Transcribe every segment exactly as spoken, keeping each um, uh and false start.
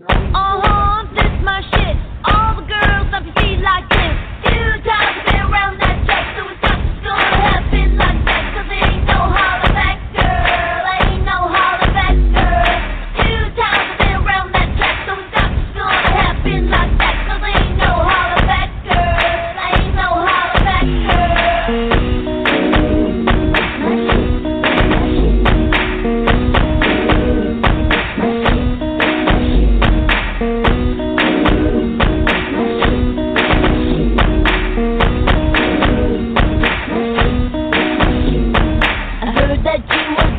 Uh-huh, this my shit. All the girls up your feet like this. Few times I've been around that track, so it's not just gonna happen like that. Cause it ain't no holler back, girl. Ain't no holler back, girl. Few times I've been around that track, so it's not just gonna happen like that. Cause it ain't no holler back, girl. Ain't no holler back, girl.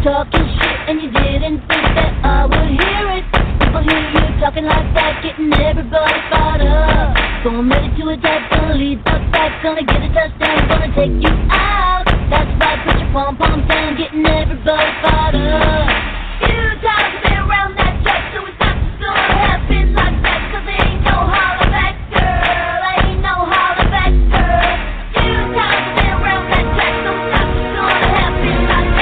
Talking shit and you didn't think that I would hear it. People hear you talking like that, getting everybody fired up. Gonna make it to attack, gonna lead us back, gonna get a touchdown, gonna take you out. That's right, put your pom poms down, getting everybody fired up. Few times I've been around that track, so it's not just gonna happen like that. Cause there ain't no holler back, girl. Ain't no holler back, girl. Few times I've been around that track, so it's not just gonna happen like that.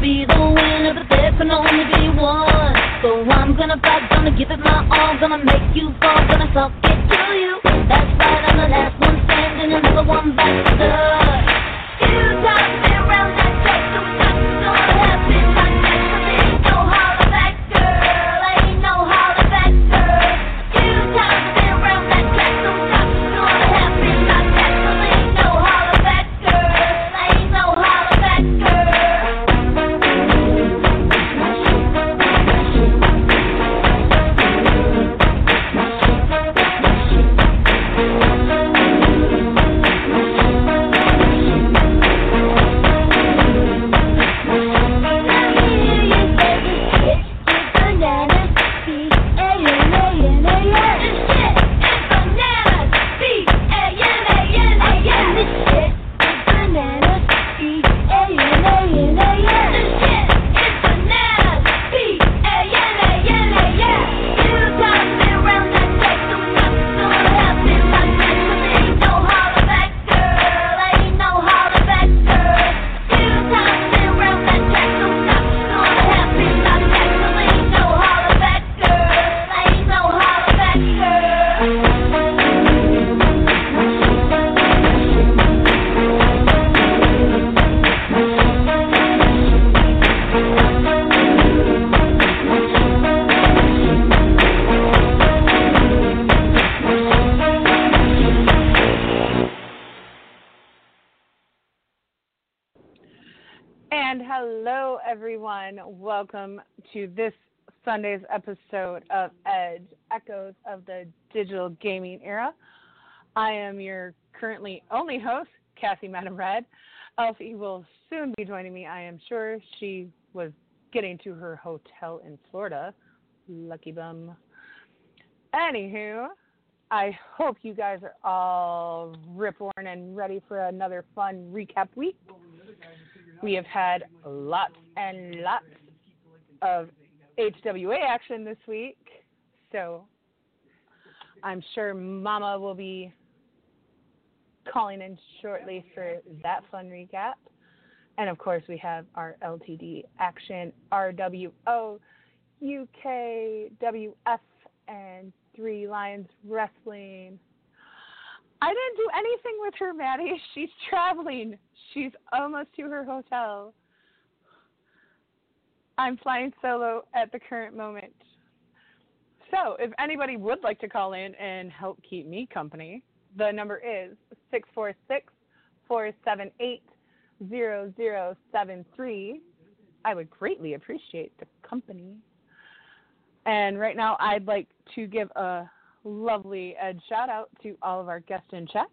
Be the winner, but there can only be one. So I'm gonna fight, gonna give it my all, gonna make you fall, gonna talk it to you. That's right, I'm the last one standing, and never one back to the few times I've been around that track, so it's not just gonna happen like that. Cause there ain't no holler back, girl. Ain't no holler back, girl. Few times I've been around that track, so it's not just gonna happen like that. Cause there ain't no holler back, girl. Ain't no holler back, girl. Welcome to this Sunday's episode of Edge, Echoes of the Digital Gaming Era. I am your currently only host, Kassie Madame Red. Elfie will soon be joining me, I am sure. She was getting to her hotel in Florida. Lucky bum. Anywho, I hope you guys are all rip-worn and ready for another fun recap week. We have had lots and lots of H W A action this week, so I'm sure Mama will be calling in shortly for that fun recap. And of course, we have our L T D action, R W O, U K W F, and Three Lions Wrestling. I didn't do anything with her, Maddie. She's traveling. She's almost to her hotel. I'm flying solo at the current moment. So if anybody would like to call in and help keep me company, the number is six four six, four seven eight, zero zero seven three. I would greatly appreciate the company. And right now I'd like to give a lovely Ed shout out to all of our guests in chat.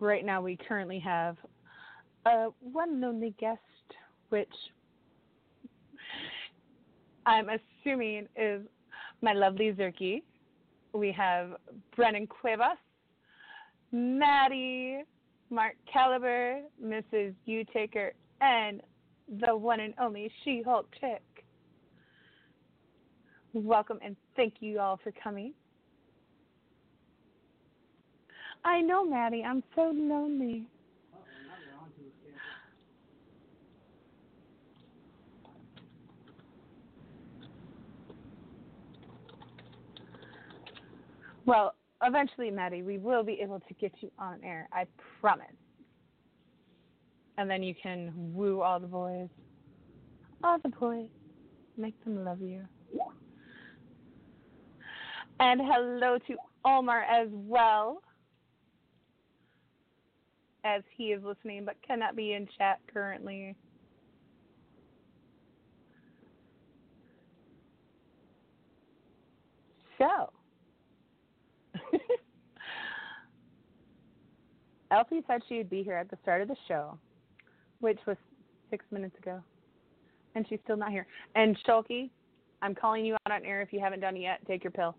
Right now we currently have uh, one lonely guest, which I'm assuming is my lovely Zerky. We have Brennan Cuevas, Maddie, Mark Caliber, Missus Utaker, and the one and only She-Hulk Chick. Welcome and thank you all for coming. I know, Maddie, I'm so lonely. Well, eventually, Maddie, we will be able to get you on air. I promise. And then you can woo all the boys. All the boys. Make them love you. And hello to Omar as well, as he is listening but cannot be in chat currently. So. Elfie said she would be here at the start of the show, which was six minutes ago, and she's still not here. And Shulky, I'm calling you out on air if you haven't done it yet. Take your pill.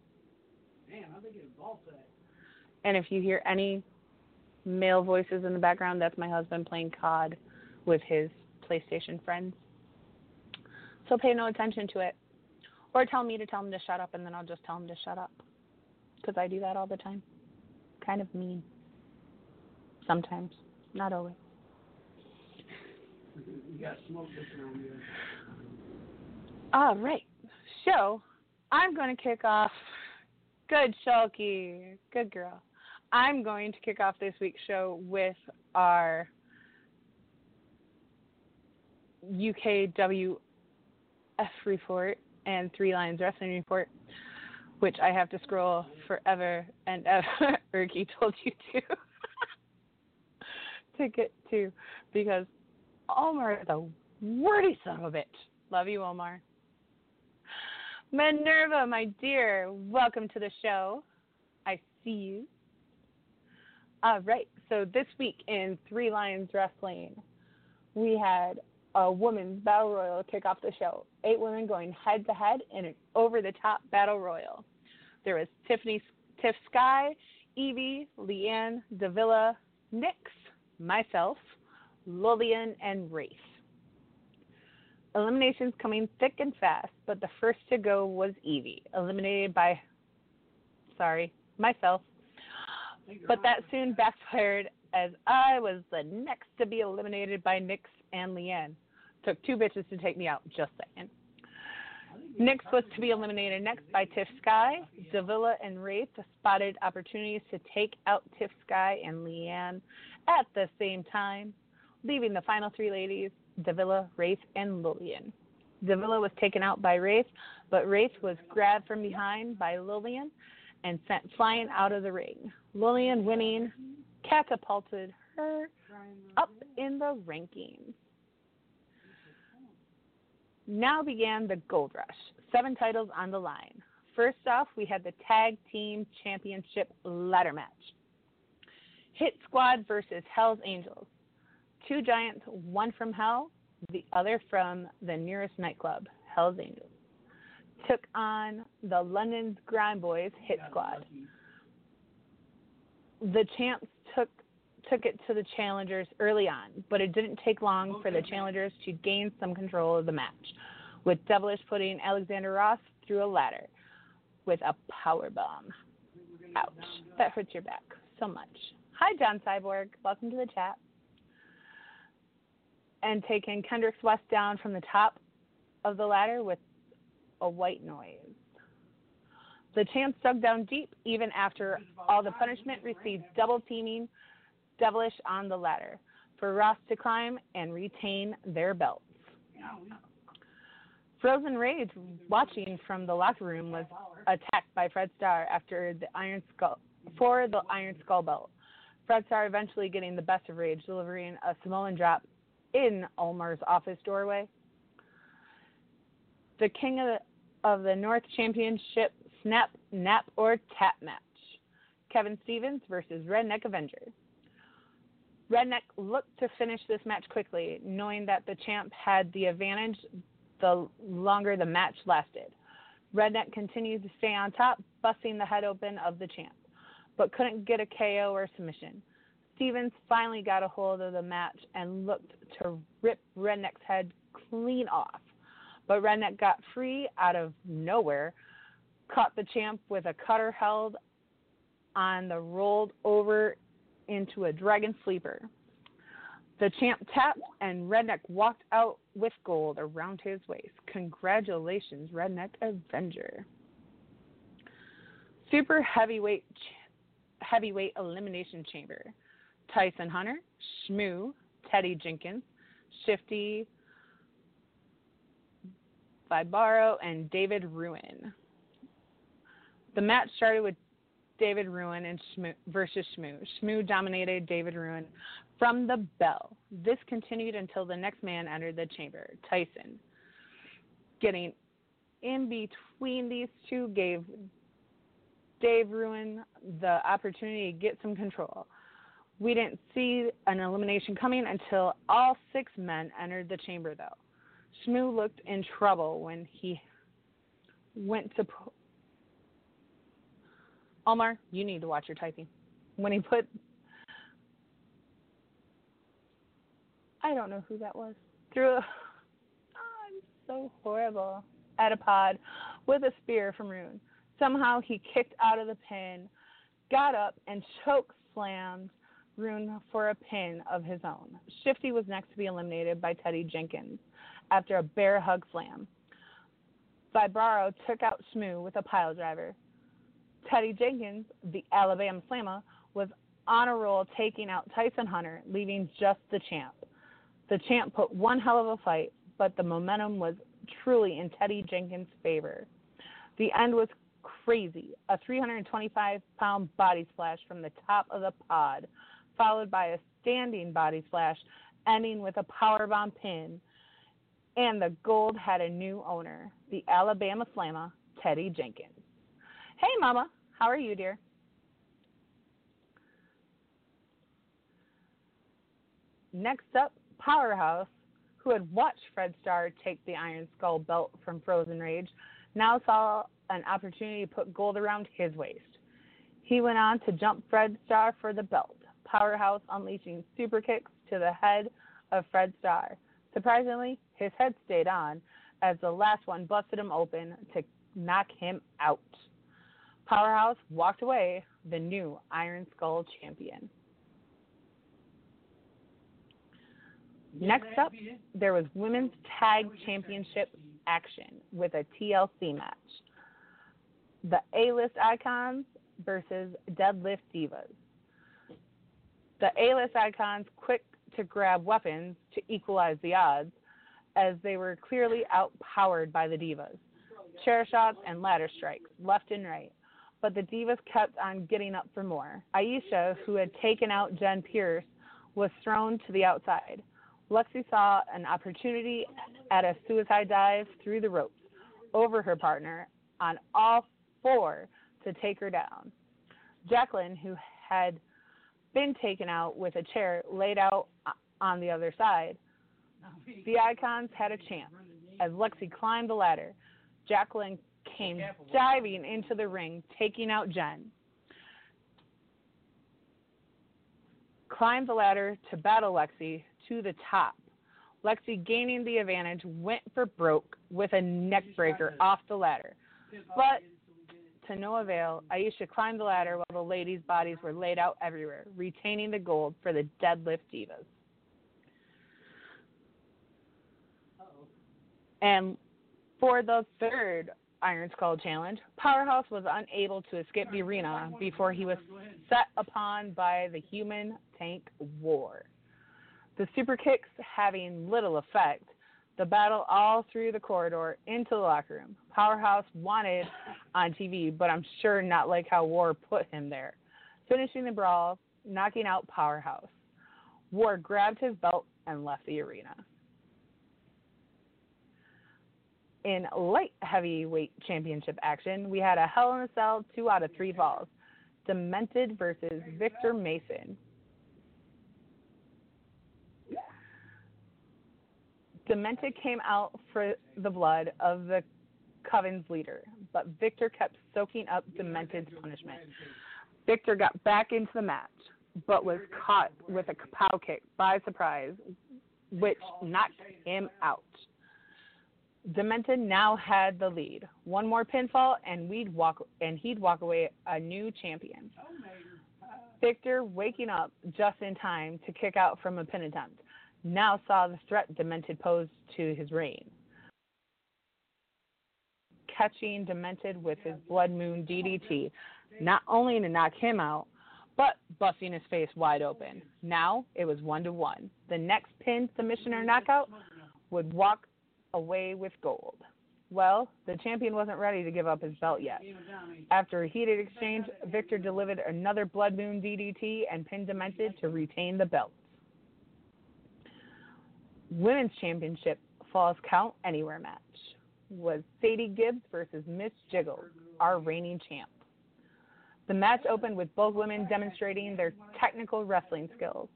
Damn, I'm thinking of ball sack. And if you hear any male voices in the background, that's my husband playing C O D with his PlayStation friends. So pay no attention to it. Or tell me to tell him to shut up, and then I'll just tell him to shut up. Because I do that all the time. Kind of mean. Sometimes. Not always. You got smoke this around here. All right. So, I'm going to kick off. Good, Shulky. Good girl. I'm going to kick off this week's show with our U K W F report and Three Lions Wrestling report, which I have to scroll forever and ever, Erky told you to, to get to, because Omar is a wordy son of a bitch. Love you, Omar. Minerva, my dear, welcome to the show. I see you. All right, so this week in Three Lions Wrestling, we had a women's battle royal kick off the show. Eight women going head-to-head in an over-the-top battle royal. There was Tiffany, Tiff Sky, Evie, Leanne, Davila, Nyx, myself, Lillian, and Wraith. Eliminations coming thick and fast, but the first to go was Evie, eliminated by, sorry, myself. But that soon backfired as I was the next to be eliminated by Nyx and Leanne. Took two bitches to take me out, just saying. Nyx was to be eliminated next by Tiff Sky. Davila and Wraith spotted opportunities to take out Tiff Sky and Leanne at the same time, leaving the final three ladies, Davila, Wraith, and Lillian. Davila was taken out by Wraith, but Wraith was grabbed from behind by Lillian and sent flying out of the ring. Lillian winning catapulted her up in the rankings. Now began the gold rush. Seven titles on the line. First off, we had the Tag Team Championship ladder match. Hit Squad versus Hell's Angels. Two giants, one from Hell, the other from the nearest nightclub, Hell's Angels. Took on the London's Grind Boys, Hit Squad. The champs took took it to the challengers early on, but it didn't take long okay. for the challengers to gain some control of the match, with Devilish putting Alexander Ross through a ladder with a power bomb. Ouch. That hurts your back so much. Hi, John Cyborg. Welcome to the chat. And taking Kendrick's West down from the top of the ladder with a white noise. The champs dug down deep even after all the punishment, received double teaming Devilish on the ladder for Ross to climb and retain their belts. Frozen Rage, watching from the locker room, was attacked by Fred Starr after the Iron Skull for the Iron Skull belt. Fred Starr eventually getting the best of Rage, delivering a Samoan drop in Omar's office doorway. The King of the, of the North Championship snap, nap, or tap match. Kevin Stevens versus Redneck Avengers. Redneck looked to finish this match quickly, knowing that the champ had the advantage the longer the match lasted. Redneck continued to stay on top, busting the head open of the champ. but couldn't get a K O or submission. Stevens finally got a hold of the match and looked to rip Redneck's head clean off. But Redneck got free out of nowhere, caught the champ with a cutter held on the rolled over into a dragon sleeper. The champ tapped and Redneck walked out with gold around his waist. Congratulations, Redneck Avenger. Super heavyweight heavyweight elimination chamber. Tyson Hunter, Shmoo, Teddy Jenkins, Shifty Vibaro, and David Ruin. The match started with David Ruin and Shmoo versus Shmoo. Shmoo dominated David Ruin from the bell. This continued until the next man entered the chamber, Tyson. Getting in between these two gave Dave Ruin the opportunity to get some control. We didn't see an elimination coming until all six men entered the chamber, though. Shmoo looked in trouble when he went to... Po- Omar, you need to watch your typing. When he put... I don't know who that was. Through a... Oh, I'm so horrible. At a pod with a spear from Rune. Somehow he kicked out of the pin, got up, and choke slammed Rune for a pin of his own. Shifty was next to be eliminated by Teddy Jenkins after a bear hug slam. Vibaro took out Shmoo with a pile driver. Teddy Jenkins, the Alabama Slammer, was on a roll taking out Tyson Hunter, leaving just the champ. The champ put one hell of a fight, but the momentum was truly in Teddy Jenkins' favor. The end was crazy. A three hundred twenty-five pound body splash from the top of the pod, followed by a standing body splash, ending with a powerbomb pin, and the gold had a new owner, the Alabama Slammer, Teddy Jenkins. Hey, Mama. How are you, dear? Next up, Powerhouse, who had watched Fred Starr take the Iron Skull belt from Frozen Rage, now saw an opportunity to put gold around his waist. He went on to jump Fred Starr for the belt, Powerhouse unleashing super kicks to the head of Fred Starr. Surprisingly, his head stayed on as the last one busted him open to knock him out. Powerhouse walked away the new Iron Skull champion. Next up, there was Women's Tag Championship action with a T L C match. The A-list icons versus deadlift divas. The A-list icons quick to grab weapons to equalize the odds, as they were clearly outpowered by the divas. Chair shots and ladder strikes, left and right. But the divas kept on getting up for more. Aisha, who had taken out Jen Pierce, was thrown to the outside. Lexi saw an opportunity at a suicide dive through the ropes over her partner on all four to take her down. Jacqueline, who had been taken out with a chair, laid out on the other side. The icons had a chance. As Lexi climbed the ladder, Jacqueline came diving into the ring, taking out Jen. Climbed the ladder to battle Lexi to the top. Lexi, gaining the advantage, went for broke with a neck breaker off the ladder. But to no avail, Aisha climbed the ladder while the ladies' bodies were laid out everywhere, retaining the gold for the deadlift divas. Uh-oh. And for the third Iron Skull Challenge, Powerhouse was unable to escape the arena before he was set upon by the human tank war. The super kicks having little effect, the battle all through the corridor into the locker room. Powerhouse wanted on T V, but I'm sure not like how War put him there. Finishing the brawl, knocking out Powerhouse. War grabbed his belt and left the arena. In light heavyweight championship action, we had a Hell in a Cell two out of three falls. Demented versus Victor Mason. Demented came out for the blood of the Coven's leader, but Victor kept soaking up Demented's punishment. Victor got back into the match, but was caught with a pow kick by surprise, which knocked him out. Demented now had the lead. One more pinfall, and we'd walk, and he'd walk away a new champion. Victor, waking up just in time to kick out from a pin attempt, now saw the threat Demented posed to his reign. Catching Demented with his Blood Moon D D T, not only to knock him out, but busting his face wide open. Now it was one to one. The next pin submission or knockout would walk away with gold. Well, the champion wasn't ready to give up his belt yet. After a heated exchange, Victor delivered another Blood Moon D D T and pinned Demented to retain the belt. Women's Championship Falls Count Anywhere match was Sadie Gibbs versus Miss Jiggles, our reigning champ. The match opened with both women demonstrating their technical wrestling skills.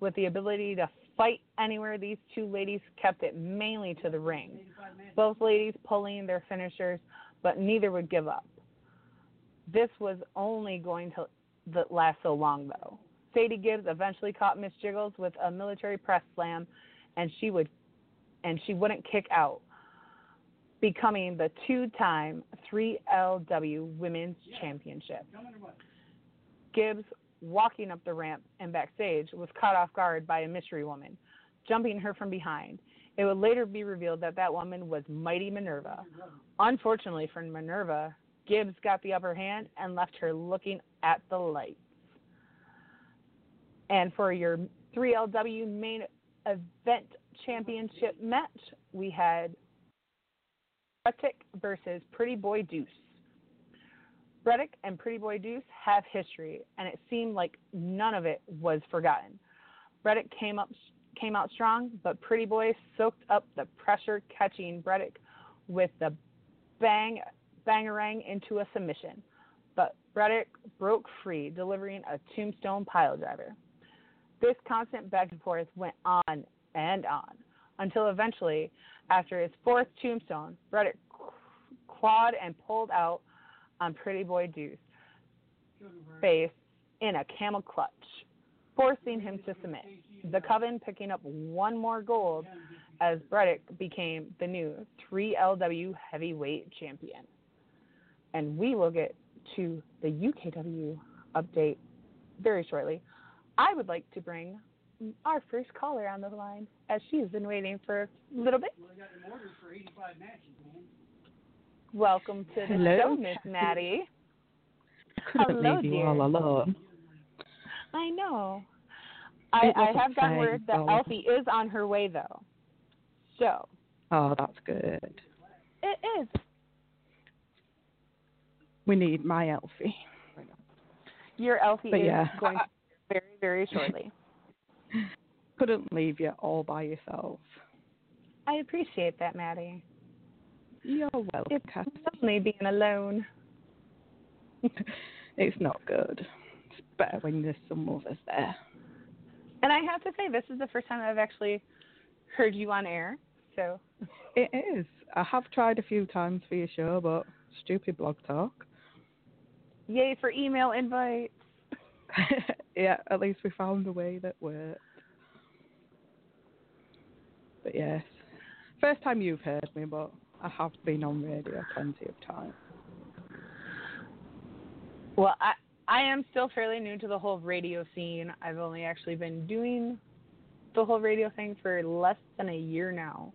With the ability to fight anywhere, these two ladies kept it mainly to the ring, both ladies pulling their finishers, but neither would give up. This was only going to last so long, though. Sadie Gibbs eventually caught Miss Jiggles with a military press slam, and she would, and she wouldn't kick out, becoming the two-time three L W Women's yeah. Championship. Gibbs, walking up the ramp and backstage, was caught off guard by a mystery woman, jumping her from behind. It would later be revealed that that woman was Mighty Minerva. Unfortunately for Minerva, Gibbs got the upper hand and left her looking at the lights. And for your three L W main event championship match, we had Braddock versus Pretty Boy Deuce. Braddock and Pretty Boy Deuce have history, and it seemed like none of it was forgotten. Braddock came up, came out strong, but Pretty Boy soaked up the pressure, catching Braddock with the bang, bangarang into a submission. But Braddock broke free, delivering a tombstone piledriver. This constant back and forth went on and on, until eventually, after his fourth tombstone, Braddock clawed and pulled out on Pretty Boy Deuce's face in a camel clutch, forcing him to submit. The Coven picking up one more gold as Braddock became the new three L W heavyweight champion. And we will get to the U K W update very shortly. I would like to bring our first caller on the line, as she's been waiting for a little bit. Well, I got an order for eighty-five matches, man. Welcome to the hello. show, Miss Maddie. Hello, dear. You all alone. I know. I, I have gotten word that oh. Elfie is on her way, though. So. Oh, that's good. It is. We need my Elfie. Your Elfie but is yeah, going I, very, very shortly. Couldn't leave you all by yourself. I appreciate that, Maddie. You're welcome. It's lovely being alone. It's not good. It's better when there's some others there. And I have to say, this is the first time I've actually heard you on air. So it is. I have tried a few times for your show, but stupid blog talk. Yay for email invites. Yeah, at least we found a way that worked. But yes, first time you've heard me, but I have been on radio plenty of times. Well, I I am still fairly new to the whole radio scene. I've only actually been doing the whole radio thing for less than a year now.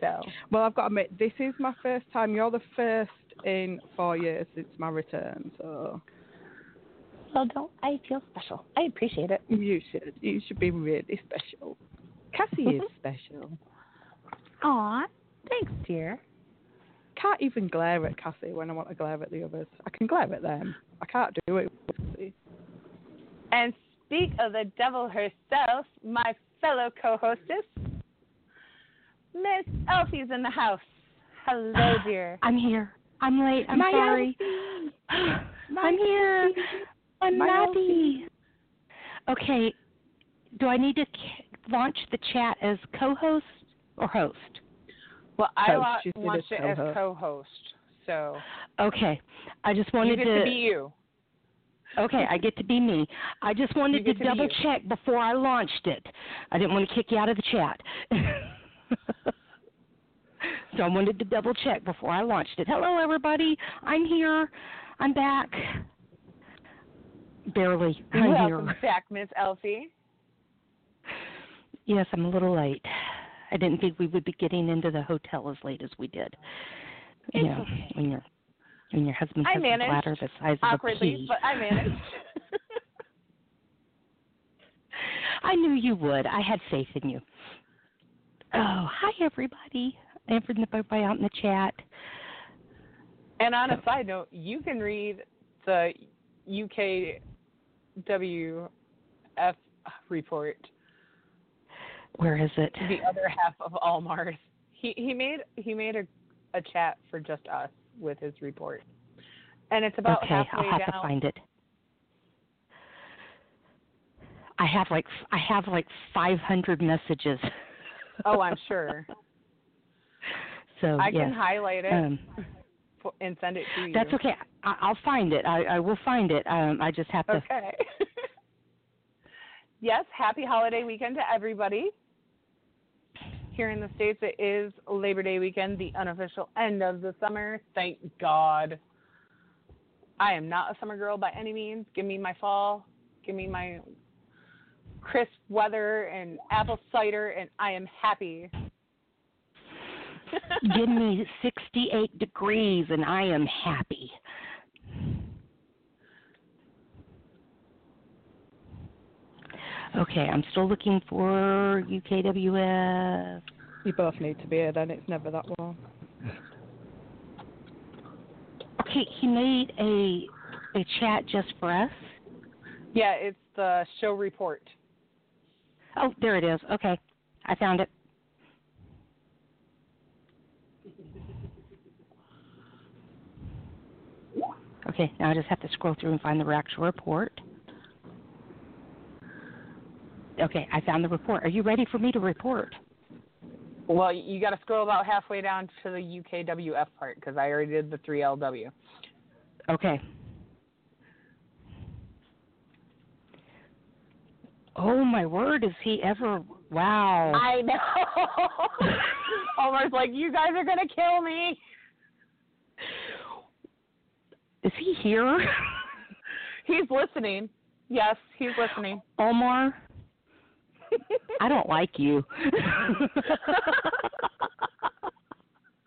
So. Well, I've got to admit, this is my first time. You're the first in four years since my return. So. Well, don't I feel special? I appreciate it. You should. You should be really special. Kassie is special. Aww. Thanks, dear. Can't even glare at Kassie when I want to glare at the others. I can glare at them. I can't do it with Kassie. And speak of the devil herself, my fellow co-hostess, Miss Elfie's in the house. Hello, dear. I'm here. I'm late. I'm my sorry. I'm here. I'm Maddie. Okay. Do I need to k- launch the chat as co-host or host? Well, I launched it as co-host, so... Okay. I just wanted to... You get to be you. Okay, I get to be me. I just wanted to, to double check before I launched it. I didn't want to kick you out of the chat. So I wanted to double check before I launched it. Hello, everybody. I'm here. I'm back. Barely. I'm Welcome here. back, Miss Elfie. Yes, I'm a little late. I didn't think we would be getting into the hotel as late as we did. You know, okay. when you're... And your husband has a bladder the size of a pea. But I managed. I knew you would. I had faith in you. Oh, hi, everybody. Everybody out in the chat. And on so. a side note, you can read the U K W F report. Where is it? The other half of Allmars. He he made he made a, a chat for just us. With his report, and it's about okay, halfway down. Okay, I'll have down. to find it. I have like I have like five hundred messages. Oh, I'm sure. So I yes. can highlight it um, and send it to you. That's okay. I, I'll find it. I, I will find it. Um, I just have to. Okay. Yes. Happy holiday weekend to everybody. Here in the States, it is Labor Day weekend, the unofficial end of the summer. Thank God. I am not a summer girl by any means. Give me my fall. Give me my crisp weather and apple cider, and I am happy. Give me sixty-eight degrees, and I am happy. Okay, I'm still looking for U K W F. You both need to be here then, it's never that long. Okay, he made a a chat just for us? Yeah, it's the show report. Oh, there it is. Okay, I found it. Okay, now I just have to scroll through and find the actual report. Okay, I found the report. Are you ready for me to report? Well, you got to scroll about halfway down to the U K W F part because I already did the three L W. Okay. Oh, my word, is he ever... Wow. I know. Omar's like, you guys are going to kill me. Is he here? He's listening. Yes, he's listening. Omar... I don't like you.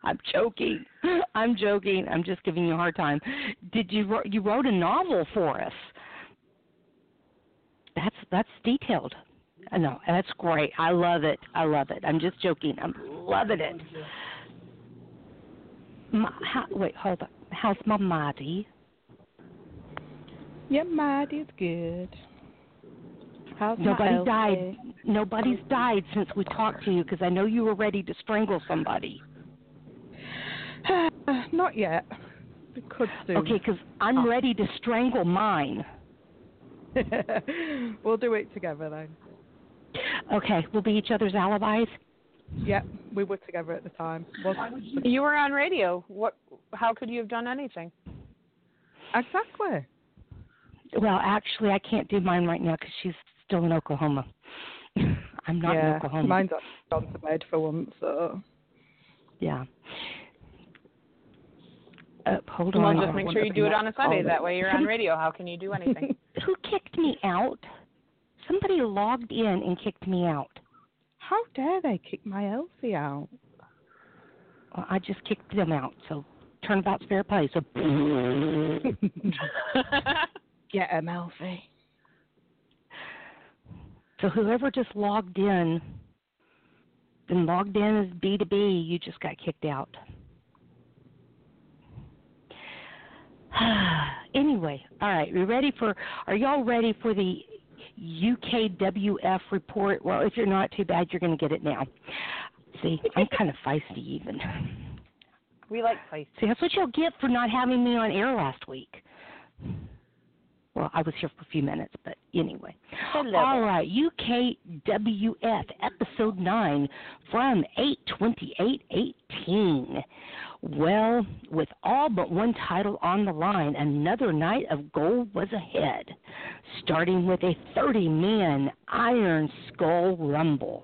I'm joking. I'm joking. I'm just giving you a hard time. Did you you wrote a novel for us? That's that's detailed. No, that's great. I love it. I love it. I'm just joking. I'm loving it. My, how, wait, hold up. How's my Maddie? Yeah, Maddie's good. How's Nobody died. Elfie? Nobody's died since we talked to you because I know you were ready to strangle somebody. Uh, not yet. We could soon. Okay, because I'm oh. ready to strangle mine. We'll do it together then. Okay, we'll be each other's alibis. Yeah, we were together at the time. Wasn't... You were on radio. What? How could you have done anything? Exactly. Well, actually, I can't do mine right now because she's. Still in Oklahoma. I'm not yeah, in Oklahoma. Mine's gone to bed for once, so. Yeah. Uh, hold well, on. Well, just make sure you do it on a Sunday. That way you're on radio. How can you do anything? Who kicked me out? Somebody logged in and kicked me out. How dare they kick my Elfie out? Well, I just kicked them out, so turnabout's fair play. So. Get him, Elfie. So whoever just logged in, and logged in as B two B, you just got kicked out. Anyway, all right, we ready for? Are y'all ready for the U K W F report? Well, if you're not too bad, you're going to get it now. See, I'm kind of feisty even. We like feisty. See, that's what you'll get for not having me on air last week. Well, I was here for a few minutes, but anyway. Hello. All right, U K W F, Episode nine, from eight twenty-eight eighteen. Well, with all but one title on the line, another night of gold was ahead, starting with a thirty-man Iron Skull Rumble.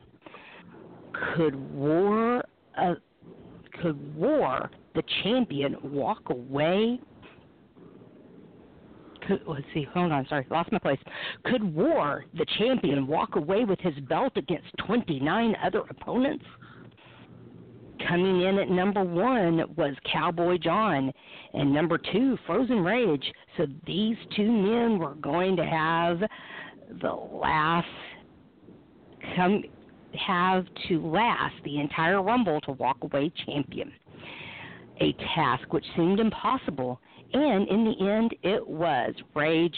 Could war, uh, could war, the champion, walk away? Could, let's see, hold on, sorry, lost my place. Could War, the champion, walk away with his belt against twenty-nine other opponents? Coming in at number one was Cowboy John, and number two, Frozen Rage. So these two men were going to have the last come have to last the entire Rumble to walk away champion. A task which seemed impossible, and in the end, it was Rage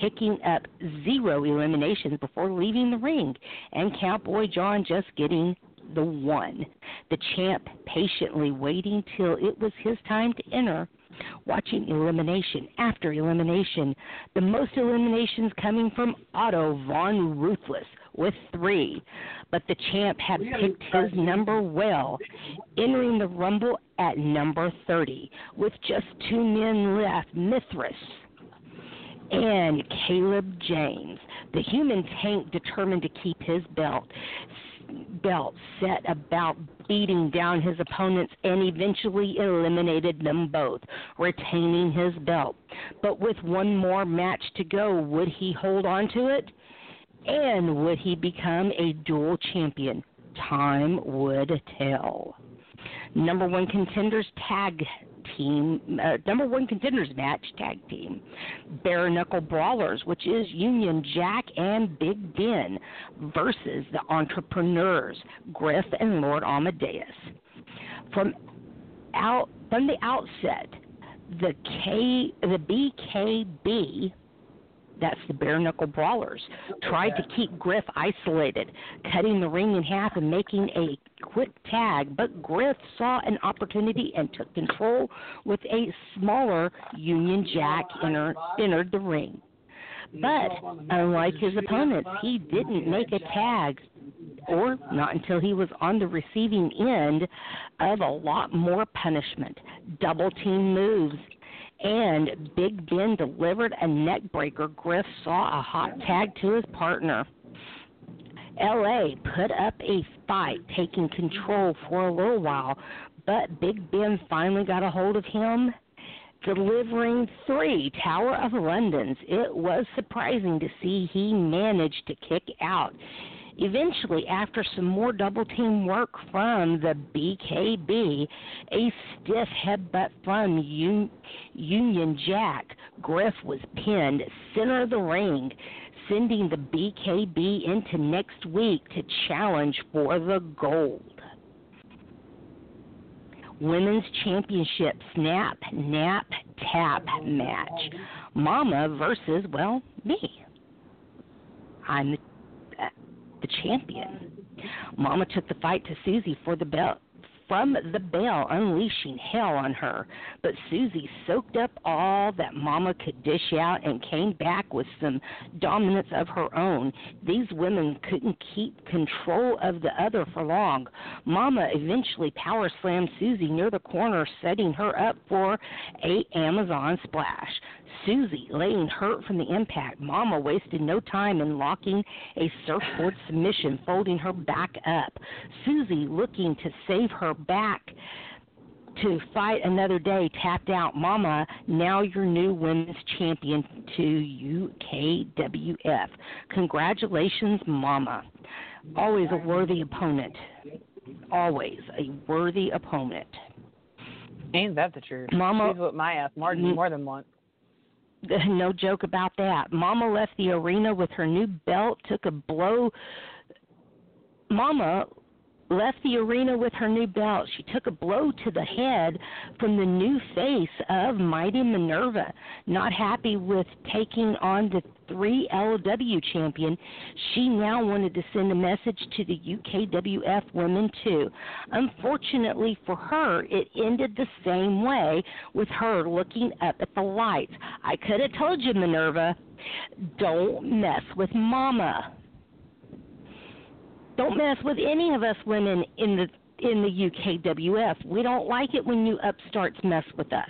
picking up zero eliminations before leaving the ring, and Cowboy John just getting the one. The champ patiently waiting till it was his time to enter, watching elimination after elimination, the most eliminations coming from Otto Von Ruthless with three. But the champ had picked his number well, entering the Rumble at number thirty, with just two men left, Mithras and Caleb James. The human tank, determined to keep his belt, belt set about beating down his opponents, and eventually eliminated them both, retaining his belt. But with one more match to go, would he hold on to it? And would he become a dual champion? Time would tell. Number one contenders tag team, uh, number one contenders match tag team, Bare Knuckle Brawlers, which is Union Jack and Big Ben, versus the entrepreneurs, Griff and Lord Amadeus. From out from the outset, the K the B K B. That's the Bare Knuckle Brawlers, tried to keep Griff isolated, cutting the ring in half and making a quick tag, but Griff saw an opportunity and took control with a smaller Union Jack enter, entered the ring. But unlike his opponents, he didn't make a tag, or not until he was on the receiving end of a lot more punishment, double team moves, and Big Ben delivered a neckbreaker. Griff saw a hot tag to his partner. L A put up a fight, taking control for a little while, but Big Ben finally got a hold of him, delivering three Tower of Londons. It was surprising to see he managed to kick out. Eventually, after some more double-team work from the B K B, a stiff headbutt from Un- Union Jack, Griff was pinned center of the ring, sending the B K B into next week to challenge for the gold. Women's Championship Snap, Nap, Tap match. Mama versus, well, me. I'm the the champion. Mama took the fight to Susie for the belt, from the bell, unleashing hell on her. But Susie soaked up all that Mama could dish out and came back with some dominance of her own. These women couldn't keep control of the other for long. Mama eventually power slammed Susie near the corner, setting her up for a Amazon splash. Susie, laying hurt from the impact, Mama wasted no time in locking a surfboard submission, folding her back up. Susie, looking to save her back to fight another day, tapped out. Mama, now your new women's champion to U K W F. Congratulations, Mama. Always a worthy opponent. Always a worthy opponent. Ain't that the truth? Mama, she's with my ass more than, more than once. No joke about that. Mama left the arena with her new belt, took a blow. Mama left the arena with her new belt. She took a blow to the head from the new face of Mighty Minerva. Not happy with taking on the three L W champion, she now wanted to send a message to the U K W F women too. Unfortunately for her, it ended the same way, with her looking up at the lights. I could have told you, Minerva, don't mess with Mama. Don't mess with any of us women in the in the U K W F. We don't like it when you upstarts mess with us.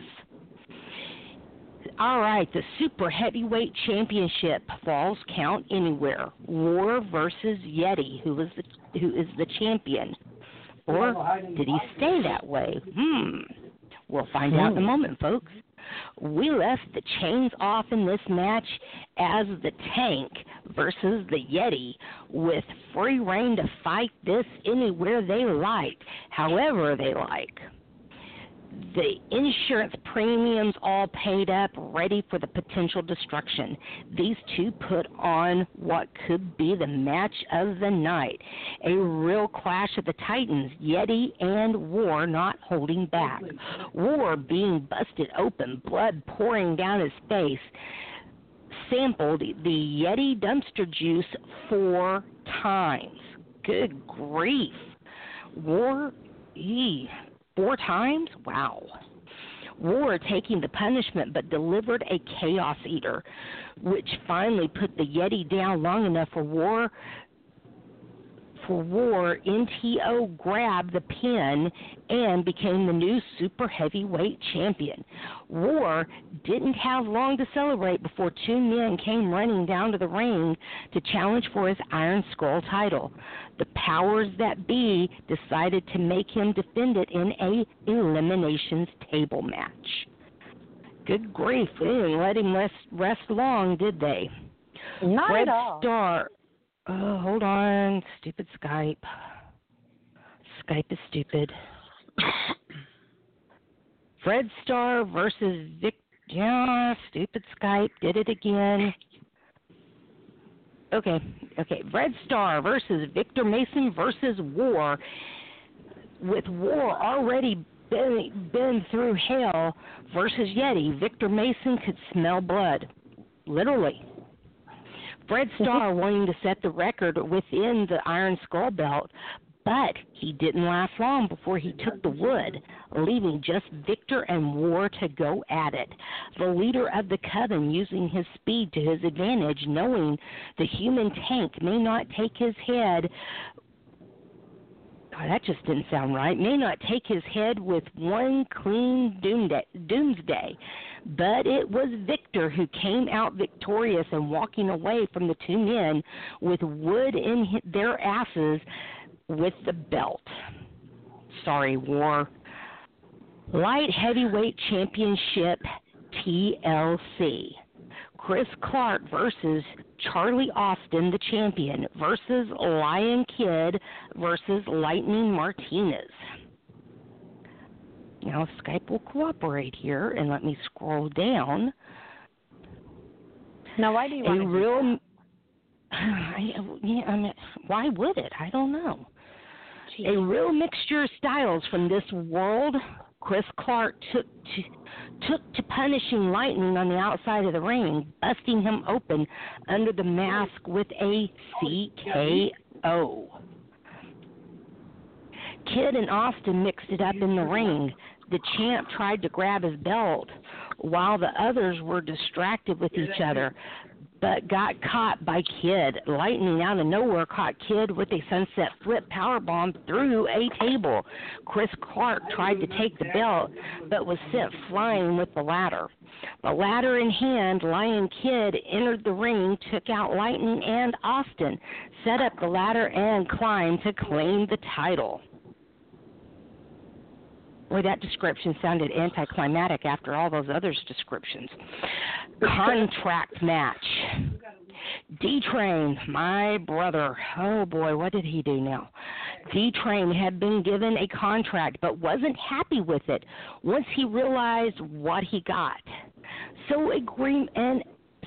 All right, the Super Heavyweight Championship, falls count anywhere. War versus Yeti, who is the, who is the champion. Or did he stay that way? Hmm. We'll find out in a moment, folks. We left the chains off in this match as the tank versus the Yeti, with free reign to fight this anywhere they like, however they like. The insurance premiums all paid up, ready for the potential destruction. These two put on what could be the match of the night. A real clash of the titans, Yeti and War not holding back. War being busted open, blood pouring down his face, sampled the Yeti dumpster juice four times. Good grief. War, ee. Four times? Wow. War taking the punishment, but delivered a Chaos Eater, which finally put the Yeti down long enough for War. For War, N T O grabbed the pin and became the new Super Heavyweight Champion. War didn't have long to celebrate before two men came running down to the ring to challenge for his Iron Skull title. The powers that be decided to make him defend it in an eliminations table match. Good grief. They didn't let him rest, rest long, did they? Not Fred at all. Starr. Oh, hold on. Stupid Skype. Skype is stupid. Fred Starr versus Victor. Yeah, stupid Skype did it again. Okay, okay. Fred Starr versus Victor Mason versus War. With War already been, been through hell versus Yeti, Victor Mason could smell blood. Literally. Fred Starr wanting to set the record within the Iron Skull belt, but he didn't last long before he took the wood, leaving just Victor and War to go at it. The leader of the coven using his speed to his advantage, knowing the human tank may not take his head. Oh, that just didn't sound right. May not take his head with one clean doomsday. But it was Victor who came out victorious and walking away from the two men with wood in their asses with the belt. Sorry, War. Light Heavyweight Championship, T L C. Chris Clark versus Charlie Austin, the champion, versus Lion Kid versus Lightning Martinez. Now Skype will cooperate here and let me scroll down. Now, why do you want a to real? Do that? I, yeah, I mean, why would it? I don't know. Jeez. A real mixture of styles from this world. Chris Clark took to, took to punishing Lightning on the outside of the ring, busting him open under the mask with a C K O. Kid and Austin mixed it up in the ring. The champ tried to grab his belt while the others were distracted with each other, but got caught by Kid. Lightning out of nowhere caught Kid with a sunset flip powerbomb through a table. Chris Clark tried to take the belt, but was sent flying with the ladder. The ladder in hand, Lion Kid entered the ring, took out Lightning and Austin, set up the ladder, and climbed to claim the title. Boy, that description sounded anticlimactic after all those others' descriptions. Contract match. D-Train, my brother. Oh, boy, what did he do now? D-Train had been given a contract but wasn't happy with it once he realized what he got. So agree- and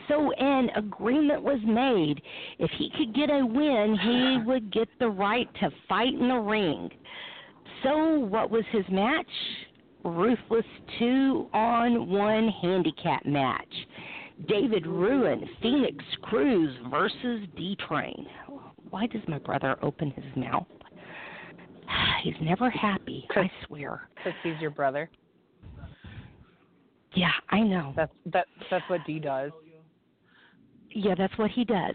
So an agreement was made. If he could get a win, he would get the right to fight in the ring. So what was his match? Ruthless two-on-one handicap match. David Ruin, Phoenix Cruz versus D-Train. Why does my brother open his mouth? He's never happy, I swear. Because he's your brother. Yeah, I know. That's, that, that's what D does. Yeah, that's what he does.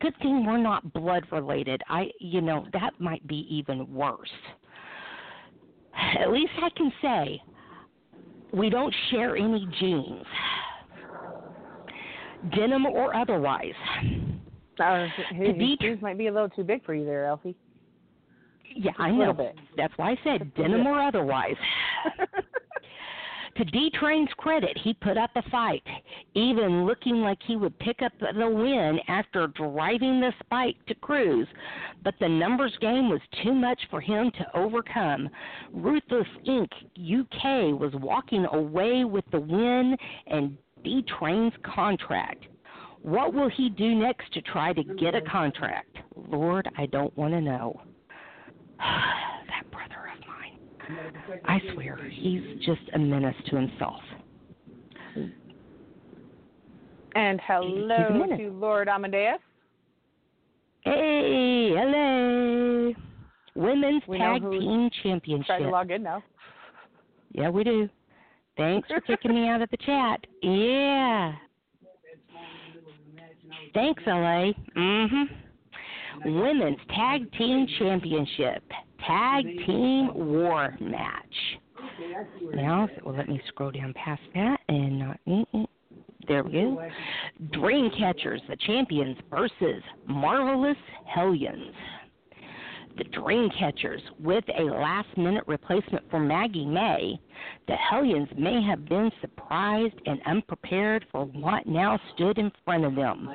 Good thing we're not blood-related. I, you know, that might be even worse. at least I can say we don't share any genes, denim or otherwise. Uh, his, his shoes might be a little too big for you there, Elfie. Yeah, I know. Bit. That's why I said Just denim or otherwise. To D-Train's credit, he put up a fight, even looking like he would pick up the win after driving the spike to Cruz, but the numbers game was too much for him to overcome. Ruthless Incorporated. U K was walking away with the win and D-Train's contract. What will he do next to try to get a contract? Lord, I don't want to know. That brother of mine, I swear, he's just a menace to himself. And hello to Lord Amadeus. Hey, hello. Women's we Tag Team Championship. Trying to log in now. Yeah, we do. Thanks for kicking me out of the chat. Yeah. Thanks, L A. Mm-hmm. Women's Tag Team Championship Tag Team War Match. Now, well, let me scroll down past that and not. Uh, there we go. Dreamcatchers, the champions, versus Marvelous Hellions. The Dreamcatchers, with a last-minute replacement for Maggie May, the Hellions may have been surprised and unprepared for what now stood in front of them.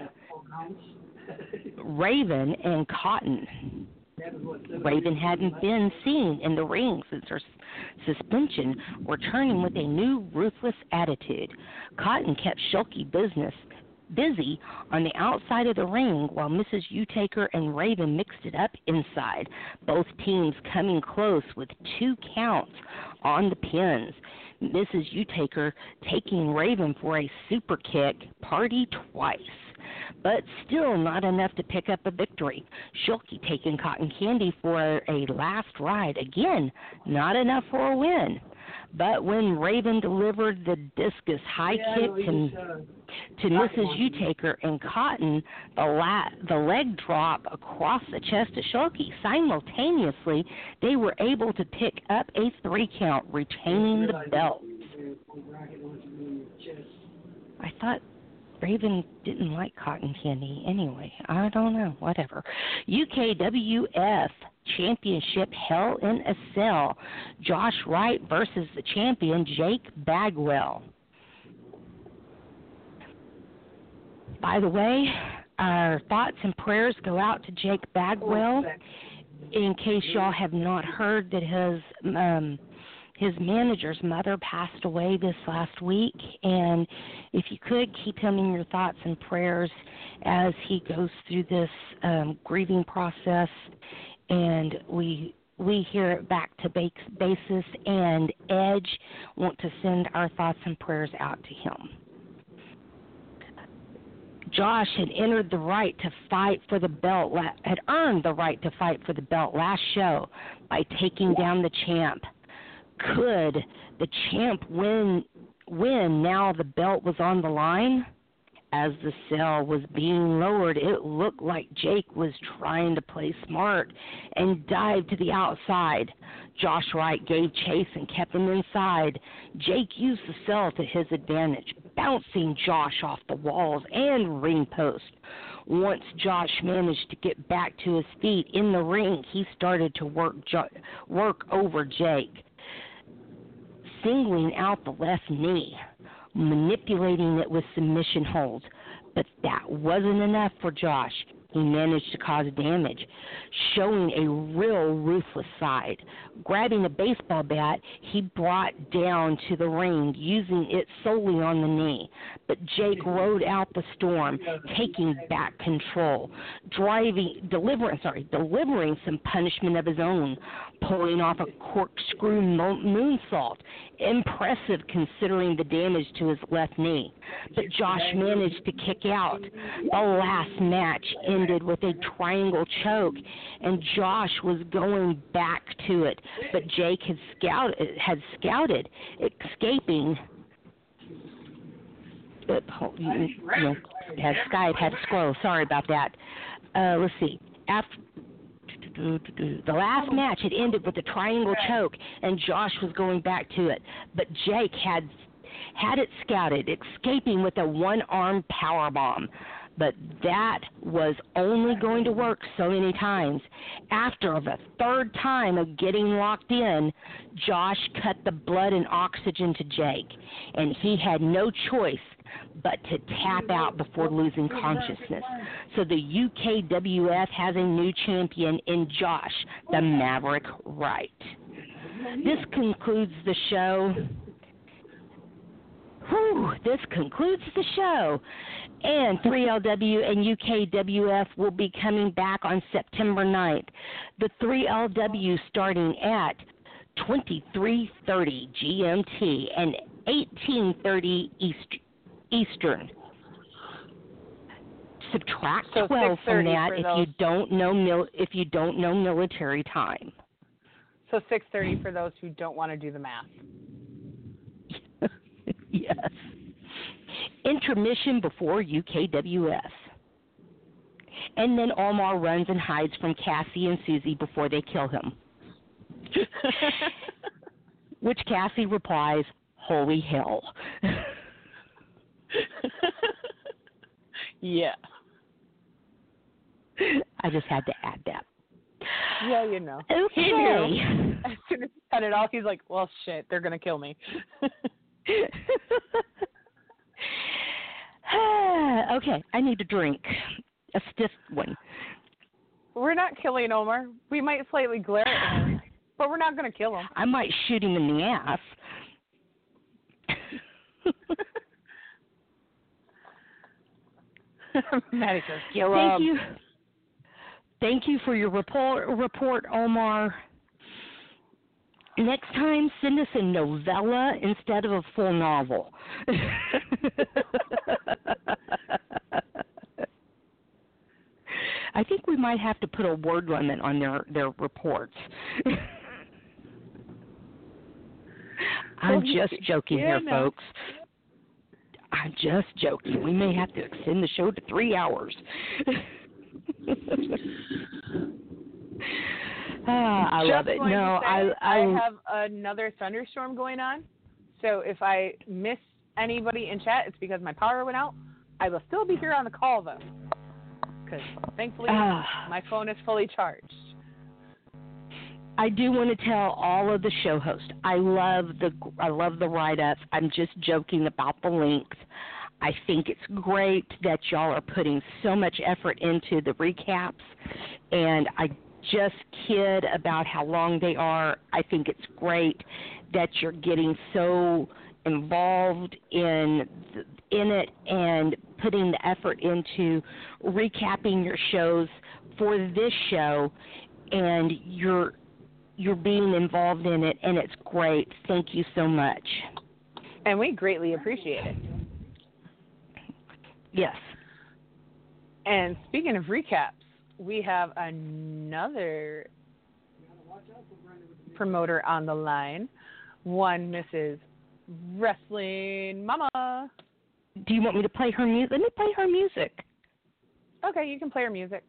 Raven and Cotton. Raven hadn't been seen in the ring since her suspension, returning with a new ruthless attitude. Cotton kept Shulky business busy on the outside of the ring while Missus Utaker and Raven mixed it up inside, both teams coming close with two counts on the pins. Missus Utaker taking Raven for a super kick, party twice, but still not enough to pick up a victory. Shulky taking Cotton Candy for a last ride, again, not enough for a win. But when Raven delivered the discus high yeah, kick to, to Missus Utaker and Cotton, the, la- the leg drop across the chest of Shulky, simultaneously, they were able to pick up a three count, retaining the belt. I thought Raven didn't like cotton candy anyway. I don't know. Whatever. U K W F Championship Hell in a Cell. Josh Wright versus the champion Jake Bagwell. By the way, our thoughts and prayers go out to Jake Bagwell. In case y'all have not heard that his um, his manager's mother passed away this last week, and if you could, keep him in your thoughts and prayers as he goes through this um, grieving process. And we we here at Back to Basis and Edge want to send our thoughts and prayers out to him. Josh had entered the right to fight for the belt, had earned the right to fight for the belt last show by taking down the champ. Could the champ win, win now the belt was on the line? As the cell was being lowered, it looked like Jake was trying to play smart and dived to the outside. Josh Wright gave chase and kept him inside. Jake used the cell to his advantage, bouncing Josh off the walls and ring post. Once Josh managed to get back to his feet in the ring, he started to work jo- work over Jake, singling out the left knee, manipulating it with submission holds. But that wasn't enough for Josh. He managed to cause damage, showing a real ruthless side. Grabbing a baseball bat, he brought down to the ring, using it solely on the knee. But Jake rode out the storm, taking back control, driving, delivering, sorry, delivering some punishment of his own, pulling off a corkscrew moonsault, impressive considering the damage to his left knee. But Josh managed to kick out. The last match ended with a triangle choke, and Josh was going back to it, but Jake had scouted, had scouted escaping. But, you know, had Skype, had scroll. Sorry about that. Uh, let's see. After do, do, do. The last match had ended with a triangle choke, and Josh was going back to it. But Jake had had it scouted, escaping with a one-arm powerbomb. But that was only going to work so many times. After the third time of getting locked in, Josh cut the blood and oxygen to Jake, and he had no choice but to tap out before losing consciousness. So the U K W F has a new champion in Josh, the Maverick Wright. This concludes the show. Whew, this concludes the show. And three L W and U K W F will be coming back on September ninth. The three L W starting at twenty-three thirty G M T and eighteen thirty East, Eastern. Subtract so twelve from that if those. you don't know mil- if you don't know military time. So six thirty for those who don't want to do the math. Yes. Intermission before U K W S. And then Omar runs and hides from Kassie and Susie before they kill him. Which Kassie replies, holy hell. Yeah. I just had to add that. Yeah, you know. Okay. You know. As soon as he cut it off, he's like, well, shit, they're going to kill me. Okay, I need a drink. A stiff one. We're not killing Omar. We might slightly glare at him, but we're not going to kill him. I might shoot him in the ass. Maddie goes, kill him. Thank you. Thank you for your report, report, Omar. Next time, send us a novella instead of a full novel. I think we might have to put a word limit on their, their reports. I'm just joking here, folks. I'm just joking. We may have to extend the show to three hours. Ah, I Just love it. No, I, I I have another thunderstorm going on, so if I miss anybody in chat, it's because my power went out. I will still be here on the call though, because thankfully uh, my phone is fully charged. I do want to tell all of the show hosts, I love the I love the write-ups. I'm just joking about the links. I think it's great that y'all are putting so much effort into the recaps, and I just kid about how long they are. I think it's great that you're getting so involved in in it and putting the effort into recapping your shows for this show, and you're you're being involved in it, and it's great. Thank you so much. And we greatly appreciate it. Yes. And speaking of recaps, we have another promoter on the line, one Missus Wrestling Mama. Do you want me to play her music? Let me play her music. Okay, you can play her music.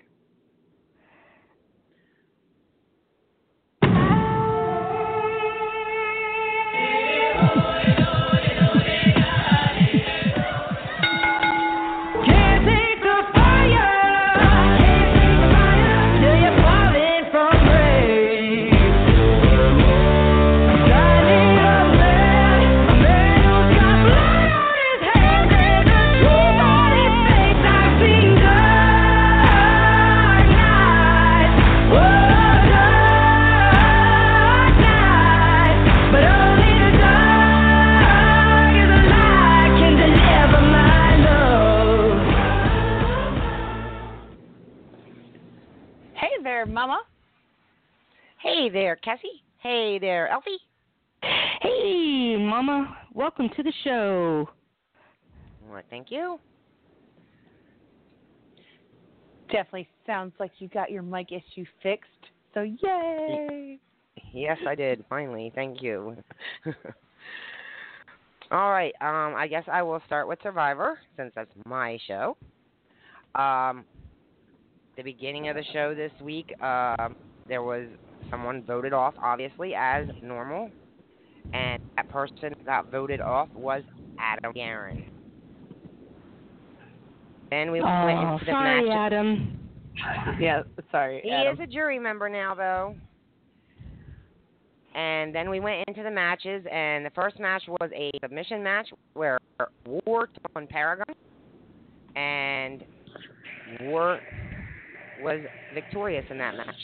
Mama. Hey there, Kassie. Hey there, Elfie. Hey, Mama. Welcome to the show. Well, thank you. Definitely sounds like you got your mic issue fixed, so yay. Yes, I did. Finally. Thank you. All right. Um, I guess I will start with Survivor, since that's my show. Um... The beginning of the show this week, um, there was someone voted off, obviously, as normal. And that person that got voted off was Adam Guerin. Then we oh, went into the sorry, matches. Adam. Yeah, sorry, He Adam. is a jury member now, though. And then we went into the matches, and the first match was a submission match where War took on Paragon, and War was victorious in that match.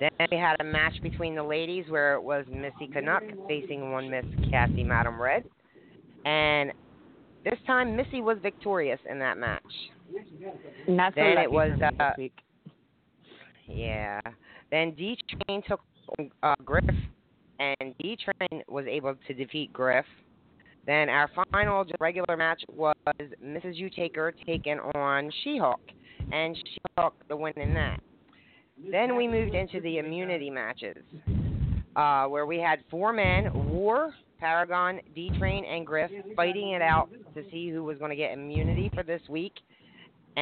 Then we had a match between the ladies where it was Missy Canuck facing one Miss Kassie Madame Red, and this time Missy was victorious in that match. Not then so it was uh, yeah. Then D-Train took Uh, Griff, and D-Train was able to defeat Griff. Then our final just regular match was Missus Utaker taking on She-Hulk, and She-Hulk the win in that. Then we moved into the immunity matches, uh, where we had four men, War, Paragon, D-Train, and Griff, fighting it out to see who was going to get immunity for this week,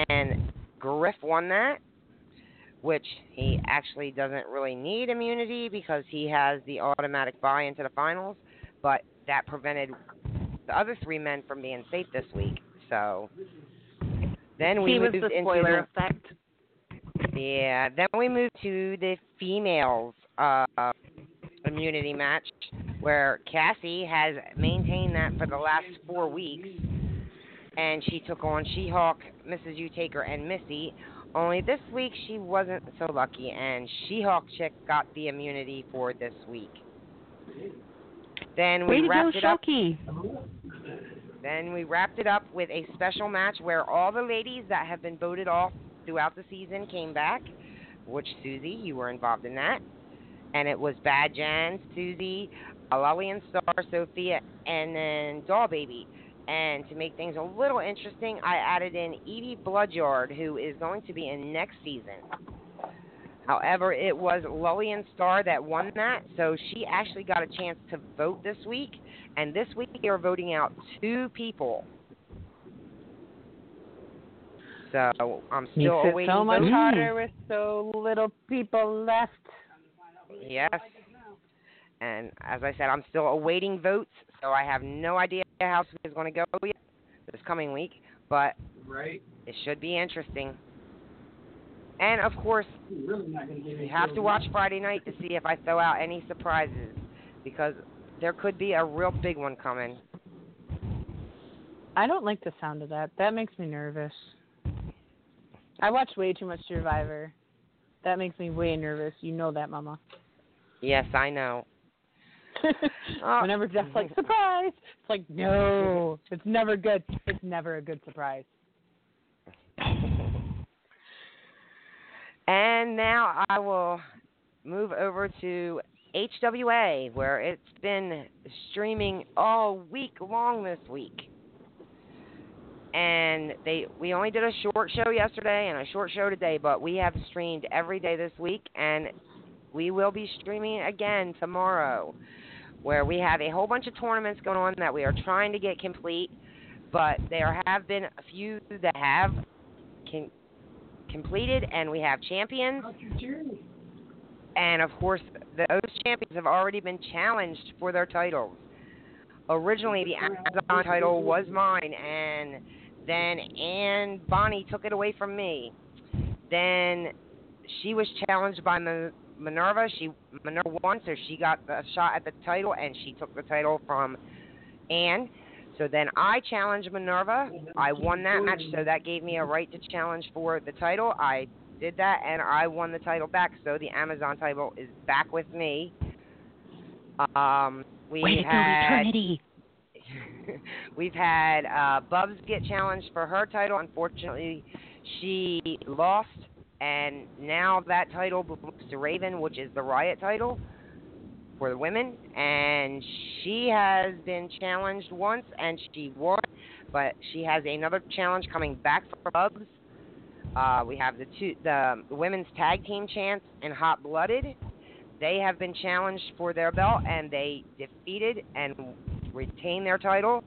and Griff won that, which he actually doesn't really need immunity because he has the automatic buy into the finals, but that prevented the other three men from being safe this week. So then we he moved was the spoiler into effect. Yeah, then we moved to the females uh, immunity match where Kassie has maintained that for the last four weeks, and she took on She-Hulk, Missus Utaker, and Missy. Only this week she wasn't so lucky, and She-Hulk Chick got the immunity for this week. Then we Way wrapped to go, it up. Shoki. Then we wrapped it up with a special match where all the ladies that have been voted off throughout the season came back, which Susie, you were involved in that, and it was Bad Jan, Susie, Lillian Starr, Sophia, and then Doll Baby. And to make things a little interesting, I added in Evie Bloodyard, who is going to be in next season. However, it was Lillian Starr that won that, so she actually got a chance to vote this week. And this week they were voting out two people. So I'm still Makes awaiting. It so much voting. harder with so little people left. Yes. And as I said, I'm still awaiting votes, so I have no idea how is going to go yet this coming week, but right. it should be interesting. And of course, you have to watch Friday night to see if I throw out any surprises, because there could be a real big one coming. I don't like the sound of that. That makes me nervous. I watch way too much Survivor. That makes me way nervous. You know that, Mama. Yes, I know. Whenever Jeff's like, surprise, it's like, no, it's never good. It's never a good surprise. And now I will move over to H W A, where it's been streaming all week long this week. And they we only did a short show yesterday and a short show today, but we have streamed every day this week, and we will be streaming again tomorrow, where we have a whole bunch of tournaments going on that we are trying to get complete, but there have been a few that have can, completed, and we have champions. And, of course, those champions have already been challenged for their titles. Originally, the Amazon title was mine, and then Ann Bonnie took it away from me. Then she was challenged by the Minerva, she Minerva won, so she got the shot at the title, and she took the title from Anne. So then I challenged Minerva. I won that match, so that gave me a right to challenge for the title. I did that, and I won the title back, so the Amazon title is back with me. Um, we Way had... we've had uh, Bubs get challenged for her title. Unfortunately, she lost. And now that title belongs to Raven, which is the Riot title for the women. And she has been challenged once, and she won. But she has another challenge coming back for Bubs. Uh, we have the two, the women's tag team champs and Hot Blooded. They have been challenged for their belt, and they defeated and retained their title.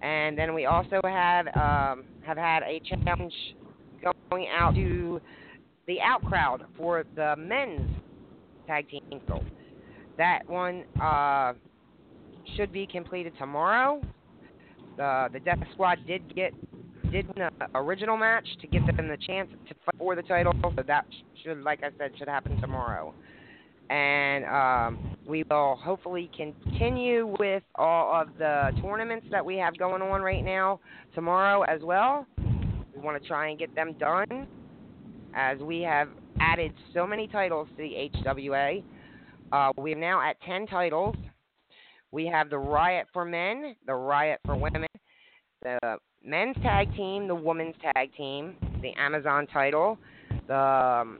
And then we also have, um, have had a challenge going out to the out crowd for the men's tag team gold. That one uh, should be completed tomorrow. The the Death Squad did get did win an original match to give them the chance to fight for the title. So that should, like I said, should happen tomorrow. And um, we will hopefully continue with all of the tournaments that we have going on right now tomorrow as well. We want to try and get them done, as we have added so many titles to the H W A. Uh, we are now at ten titles. We have the Riot for men, the Riot for women, the men's tag team, the women's tag team, the Amazon title, the um,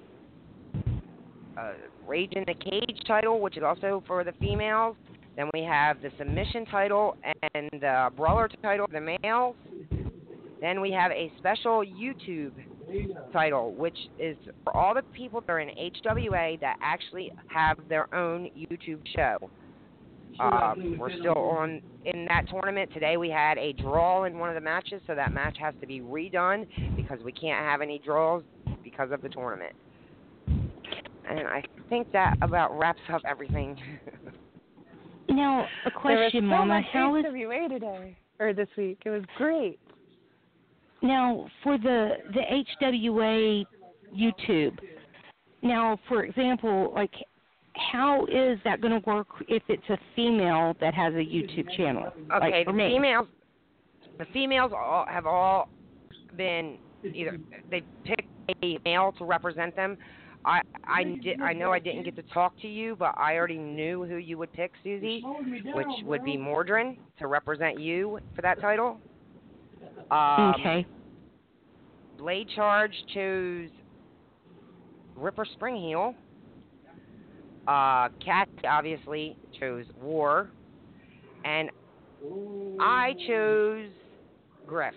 uh, Rage in the Cage title, which is also for the females. Then we have the submission title and the brawler title for the males. Then we have a special YouTube title, which is for all the people that are in H W A that actually have their own YouTube show. Uh, we're still on in that tournament. Today we had a draw in one of the matches, so that match has to be redone because we can't have any draws because of the tournament. And I think that about wraps up everything. Now, a question, Mama. How was H W A today, or this week? It was great. Now, for the, the H W A YouTube, now, for example, like, how is that going to work if it's a female that has a YouTube channel? Okay, like the, females, the females all, have all been either they picked a male to represent them. I I, did, I know I didn't get to talk to you, but I already knew who you would pick, Susie, which would be Mordrin to represent you for that title. Um, okay. Blade Charge chose Ripper Springheel. Uh, Kassie obviously chose War. And I chose Griff.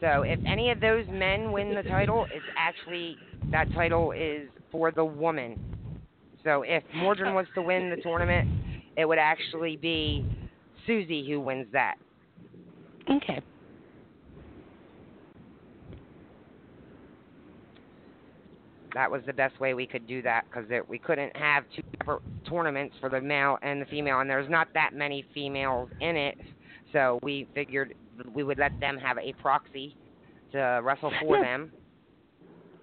So if any of those men win the title, it's actually, that title is for the woman. So if Mordrin was to win the tournament, it would actually be Susie who wins that. Okay. That was the best way we could do that, because we couldn't have two separate tournaments for the male and the female, and there's not that many females in it, so we figured we would let them have a proxy to wrestle for yes. them.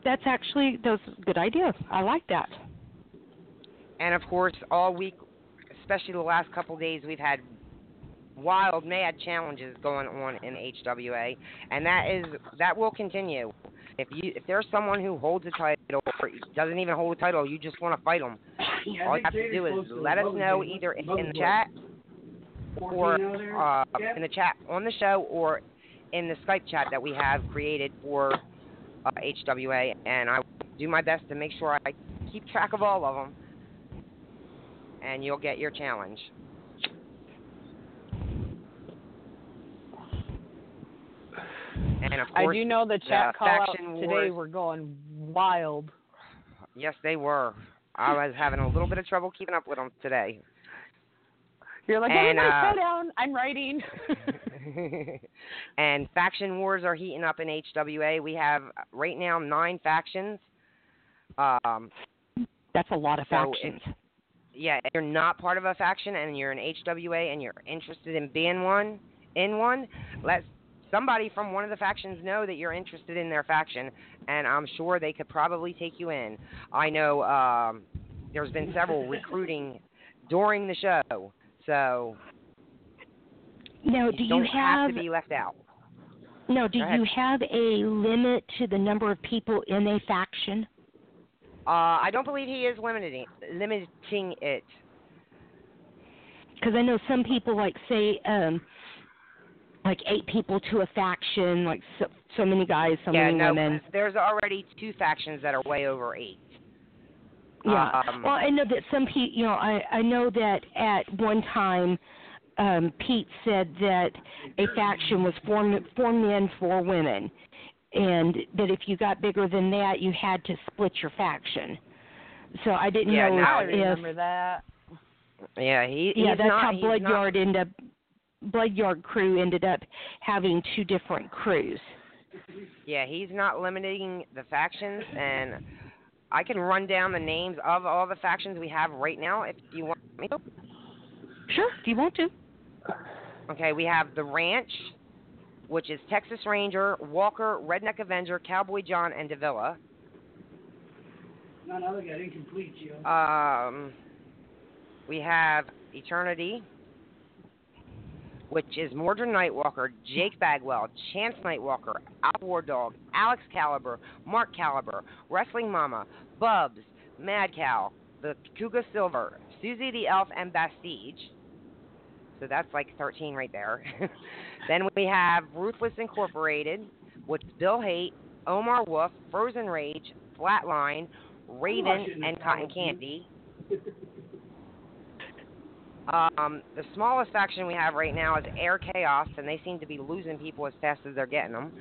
That's actually that's a good idea. I like that. And, of course, all week, especially the last couple of days, we've had wild, mad challenges going on in H W A, and that is that will continue. If you if there's someone who holds a title or doesn't even hold a title, you just want to fight them. Yeah, all you have to do is let us know either in the chat or uh, in the chat on the show or in the Skype chat that we have created for uh, H W A, and I will do my best to make sure I keep track of all of them, and you'll get your challenge. And of course, I do know the chat call out today were going wild. Yes, they were. I was having a little bit of trouble keeping up with them today. You're like, hey, uh, slow down. I'm writing. And faction wars are heating up in H W A. We have right now nine factions. Um, That's a lot of so factions. If, yeah, if you're not part of a faction and you're in H W A and you're interested in being one, in one, let's somebody from one of the factions know that you're interested in their faction, and I'm sure they could probably take you in. I know um, there's been several recruiting during the show, so now, do you don't you have, have to be left out. No, do you have a limit to the number of people in a faction? Uh, I don't believe he is limiting, limiting it. Because I know some people, like, say... Um, Like eight people to a faction, like so, so many guys, so yeah, many no, women. There's already two factions that are way over eight. Yeah. Um, well, I know that some people, you know, I, I know that at one time um, Pete said that a faction was four, four men, four women, and that if you got bigger than that, you had to split your faction. So I didn't yeah, know now if. Yeah, I remember that. Yeah, he, yeah he's that's not, how Bloodyard ended up. Blade Yard crew ended up having two different crews. Yeah, he's not limiting the factions, and I can run down the names of all the factions we have right now if you want me to. Sure, if you want to. Okay, we have the Ranch, which is Texas Ranger, Walker, Redneck Avenger, Cowboy John, and Davila. No, no, look, I didn't complete you. Um, we have Eternity, which is Mordred Nightwalker, Jake Bagwell, Chance Nightwalker, Al War Dog, Alex Caliber, Mark Caliber, Wrestling Mama, Bubs, Mad Cow, the Cougar Silver, Susie the Elf, and Bastige. So that's like thirteen right there. Then we have Ruthless Incorporated, which is Bill Haight, Omar Wolf, Frozen Rage, Flatline, Raven, and Cotton Candy. Um, the smallest faction we have right now is Air Chaos, and they seem to be losing people as fast as they're getting them.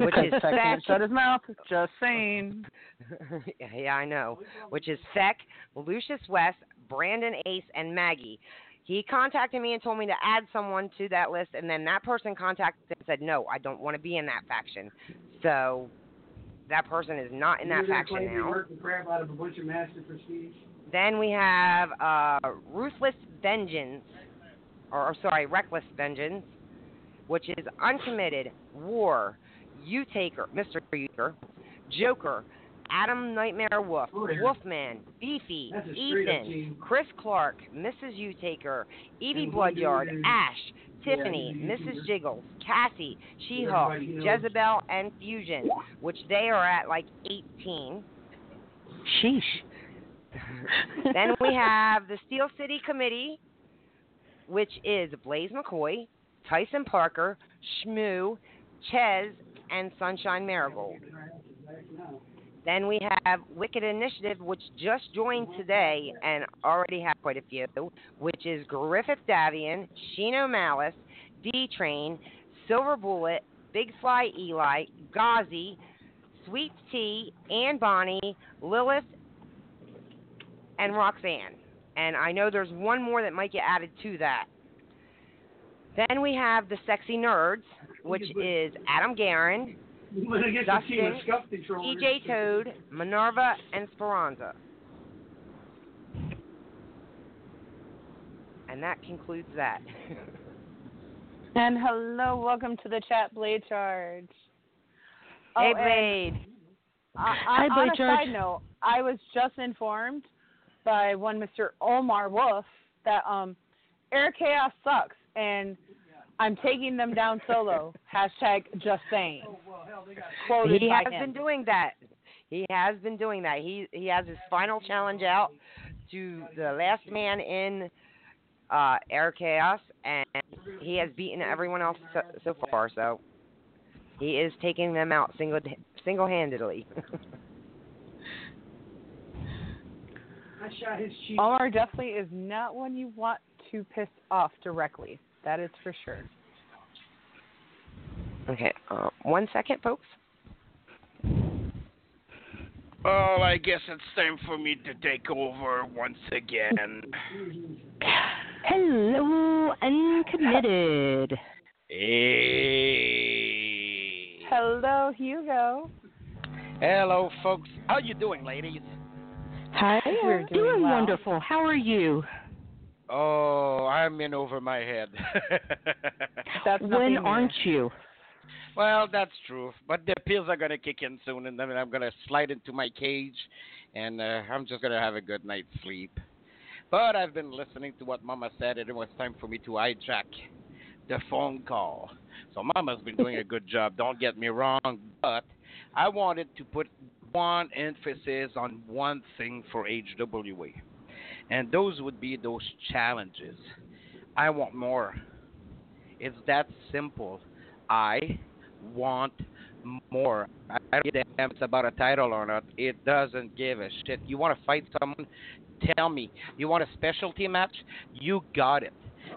Which is Feck. Shut his mouth. Just saying. yeah, yeah, I know. Which is Feck, Lucius West, Brandon Ace, and Maggie. He contacted me and told me to add someone to that list, and then that person contacted him and said, no, I don't want to be in that faction. So that person is not in that faction now. Out of a bunch of master prestige. Then we have uh, Ruthless Vengeance, or, or sorry, Reckless Vengeance, which is Uncommitted, War, Utaker, Mister Utaker, Joker, Adam Nightmare Wolf, oh, yeah. Wolfman, Beefy, Ethan, Chris Clark, Missus Utaker, Evie Bloodyard, Ash, yeah, Tiffany, yeah, Missus Jiggles, Kassie, She-Hulk, Jezebel, and Fusion, which they are at like eighteen. Sheesh. Then we have the Steel City Committee, which is Blaze McCoy, Tyson Parker, Shmoo, Chez, and Sunshine Marigold. Then we have Wicked Initiative, which just joined today and already have quite a few, which is Griffith Davian, Shino Malice, D-Train, Silver Bullet, Big Fly Eli, Ghazi, Sweet Tea, Ann Bonnie, Lilith, and Roxanne. And I know there's one more that might get added to that. Then we have the Sexy Nerds, which is Adam Guerin, Dustin, E J Toad, Minerva, and Speranza. And that concludes that. And hello, welcome to the chat, Blade Charge. Hey, oh, Blade. Hi, Blade Charge. On a side note, I was just informed by one Mister Omar Wolf that um, Air Chaos sucks, and I'm taking them down solo. Hashtag just saying. Oh, well, hell, they got he has him. been doing that. He has been doing that. He he has his final challenge out to the last man in uh, Air Chaos, and he has beaten everyone else so, so far. So he is taking them out single single handedly. Omar definitely is not one you want to piss off directly. That is for sure. Okay, uh, one second, folks. Well, I guess it's time for me to take over once again. Hello, Uncommitted. Hey. Hello, Hugo. Hello, folks. How you doing, ladies? Hi, we're doing, doing well. Wonderful. How are you? Oh, I'm in over my head. That's when aren't you? Well, that's true. But the pills are going to kick in soon, and then I'm going to slide into my cage, and uh, I'm just going to have a good night's sleep. But I've been listening to what Mama said, and it was time for me to hijack the phone call. So Mama's been doing a good job, don't get me wrong, but I wanted to put one emphasis on one thing for H W A. And those would be those challenges. I want more. It's that simple. I want more. I don't give a damn it's about a title or not. It doesn't give a shit. You want to fight someone? Tell me. You want a specialty match? You got it.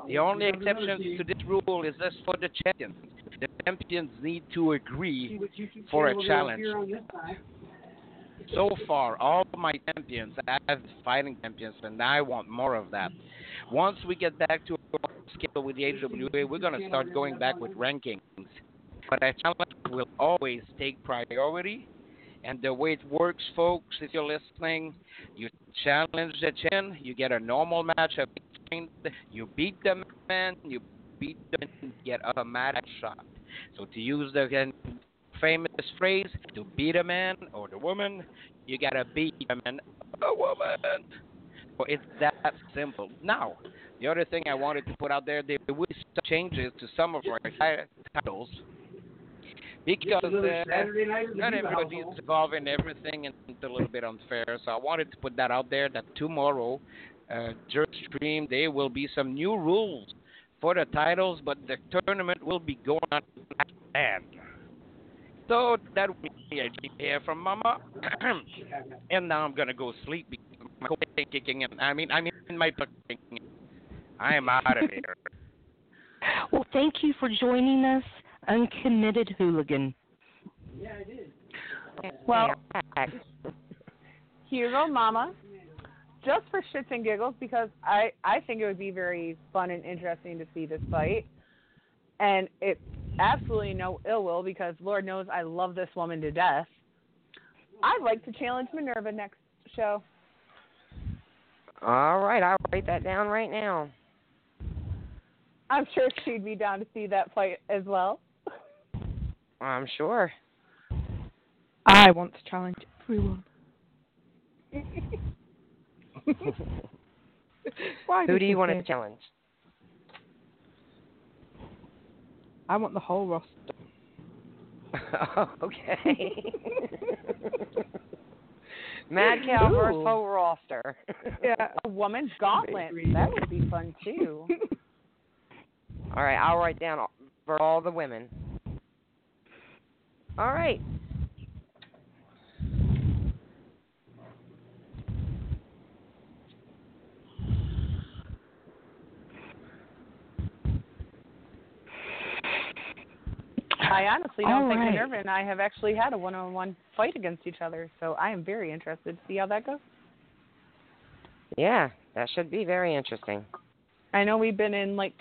The only exception to this rule is just for the champions. The champions need to agree for a challenge. So far, all my champions, I have fighting champions, and I want more of that. Once we get back to schedule with the A W A, we're going to start going back with rankings. But I challenge will always take priority. And the way it works, folks, if you're listening, you challenge the champ, you get a normal match, you beat the man, you beat them, and get a mad shot. So to use the famous phrase, to beat a man or the woman, you gotta beat a man or a woman. So it's that simple. Now, the other thing I wanted to put out there, there will be some changes to some of our titles. Because uh, not everybody's involved in everything, and it's a little bit unfair. So I wanted to put that out there that tomorrow, uh, during stream, there will be some new rules for the titles, but the tournament will be going on at hand. So that will be a G P A from Mama. And now I'm going to go sleep because my coat is kicking in. I mean, I'm in my fucking. I am out of here. Well, thank you for joining us. Uncommitted hooligan. Yeah, I did. Well, here you go, Mama. Just for shits and giggles, because I, I think it would be very fun and interesting to see this fight. And it's absolutely no ill will, because Lord knows I love this woman to death. I'd like to challenge Minerva next show. All right, I'll write that down right now. I'm sure she'd be down to see that fight as well. I'm sure. I want to challenge everyone. Why Who do you want to challenge? I want the whole roster. Oh, okay. Mad Cow versus whole roster. Yeah, a woman's gauntlet. That would be fun too. All right, I'll write down all, for all the women. All right. I honestly don't all think right. Minerva and I have actually had a one-on-one fight against each other, so I am very interested to see how that goes. Yeah, that should be very interesting. I know we've been in, like,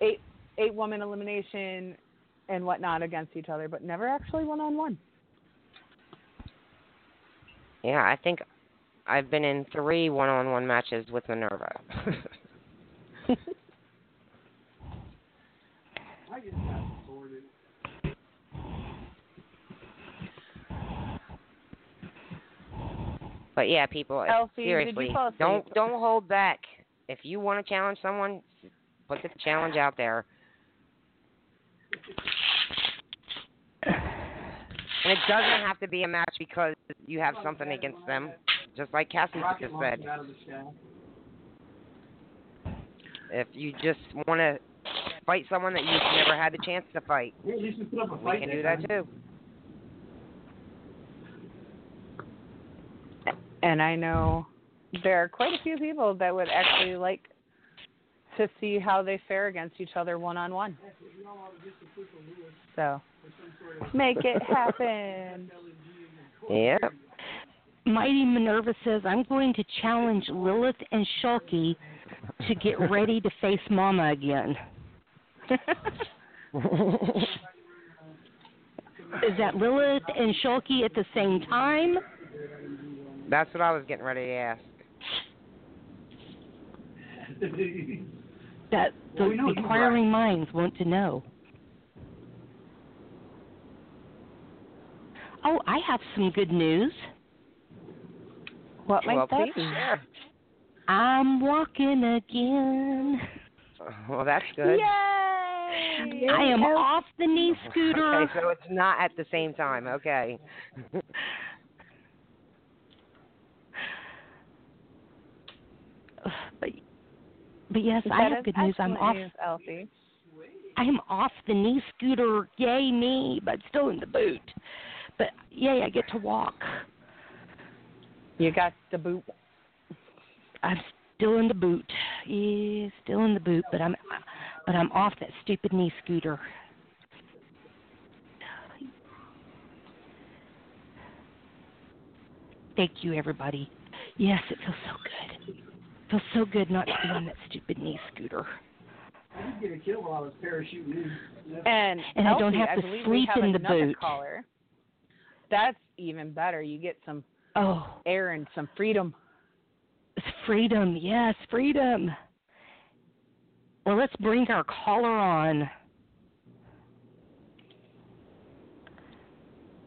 Eight, eight woman elimination and whatnot against each other, but never actually one on one. Yeah, I think I've been in three one on one matches with Minerva. I just got sorted. But yeah, people, Elfie, seriously, don't don't hold back. If you want to challenge someone, put the challenge out there. And it doesn't have to be a match because you have something against them, just like Kassie just said. If you just want to fight someone that you've never had the chance to fight, we can do that too. And I know there are quite a few people that would actually like to see how they fare against each other one-on-one. So, make it happen. Yep. Mighty Minerva says, I'm going to challenge Lilith and Shulky to get ready to face Mama again. Is that Lilith and Shulky at the same time? That's what I was getting ready to ask. That the well, we inquiring minds want to know. Oh, I have some good news. What might well, that be? Sure. I'm walking again. Well, that's good. Yay! Yay. I am off the knee scooter. Okay, so it's not at the same time. Okay. But But yes, I have good news. I'm off. Elfie. I am off the knee scooter. Yay me! But still in the boot. But yay, I get to walk. You got the boot. I'm still in the boot. Yeah, still in the boot. But I'm, but I'm off that stupid knee scooter. Thank you, everybody. Yes, it feels so good. Feels so good not to be on that stupid knee scooter. I didn't get a kill while I was parachuting. And, and Elfie, I don't have I to sleep have in the boot. Collar. That's even better. You get some oh. air and some freedom. Freedom, yes, freedom. Well, let's bring our collar on.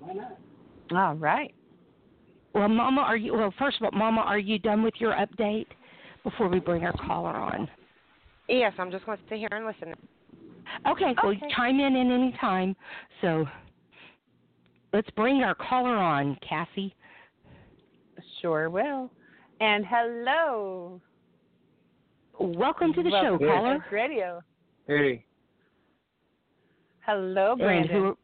Why not? All right. Well, Mama, are you? Well, first of all, Mama, are you done with your update before we bring our caller on? Yes, I'm just going to sit here and listen. Okay, well, okay. chime in at any time. So let's bring our caller on, Kassie. Sure will. And hello. Welcome to the Welcome show, to caller. Radio. Hey. Hello, Brandon. And who,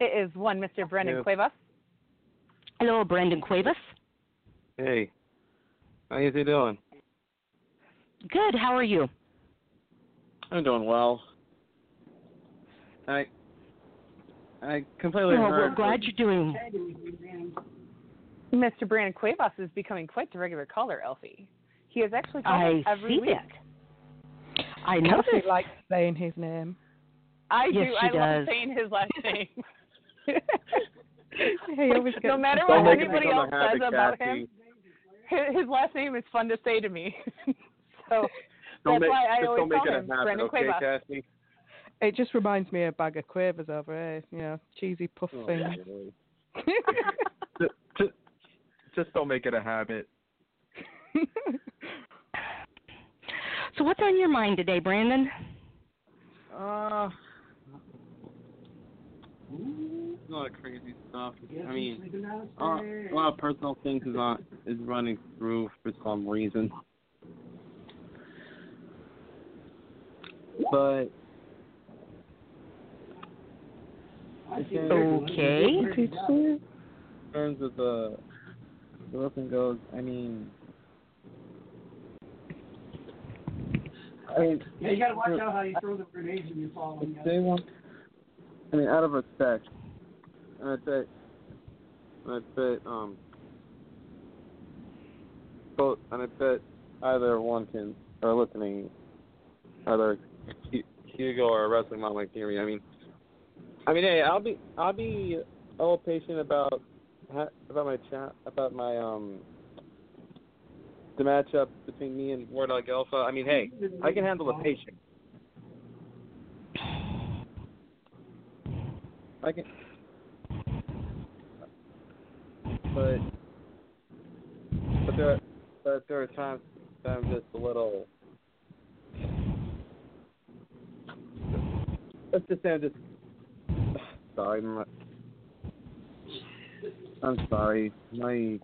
it is one Mister Brendan yep. Cuevas. Hello, Brendan Cuevas. Hey. How you doing? Good. How are you? I'm doing well. I I completely well, heard. We're glad you're doing. Mister Brandon Cuevas is becoming quite the regular caller, Elfie. He is actually calling I every see week. That. I know. Elfie likes saying his name. I yes, do. I does. love saying his last name. Hey, like, no matter what Don't anybody else says about Cassie. him, his last name is fun to say to me. So don't that's make, why I always call him Brandon okay, Cuevas. Cassie? It just reminds me of a bag of Quavers over here, you know, cheesy puff oh, things. just, just, just don't make it a habit. So what's on your mind today, Brandon? Uh, a lot of crazy stuff. I mean, a lot, a lot of personal things is on is running through for some reason. But I think okay. In terms of the the lesson goes, I mean, I mean, yeah, you gotta watch out how you throw the grenades when you fall. They want, I mean, out of respect, and I bet, and I bet, um, both, and I bet either one can are listening, either Hugo or Wrestling Mom like Theory. I mean, I mean, hey, I'll be, I'll be all patient about about my chat, about my um. the matchup between me and Warlock Alpha. I mean, hey, I can handle a patient. I can. But but there are, but there are times that I'm just a little. Let's just say I'm just. Sorry, my. I'm sorry, my.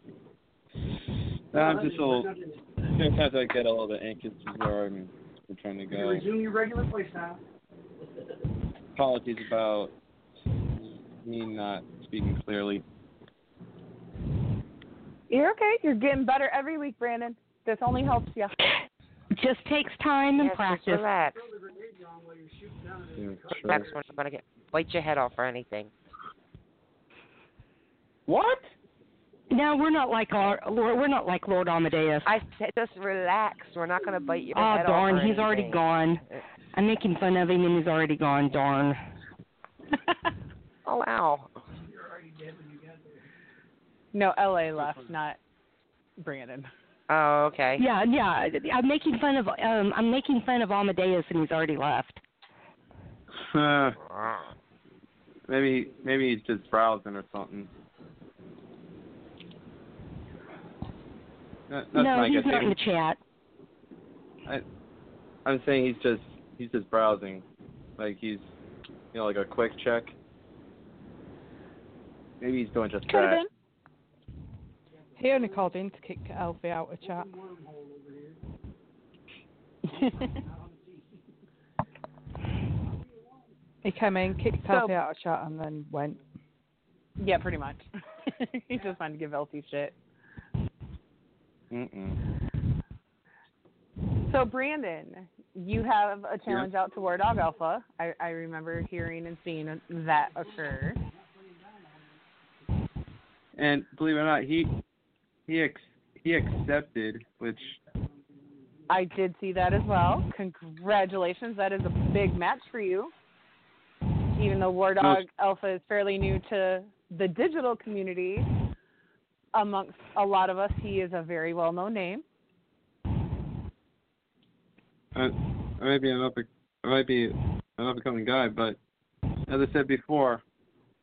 I'm just a little, sometimes I get a little bit anxious where I'm trying to go. You resume your regular play style. Apologies about me not speaking clearly. You're okay. You're getting better every week, Brandon. This only helps you. Just takes time and yes, practice. Just relax. Yeah, sure. Next one's going to get, bite your head off or anything. What? No, we're not like our Lord. We're not like Lord Amadeus. I said, just relax. We're not going to bite your oh, head darn, off. Oh darn! He's anything. Already gone. I'm making fun of him, and he's already gone. Darn. Oh ow! You're already dead when you got there. No, L A left, not Brandon. Oh okay. Yeah, yeah. I'm making fun of. Um, I'm making fun of Amadeus, and he's already left. Uh, maybe, maybe he's just browsing or something. That's no, he's not in the chat. I, I'm saying he's just he's just browsing, like he's you know like a quick check. Maybe he's doing just Could that. Have been. He only called in to kick Elfie out of chat. He came in, kicked so, Elfie out of chat, and then went. Yeah, pretty much. He just wanted to give Elfie shit. Mm-mm. So, Brandon, you have a challenge yeah. out to War Dog Alpha. I, I remember hearing and seeing that occur. And believe it or not, he he ex, he accepted, which... I did see that as well. Congratulations. That is a big match for you. Even though War Dog was... Alpha is fairly new to the digital community, amongst a lot of us, he is a very well-known name. I, I might be an up, I might be an up-and-coming guy, but as I said before,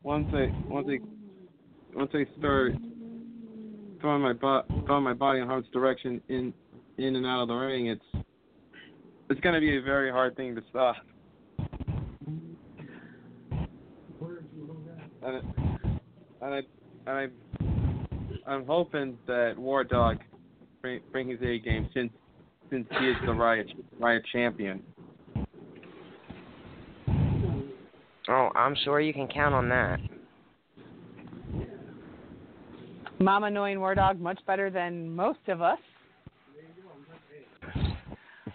once I once I once I start throwing my bo- throwing my body in harm's direction in in and out of the ring, it's it's going to be a very hard thing to stop. And I, and I and I I'm hoping that War Dog bring, bring his A game since since he is the Riot Riot champion. Oh, I'm sure you can count on that. Mama knowing War Dog much better than most of us.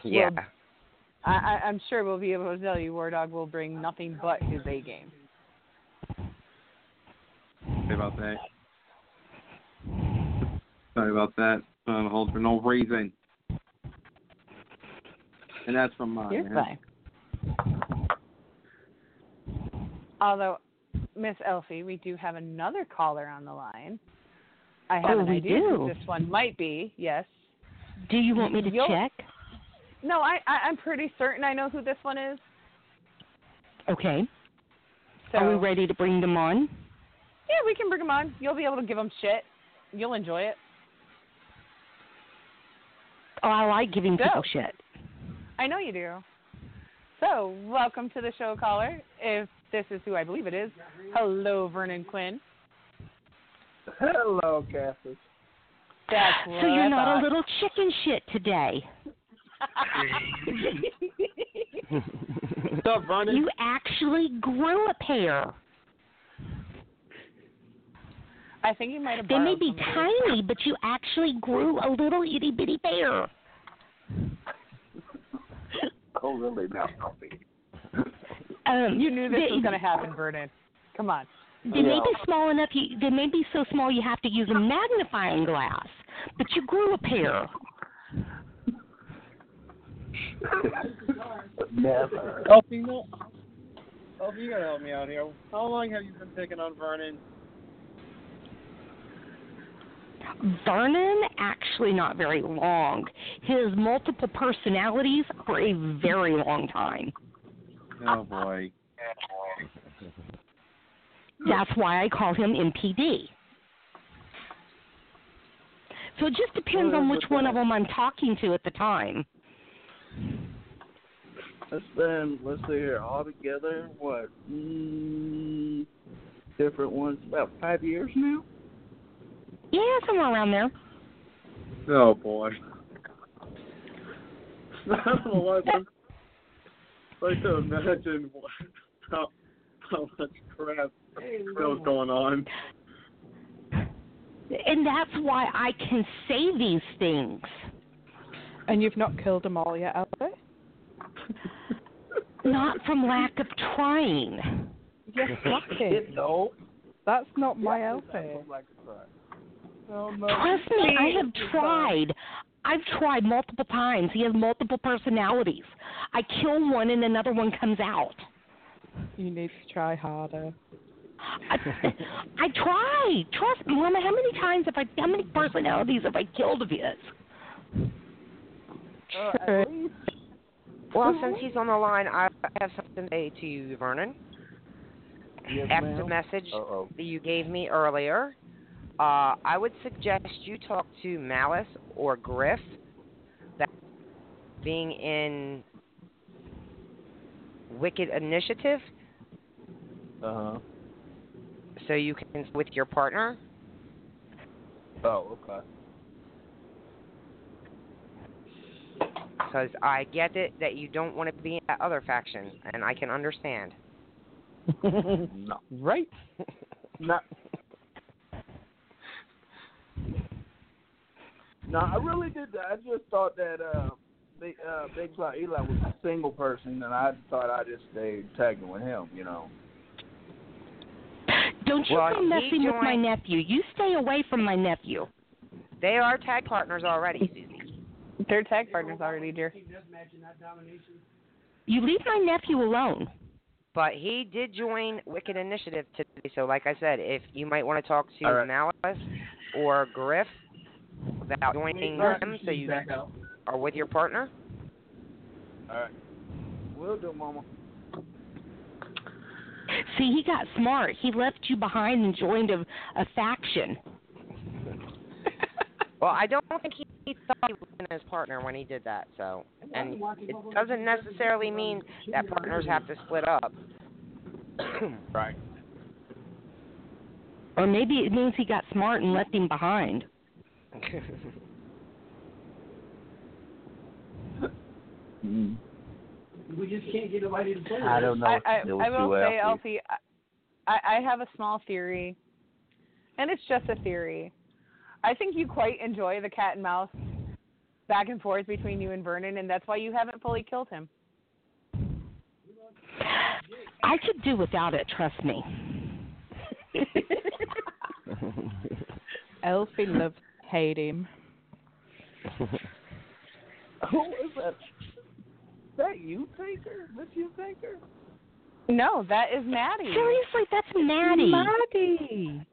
Yeah. We'll, I, I'm sure we'll be able to tell you War Dog will bring nothing but his A game. Sorry about that. Sorry about that. On hold for no reason. And that's from mine. You're fine. Although, Miss Elfie, we do have another caller on the line. I have oh, an idea who this one might be, yes. Do you want me to You'll... check? No, I, I, I'm pretty certain I know who this one is. Okay. So... Are we ready to bring them on? Yeah, we can bring them on. You'll be able to give them shit. You'll enjoy it. Oh, I like giving so, people shit. I know you do. So, welcome to the show, caller. If this is who I believe it is. Hello, Vernon Quinn. Hello, Cassie. That's what so you're I not thought. a little chicken shit today. What's up, Vernon? You actually grew a pair. I think you might have. They may be tiny, but you actually grew a little itty bitty pair. Oh, really? Now, um, you knew this they, was going to happen, Vernon. Come on. They yeah. may be small enough. You, they may be so small you have to use a magnifying glass. But you grew a pair. Never. Elfie, no. Elfie, you got to help me out here. How long have you been picking on Vernon? Vernon, actually not very long. His multiple personalities for a very long time. Oh, boy. That's why I call him M P D. So it just depends on which one of them I'm talking to at the time. It's been, let's see here, all together, what, mm, different ones, about five years now? Yeah, somewhere around there. Oh, boy. I don't know why, but I can imagine what, how, how much crap was going on. And that's why I can say these things. And you've not killed them all yet, have you? Not from lack of trying. Yes, fucking. No. That's not my yeah, outfit. Oh, no. Trust me, I have tried. I've tried multiple times. He has multiple personalities. I kill one and another one comes out. You need to try harder. I, I try. Trust me, Mama. How many times have I? How many personalities have I killed of his? Uh, well, mm-hmm. since he's on the line, I have something to say to you, Vernon. Yes, After ma'am. the message Uh-oh. that you gave me earlier. Uh, I would suggest you talk to Malice or Griff. That being in Wicked Initiative, uh-huh. so you can with your partner. Oh, okay. Because I get it that you don't want to be in that other faction, and I can understand. No. Right? No. No, I really did. I just thought that uh, Big, uh, Big Cloud Eli was a single person, and I thought I just stayed tagging with him, you know. Don't you well, go messing joined... with my nephew. You stay away from my nephew. They are tag partners already, Susie. They're tag partners already, dear. You leave my nephew alone. But he did join Wicked Initiative today, so like I said, if you might want to talk to right. Malice or Griff without joining right. them, so you are with your partner. All right. Will do, Mama. See, he got smart. He left you behind and joined a, a faction. Well, I don't think he, he thought he was in his partner when he did that, so. And it doesn't necessarily mean that partners have to split up. Right. Or maybe it means he got smart and left him behind. mm. We just can't get nobody to play. I don't know. I, I, I will say, Elfie, I, I have a small theory, and it's just a theory. I think you quite enjoy the cat and mouse back and forth between you and Vernon, and that's why you haven't fully killed him. I could do without it, trust me. Elfie loves hate him. Who is that? Is that you, Taker? Miss you, Taker? No, that is Maddie. Seriously, that's Maddie. Maddie.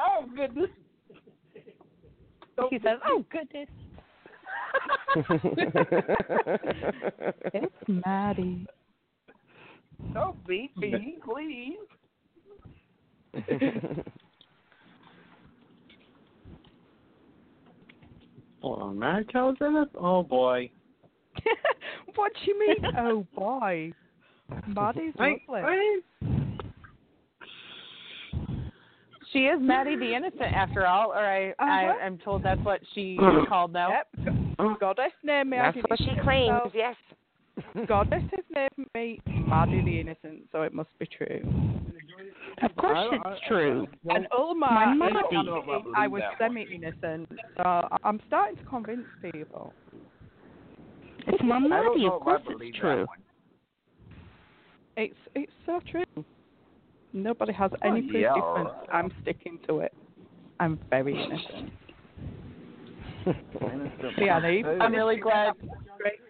Oh, goodness. He says, oh, goodness. It's Maddie. Don't beat me, please. Hold on, Maddie tells us? Oh, boy. What do you mean, oh, boy? Maddie's lovely. Wait, wait. She is Maddie the Innocent, after all, or I, uh-huh. I, I'm told that's what she is called now. Yep. Goddess named me. That's what she claims, herself. Yes. Goddess has named me Maddie the Innocent, so it must be true. Of course I, I, it's true. I, I, and Omar, my Maddie, I was semi-innocent, so I'm starting to convince people. It's my Maddie, of course it's true. It's, it's so true. Nobody has any proof yeah, difference. Right. I'm sticking to it. I'm very innocent. Yeah, I'm really glad.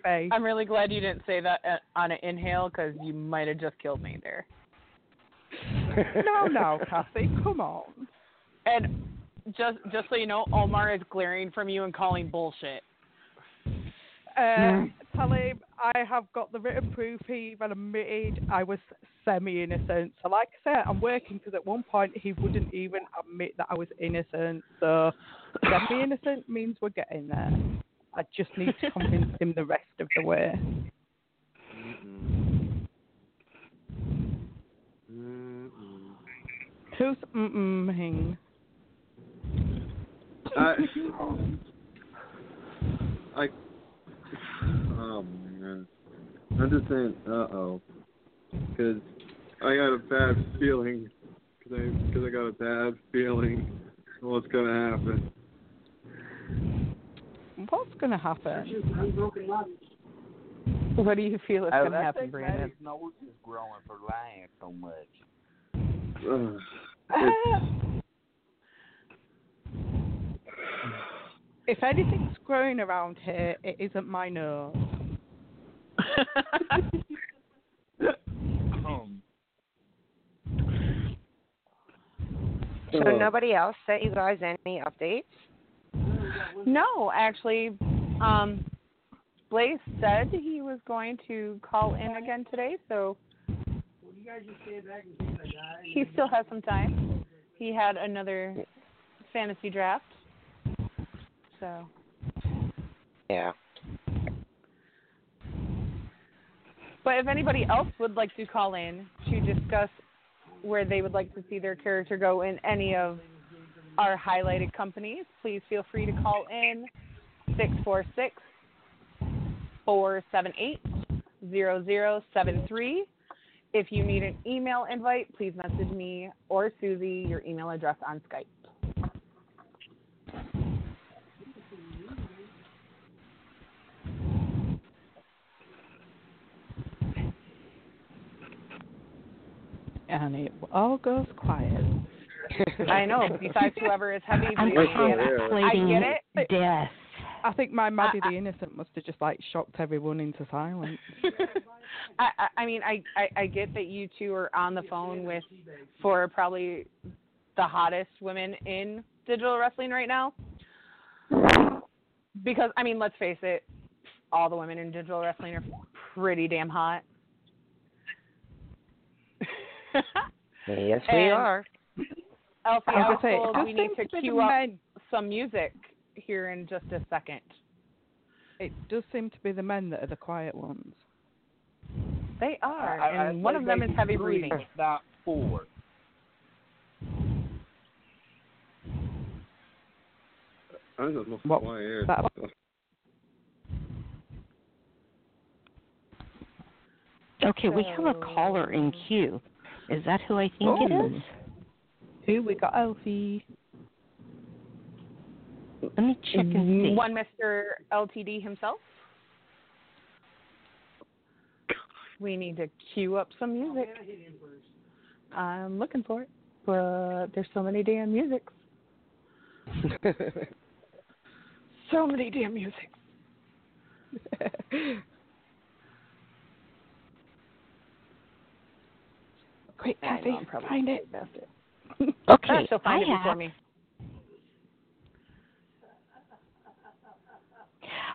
I'm really glad you didn't say that on an inhale, because you might have just killed me there. No, no, Kassie, come on. And just just so you know, Omar is glaring from you and calling bullshit. Uh, tell him I have got the written proof. He even admitted I was semi-innocent. So like I said, I'm working, because at one point he wouldn't even admit that I was innocent. So semi-innocent means we're getting there. I just need to convince him the rest of the way. Mm-mm. Mm-mm. Who's mm-mm-ing? I... I... Oh, man. I'm just saying, uh-oh. Because I got a bad feeling. Because I, cause I got a bad feeling what's going to happen. What's going to happen? What do you feel is going to happen, Brandon? His nose is growing for lying so much. Uh, If anything's growing around here, it isn't my nose. um. So uh. nobody else sent you guys any updates? No, actually, um, Blaze said he was going to call in again today, so he still has some time. He had another fantasy draft. So. Yeah. But if anybody else would like to call in to discuss where they would like to see their character go in any of our highlighted companies, please feel free to call in six four six, four seven eight, zero zero seven three. If you need an email invite, please message me or Susie your email address on Skype. And it all goes quiet. I know. Besides whoever is heavy. I'm I get it. But death. I think my Maddie the Innocent must have just, like, shocked everyone into silence. I, I, I mean, I, I, I get that you two are on the phone with for probably the hottest women in digital wrestling right now. Because, I mean, let's face it, all the women in digital wrestling are pretty damn hot. Yes, we and are. Elfie, I was told we need to queue up men. some music here in just a second. It does seem to be the men that are the quiet ones. They are, I, I, and I one of them is heavy breathing. If not four. I just must what, that Okay, so we have a caller in queue. Is that who I think oh, it is? Who we got? Elfie. Let me check and see. One Mister L T D himself. We need to queue up some music. I'm looking for it, but there's so many damn musics. So many damn musics. Quick, Kathy, find it. it. Okay, so find I it for me.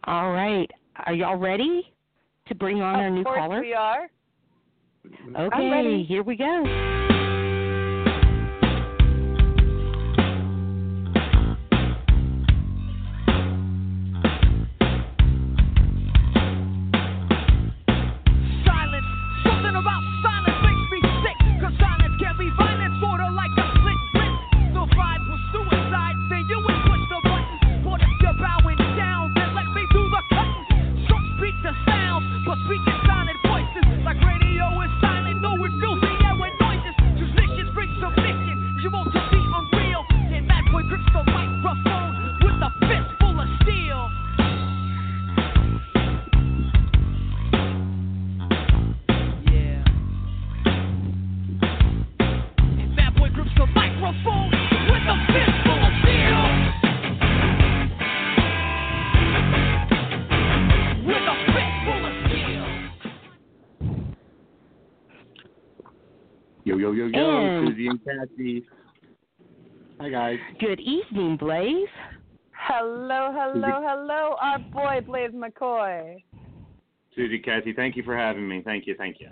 All right. Are y'all ready to bring on of our new caller? Of course we are. Okay, I'm ready. Here we go. Hi guys. Good evening, Blaze. Hello, hello, hello, our boy Blaze McCoy. Susie, Kathy, thank you for having me. Thank you, thank you.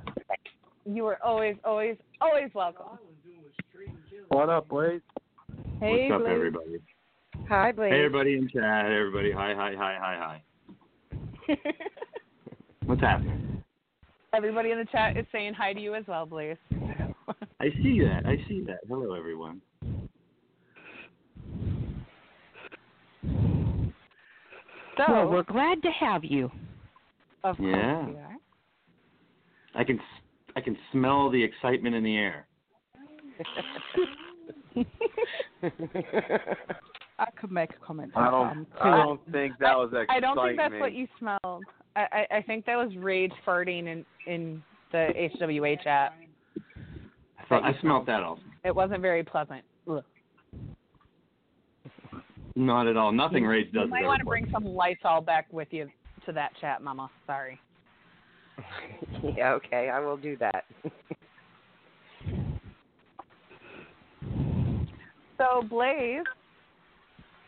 You are always, always, always welcome. What up, Blaze? Hey, what's up, Blaze? Everybody? Hi, Blaze. Hey, everybody in chat. Everybody, hi, hi, hi, hi, hi. What's happening? Everybody in the chat is saying hi to you as well, Blaze. I see that. I see that. Hello, everyone. So well, we're glad to have you. Of course yeah. we are. I can I can smell the excitement in the air. I could make a comment. I don't, I don't think that was excitement. I don't think that's what you smelled. I, I, I think that was rage farting in, in the H W A chat. I smelled that also. It wasn't very pleasant. Ugh. Not at all. Nothing Rage does. You might want to bring some Lysol back with you to that chat, Mama. Sorry. Yeah, okay. I will do that. So, Blaze,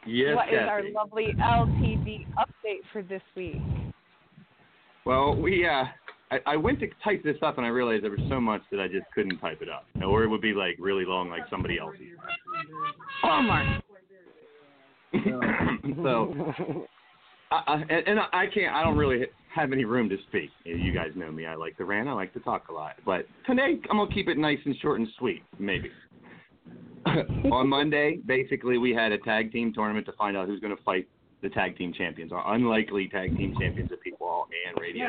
yes, what Kathy. is our lovely L T D update for this week? Well, we... Uh, I, I went to type this up and I realized there was so much that I just couldn't type it up, or it would be like really long, like somebody else's. Omar. so, I, I, and I can't. I don't really have any room to speak. You guys know me. I like to rant. I like to talk a lot. But today I'm gonna keep it nice and short and sweet, maybe. On Monday, basically, we had a tag team tournament to find out who's gonna fight. The tag team champions are unlikely tag team champions of Peak Wall and Radio.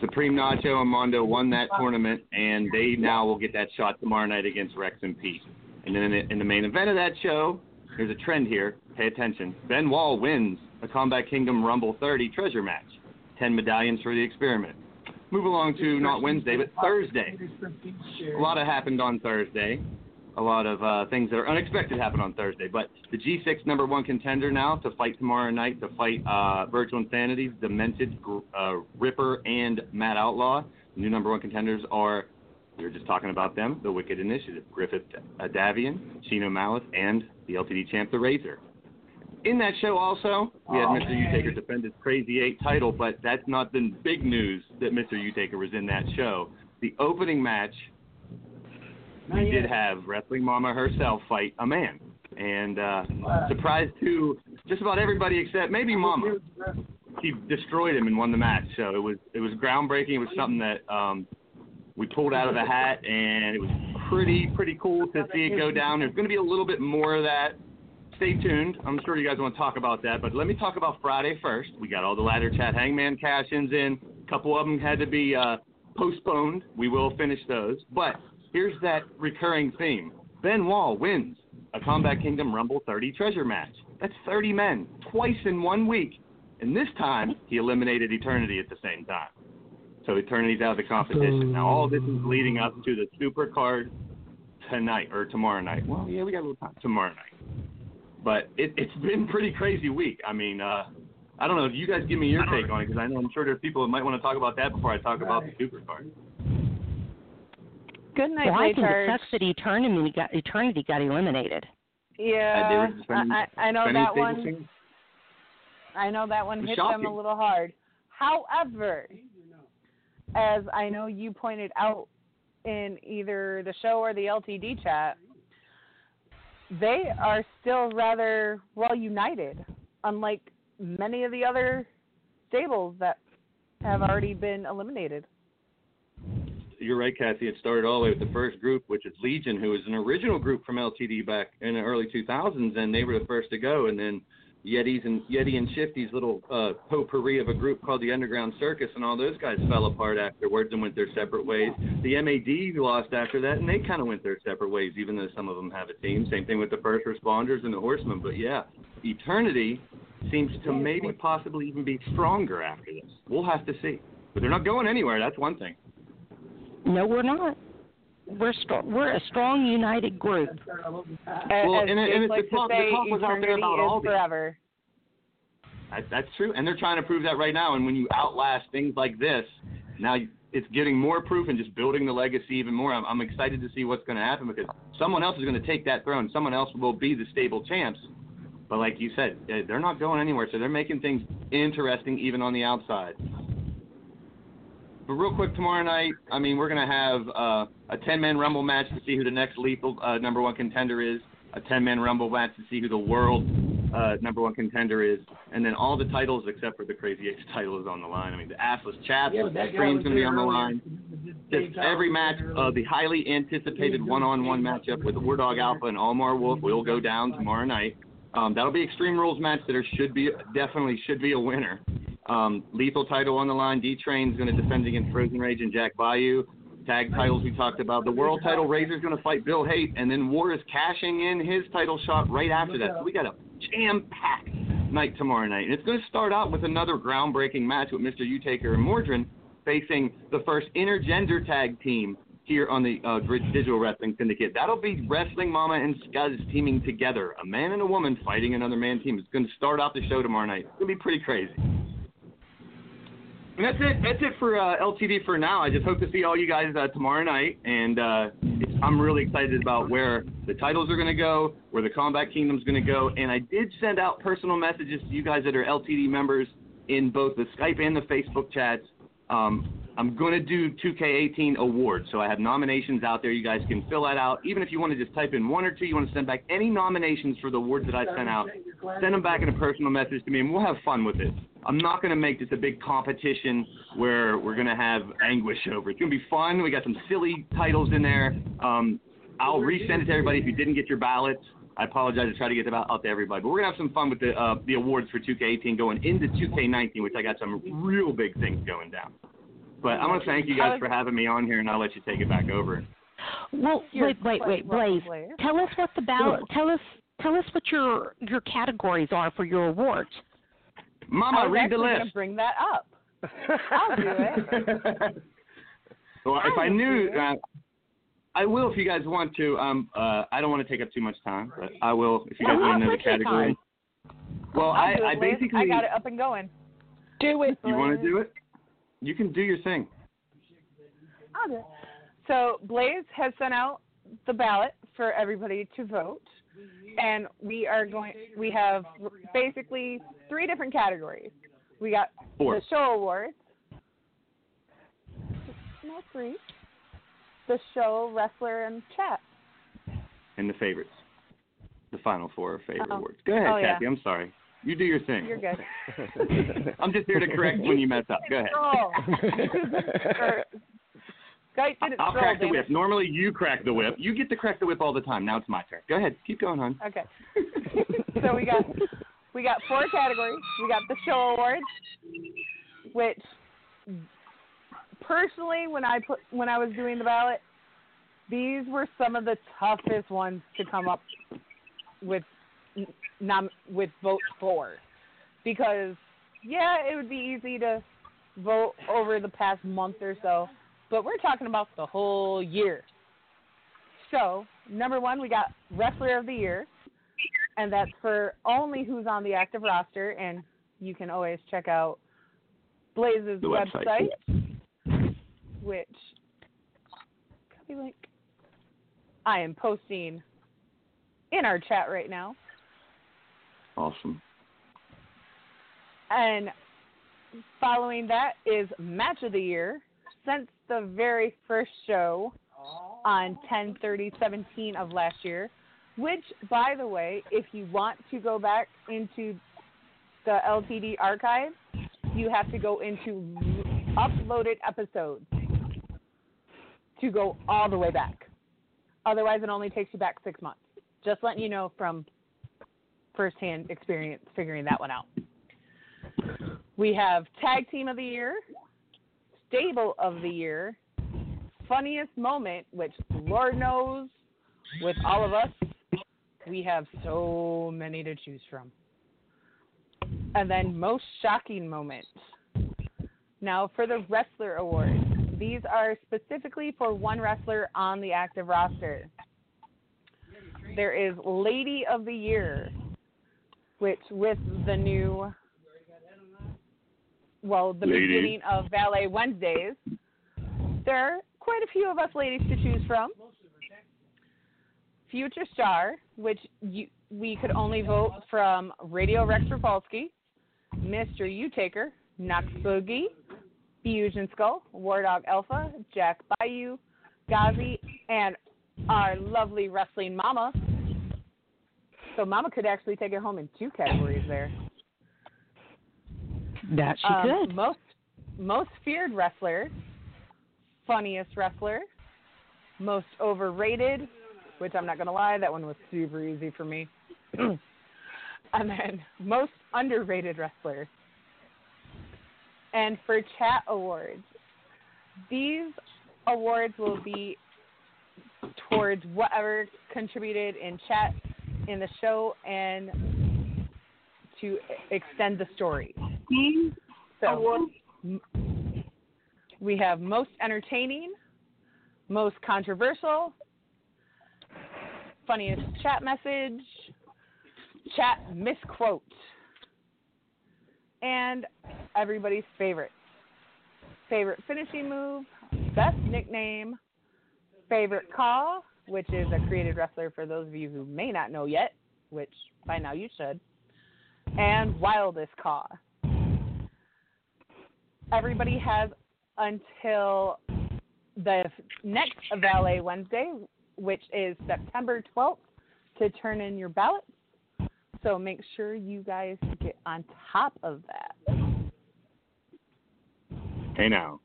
Supreme Nacho and Mondo won that tournament, and they now will get that shot tomorrow night against Rex and Pete. And then in the, in the main event of that show, there's a trend here. Pay attention. Ben Wall wins a Combat Kingdom Rumble thirty treasure match. ten medallions for the experiment. move along to not Wednesday, but Thursday. A lot of happened on Thursday. A lot of uh, things that are unexpected happened on Thursday. But the G six number one contender now to fight tomorrow night, to fight uh, Virtual Insanity's Demented, uh, Ripper, and Mad Outlaw. The new number one contenders are, we were just talking about them, the Wicked Initiative, Griffith Adavian, Chino Malice, and the L T D champ, the Razor. In that show also, we had oh, Mister Utaker defend his Crazy eight title, but that's not the big news that Mister Utaker was in that show. The opening match, not we yet. did have Wrestling Mama herself fight a man. And uh, wow. surprise to just about everybody except maybe Mama. She destroyed him and won the match. So it was it was groundbreaking. It was something that um, we pulled out of the hat, and it was pretty, pretty cool to see it go down. There's going to be a little bit more of that. Stay tuned. I'm sure you guys want to talk about that, but let me talk about Friday first. We got all the ladder chat hangman cash-ins in. A couple of them had to be uh, postponed. We will finish those. But here's that recurring theme. Ben Wall wins a Combat Kingdom Rumble thirty treasure match. That's thirty men twice in one week. And this time, he eliminated Eternity at the same time. So Eternity's out of the competition. Now, all this is leading up to the Super Card tonight, or tomorrow night. Well, yeah, we got a little time. Tomorrow night. But it, it's been pretty crazy week. I mean, uh, I don't know. You guys give me your take on it, because I know I'm sure there's people that might want to talk about that before I talk about the Super Card. Good night, well, I think it sucks that Eternity got, Eternity got eliminated. Yeah, uh, spending, I, I know that one. Things. I know that one hit them a little hard. However, as I know you pointed out in either the show or the L T D chat, they are still rather well united, unlike many of the other stables that have already been eliminated. You're right, Kassie. It started all the way with the first group, which is Legion, who was an original group from L T D back in the early two thousands, and they were the first to go. And then Yetis and Yeti and Shifty's little uh, potpourri of a group called the Underground Circus, and all those guys fell apart afterwards and went their separate ways. The M A D lost after that, and they kind of went their separate ways, even though some of them have a team. Same thing with the First Responders and the Horsemen. But, yeah, Eternity seems to maybe possibly even be stronger after this. We'll have to see. But they're not going anywhere. That's one thing. No, we're not. We're strong. We're a strong, united group. Uh, well, and, and it's like the, talk, the talk was out there about all forever. That, that's true, and they're trying to prove that right now. And when you outlast things like this, now you, it's getting more proof and just building the legacy even more. I'm, I'm excited to see what's going to happen, because someone else is going to take that throne. Someone else will be the stable champs. But like you said, they're not going anywhere, so they're making things interesting even on the outside. But real quick, tomorrow night, I mean, we're going to have uh, a ten-man Rumble match to see who the next lethal uh, number one contender is, a ten-man Rumble match to see who the world uh, number one contender is, and then all the titles except for the Crazy Eight title is on the line. I mean, the Assless Chaps, yeah, the Scream's going to be on the line. Just every match, uh, the highly anticipated one-on-one matchup with War Dog Alpha and Omar Wolf will go down tomorrow night. Um, that'll be Extreme Rules match that there should be definitely should be a winner. Um, lethal title on the line. D-Train's going to defend against Frozen Rage and Jack Bayou. Tag titles we talked about. The world title, Razor's going to fight Bill Haight, and then War is cashing in his title shot right after that. So we got a jam-packed night tomorrow night. And it's going to start out with another groundbreaking match with Mister Utaker and Mordrin facing the first intergender tag team here on the uh, Digital Wrestling Syndicate. That'll be Wrestling Mama and Scuzz teaming together. A man and a woman fighting another man team. It's going to start off the show tomorrow night. It's going to be pretty crazy. And that's it. That's it for uh, L T D for now. I just hope to see all you guys uh, tomorrow night, and uh, I'm really excited about where the titles are going to go, where the Combat Kingdom's going to go. And I did send out personal messages to you guys that are L T D members in both the Skype and the Facebook chats. Um, I'm going to do two K eighteen awards, so I have nominations out there. You guys can fill that out. Even if you want to just type in one or two, you want to send back any nominations for the awards that I sent out, send them back in a personal message to me, and we'll have fun with it. I'm not going to make this a big competition where we're going to have anguish over. It's going to be fun. We got some silly titles in there. Um, I'll resend it to everybody if you didn't get your ballots. I apologize to try to get them out to everybody. But we're going to have some fun with the, uh, the awards for two K eighteen going into two K nineteen, which I got some real big things going down. But I want to thank you guys for having me on here, and I'll let you take it back over. Well, wait, wait, wait, Blaze. Tell us what the ballot. Tell us, tell us what your your categories are for your awards. Mama, read the list. I was actually going to bring that up. I'll do it. Well, I if I knew, uh, I will if you guys want to. Um, uh, I don't want to take up too much time, but I will if you guys well, want another category. Well, I, I basically I got it up and going. Do it. You want to do it? You can do your thing. I'll do it. So Blaze has sent out the ballot for everybody to vote, and we are going. We have basically three different categories. We got Four. the show awards. No, three. The show, wrestler, and chat. And the favorites. The final four favorite oh. awards. Go ahead, oh, Kathy. Yeah. I'm sorry. You do your thing. You're good. I'm just here to correct when you mess up. Go ahead. Guys, did it I'll crack the whip. Normally you crack the whip. You get to crack the whip all the time. Now it's my turn. Go ahead. Keep going, hon. Okay. So we got we got four categories. We got the show awards, which personally, when I put when I was doing the ballot, these were some of the toughest ones to come up with nom- with vote for, because yeah, it would be easy to vote over the past month or so, but we're talking about the whole year. So number one, we got Wrestler of the Year, and that's for only who's on the active roster, and you can always check out Blaze's the website. website. Which, copy link, I am posting in our chat right now. Awesome. And following that is Match of the Year. Since the very first show on ten thirty seventeen of last year, which, by the way, if you want to go back into the L T D archive, you have to go into uploaded episodes to go all the way back. Otherwise, it only takes you back six months. Just letting you know from firsthand experience figuring that one out. We have Tag Team of the Year, Stable of the Year, Funniest Moment, which Lord knows with all of us, we have so many to choose from. And then Most Shocking Moment. Now for the Wrestler Awards. These are specifically for one wrestler on the active roster. There is Lady of the Year, which with the new, well, the Lady. beginning of Valet Wednesdays, there are quite a few of us ladies to choose from. Future Star, which you, we could only vote from Radio Rex Rapolsky, Mister Utaker, Knox Boogie, Fusion Skull, War Dog Alpha, Jack Bayou, Ghazi, and our lovely wrestling Mama. So Mama could actually take it home in two categories there. That she um, could. Most most feared wrestler, funniest wrestler, most overrated, which I'm not going to lie, that one was super easy for me. And then most underrated wrestler. And for chat awards, these awards will be towards whatever contributed in chat in the show and to extend the story. So we have most entertaining, most controversial, funniest chat message, chat misquote, and everybody's favorite. Favorite finishing move, best nickname, favorite call, which is a created wrestler for those of you who may not know yet, which by now you should, and wildest call. Everybody has until the next Valet Wednesday, which is September twelfth, to turn in your ballots. So make sure you guys get on top of that. Hey now.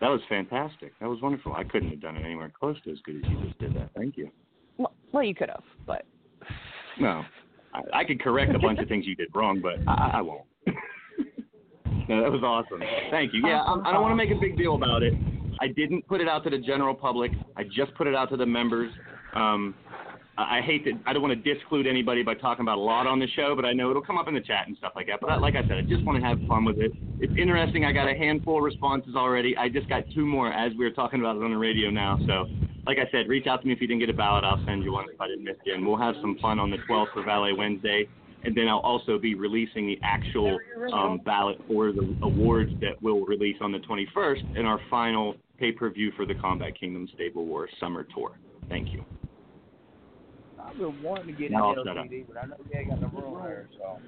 That was fantastic. That was wonderful. I couldn't have done it anywhere close to as good as you just did that. Thank you. Well, well you could have, but... No. I, I could correct a bunch of things you did wrong, but I, I won't. No, that was awesome. Thank you. Yeah, I, I don't want to make a big deal about it. I didn't put it out to the general public. I just put it out to the members. Um... I hate to, I don't want to disclude anybody by talking about a lot on the show, but I know it'll come up in the chat and stuff like that. But I, like I said, I just want to have fun with it. It's interesting. I got a handful of responses already. I just got two more as we were talking about it on the radio now. So, like I said, reach out to me if you didn't get a ballot. I'll send you one if I didn't miss you. And we'll have some fun on the twelfth for Valet Wednesday. And then I'll also be releasing the actual um, ballot for the awards that we'll release on the twenty-first in our final pay-per-view for the Combat Kingdom Stable War Summer Tour. Thank you. I've been wanting to get an L C D, but I know you ain't got no room there, so.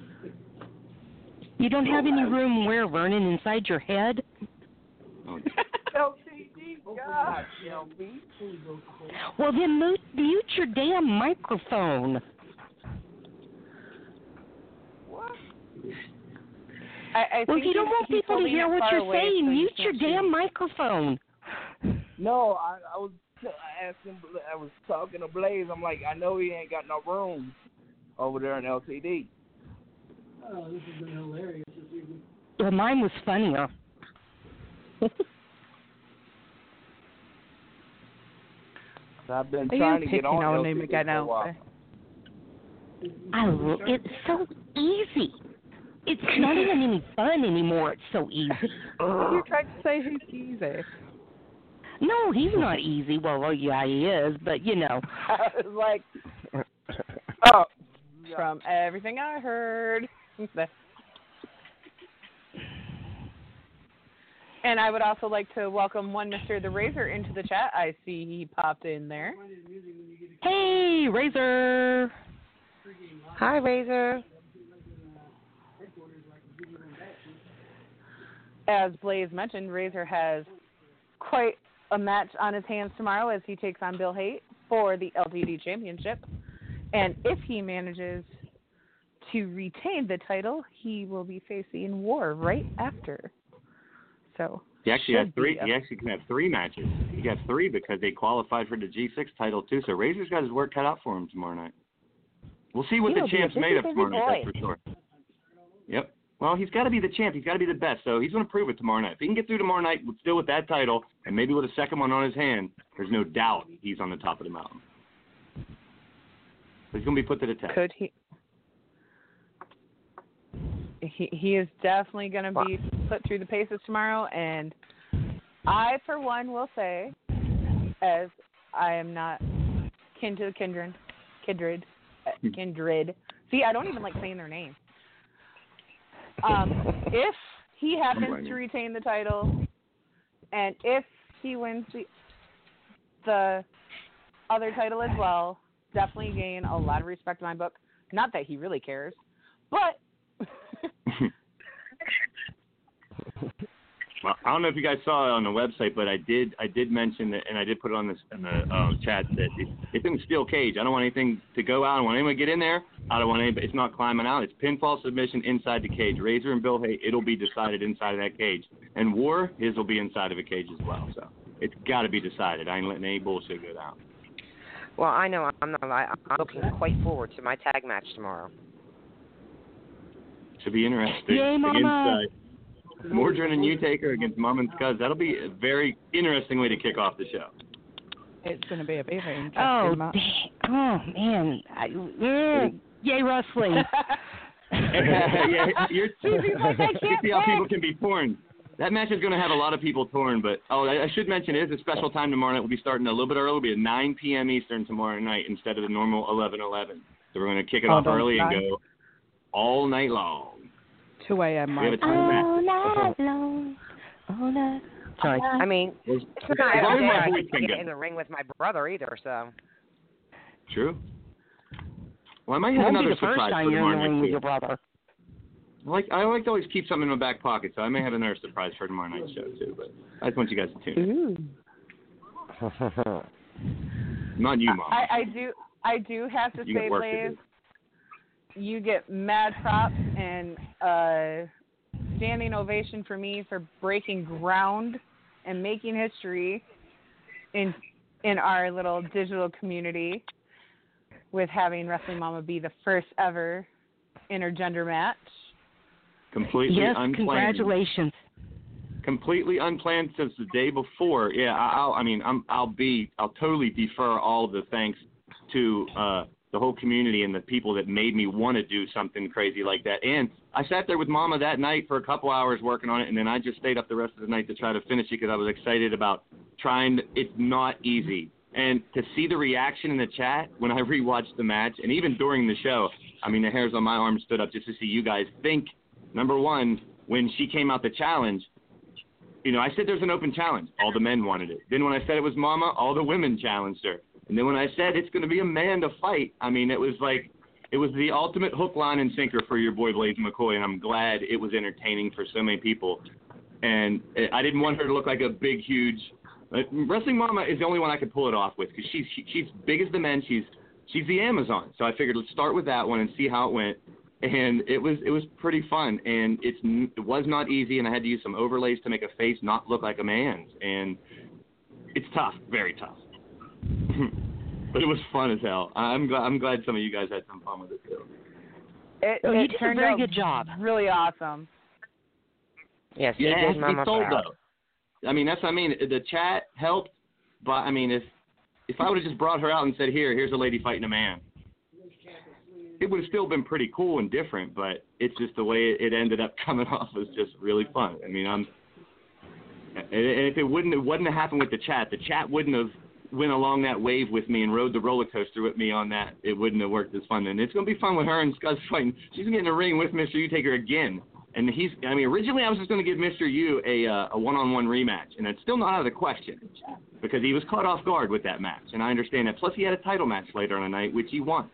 You don't have any room where, Vernon? Inside your head? Oh. L C D, God. Well, then mute, mute your damn microphone. What? I, I well, if you don't want people to hear what you're saying, so mute your damn see. microphone. No, I, I was... I asked him, I was talking to Blaze. I'm like, I know he ain't got no room over there in L C D. Oh, this has been hilarious this evening. Well, mine was funnier. So I've been Are trying to get on, on L C D again for a while. I will, it's so easy. It's not even any fun anymore. It's so easy. You're trying to say he's easy. No, he's not easy. Well, well, yeah, he is, but, you know. I was like, oh, from everything I heard. And I would also like to welcome one Mister The Razor into the chat. I see he popped in there. Hey, Razor. Hi, Razor. As Blaze mentioned, Razor has quite a match on his hands tomorrow as he takes on Bill Haight for the L D D Championship. And if he manages to retain the title, he will be facing War right after. So he actually has three. He actually can have three matches. He got three because they qualified for the G six title too. So Razor's got his work cut out for him tomorrow night. We'll see what He'll the champ's made of tomorrow night, that's for sure. Yep. Well, he's got to be the champ. He's got to be the best. So he's going to prove it tomorrow night. If he can get through tomorrow night still with that title and maybe with a second one on his hand, there's no doubt he's on the top of the mountain. He's going to be put to the test. Could he? He, he is definitely going to be put through the paces tomorrow. And I, for one, will say, as I am not kin to the kindred, kindred, kindred. See, I don't even like saying their name. Um, if he happens to retain the title, and if he wins the, the other title as well, definitely gain a lot of respect in my book. Not that he really cares, but... Well, I don't know if you guys saw it on the website, but I did I did mention that, and I did put it on this, in the uh, chat, that it, it's in a steel cage. I don't want anything to go out. I don't want anyone to get in there. I don't want anybody. It's not climbing out. It's pinfall submission inside the cage. Razor and Bill Hay, it'll be decided inside of that cage. And War, his will be inside of a cage as well. So it's got to be decided. I ain't letting any bullshit go down. Well, I know I'm not lying. I'm looking quite forward to my tag match tomorrow. Should be interesting. Yay, Mama. Against, uh, Mordrin and Utaker against Mom and Scuzz. That'll be a very interesting way to kick off the show. It's going to be a very interesting oh, match. Oh, man. I, mm, yay, wrestling. Yeah, you're, like, I can't you see how people can be torn. That match is going to have a lot of people torn, but oh, I, I should mention it is a special time tomorrow night. We'll be starting a little bit early. It'll be at nine p.m. Eastern tomorrow night instead of the normal eleven eleven. So we're going to kick it oh, off early nine. and go all night long. two a.m. All night long. All night. Sorry. I mean, it's not as long as my voice can get in the ring with my brother either, so. True. Well, I might have another surprise for tomorrow night, with your brother. I like, I like to always keep something in my back pocket, so I may have another surprise for tomorrow night's show, too. But I just want you guys to tune in. Not you, Mom. I, I, do, I do have to say, Blaze, you get mad props and a standing ovation for me for breaking ground and making history in in our little digital community with having Wrestling Mama be the first ever intergender match. Completely yes, unplanned. Congratulations. Completely unplanned since the day before. Yeah, I'll, I mean, I'm, I'll be, I'll totally defer all the thanks to uh, the whole community and the people that made me want to do something crazy like that. And I sat there with Mama that night for a couple hours working on it, and then I just stayed up the rest of the night to try to finish it because I was excited about trying to, it's not easy. And to see the reaction in the chat when I rewatched the match, and even during the show, I mean, the hairs on my arm stood up just to see you guys think, number one, when she came out the challenge, you know, I said there's an open challenge. All the men wanted it. Then when I said it was Mama, all the women challenged her. And then when I said it's going to be a man to fight, I mean, it was like, it was the ultimate hook, line, and sinker for your boy Blaze McCoy, and I'm glad it was entertaining for so many people. And I didn't want her to look like a big, huge... Wrestling Mama is the only one I could pull it off with, because she's, she, she's big as the men. She's she's the Amazon. So I figured let's start with that one and see how it went. And it was it was pretty fun, and it's it was not easy, and I had to use some overlays to make a face not look like a man's, and it's tough, very tough. But it was fun as hell. I'm glad I'm glad some of you guys had some fun with it too. It, oh, it you did a very good job. Really awesome. Yes, you yeah, did, Mama. It's sold though. I mean, that's what I mean. The chat helped, but I mean, if if I would have just brought her out and said, "Here, here's a lady fighting a man," it would have still been pretty cool and different, but it's just the way it ended up coming off was just really fun. I mean, I'm, and if it wouldn't, it wouldn't have happened with the chat. The chat wouldn't have went along that wave with me and rode the roller coaster with me on that. It wouldn't have worked as fun. And it's going to be fun with her and Scott's fighting. She's going to get in the ring with Mister Utaker again. And he's, I mean, originally I was just going to give Mister U a, uh, a one-on-one rematch, and it's still not out of the question because he was caught off guard with that match. And I understand that. Plus he had a title match later on the night, which he won.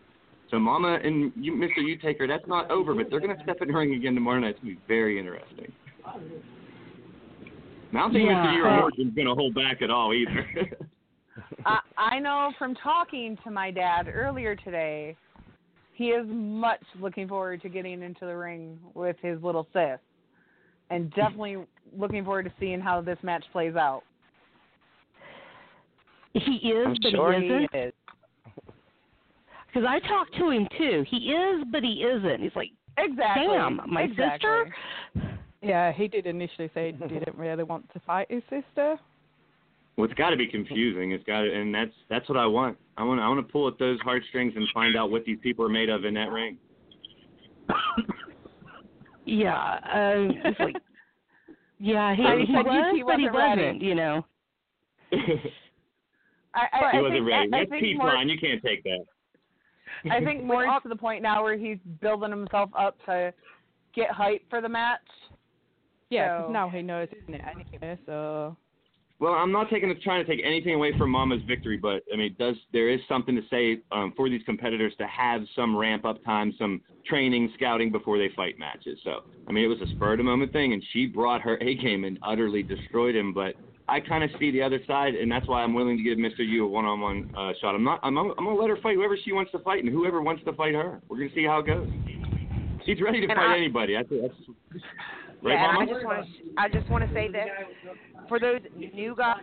So Mama and you, Mister Utaker, that's not over, but they're going to step in the ring again tomorrow night. It's going to be very interesting. And I don't think yeah. Mister U or is going to hold back at all either. uh, I know from talking to my dad earlier today, he is much looking forward to getting into the ring with his little sis, and definitely looking forward to seeing how this match plays out. He is, I'm but sure he isn't. He is. Because I talked to him, too. He is, but he isn't. He's like, exactly. Damn, my exactly. sister? Yeah, he did initially say he didn't really want to fight his sister. Well, it's got to be confusing. It's got to, and that's that's what I want. I want I want to pull at those heartstrings and find out what these people are made of in that ring. yeah. Um, it's like, yeah, he, he, he was, he but he wasn't, ready. You know. I, I, he I wasn't think, ready. That's Pete's line. You can't take that. I think we're up to the point now where he's building himself up to get hype for the match. Yeah, so. Now he knows, isn't it? Anyway, so. Well, I'm not taking trying to take anything away from Mama's victory, but I mean, does there is something to say um, for these competitors to have some ramp up time, some training, scouting before they fight matches. So, I mean, it was a spur of the moment thing, and she brought her A game and utterly destroyed him. But I kind of see the other side, and that's why I'm willing to give Mister U a one-on-one uh, shot. I'm not. I'm, I'm going to let her fight whoever she wants to fight and whoever wants to fight her. We're going to see how it goes. She's ready to and fight I, anybody. I think that's right, yeah, Mama? I just want to. I just want to say that for those new guys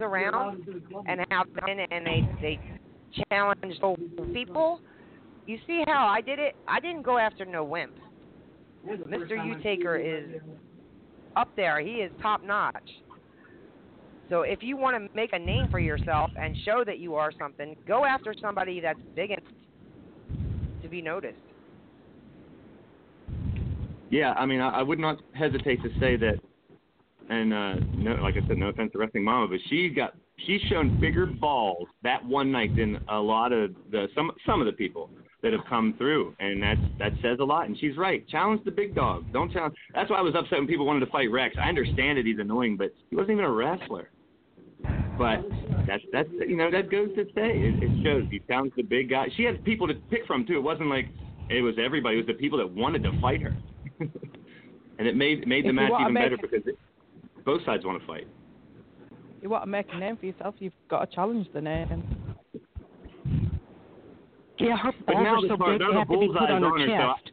around and out and they they challenge old people. You see how I did it? I didn't go after no wimp. Mister Utaker is up there. He is top notch. So if you want to make a name for yourself and show that you are something, go after somebody that's big enough to be noticed. Yeah, I mean, I, I would not hesitate to say that, and uh, no, like I said, no offense to Wrestling Mama, but she got she's shown bigger balls that one night than a lot of the some some of the people that have come through, and that's, that says a lot, and she's right. Challenge the big dog. Don't challenge. That's why I was upset when people wanted to fight Rex. I understand it. He's annoying, but he wasn't even a wrestler. But that's, that's you know, that goes to say. It, it shows. He challenged the big guy. She had people to pick from, too. It wasn't like it was everybody. It was the people that wanted to fight her. And it made made the match even better because it, both sides want to fight. You want to make a name for yourself, you've got to challenge the name. Yeah, her balls are so big they have to be put on her chest.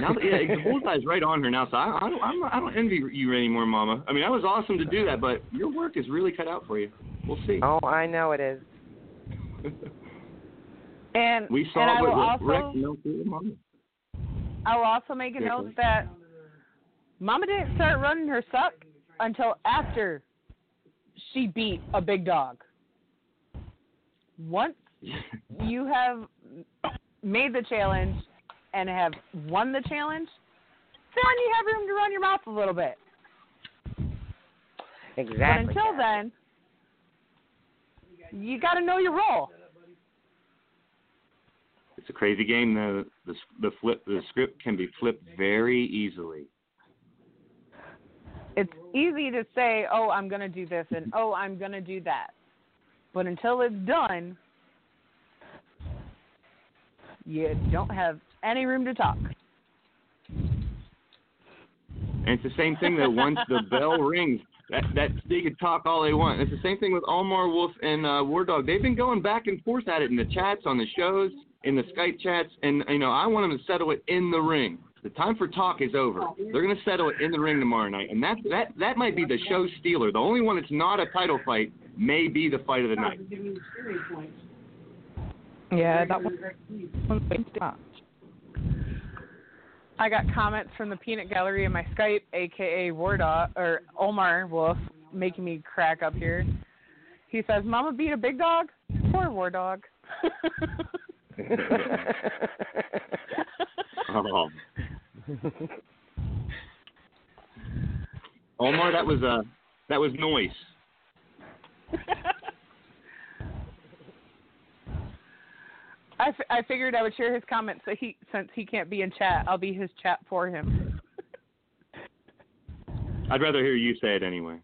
Now, yeah, the bullseye's right on her now, so I, I, don't, I'm, I don't envy you anymore, Mama. I mean, that was awesome to do that, but your work is really cut out for you. We'll see. Oh, I know it is. and we saw and what Rex milked through Mama. I will also make a note that Mama didn't start running her suck until after she beat a big dog. Once you have made the challenge and have won the challenge, then you have room to run your mouth a little bit. Exactly. But until then, you got to know your role. It's a crazy game. The the the flip the script can be flipped very easily. It's easy to say, "Oh, I'm going to do this," and "Oh, I'm going to do that," but until it's done, you don't have any room to talk. And it's the same thing that once the bell rings, that, that they could talk all they want. It's the same thing with Omar, Wolf, and uh, War Dog. They've been going back and forth at it in the chats, on the shows, in the Skype chats, and you know I want them to settle it in the ring. The time for talk is over. They're going to settle it in the ring tomorrow night, and that that that might be the show stealer. The only one that's not a title fight may be the fight of the night. Yeah, that one. I got comments from the peanut gallery in my Skype, aka Warda or Omar Wolf, making me crack up here. He says, "Mama beat a big dog, poor War Dog." um, Omar, that was uh, that was noise. I, f- I figured I would share his comments so he, since he can't be in chat. I'll be his chat for him. I'd rather hear you say it anyway.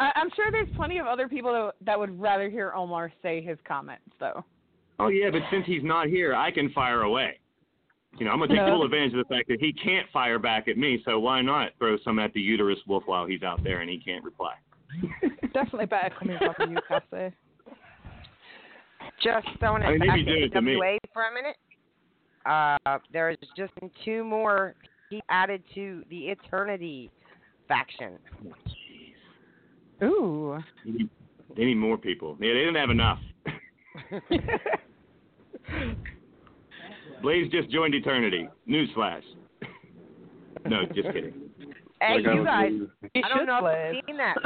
I- I'm sure there's plenty of other people that, that would rather hear Omar say his comments, though. Oh, yeah, but since he's not here, I can fire away. You know, I'm going to take no. full advantage of the fact that he can't fire back at me, so why not throw some at the uterus wolf while he's out there and he can't reply? Definitely better coming from you, Kassie. Just throwing it I mean, back at W A for a minute. Uh, there's just two more he added to the Eternity faction. Oh, jeez. Ooh. They need, they need more people. Yeah, they didn't have enough. Blaze just joined Eternity. Newsflash. No, just kidding. Hey, like, you guys. I don't know if you've seen that,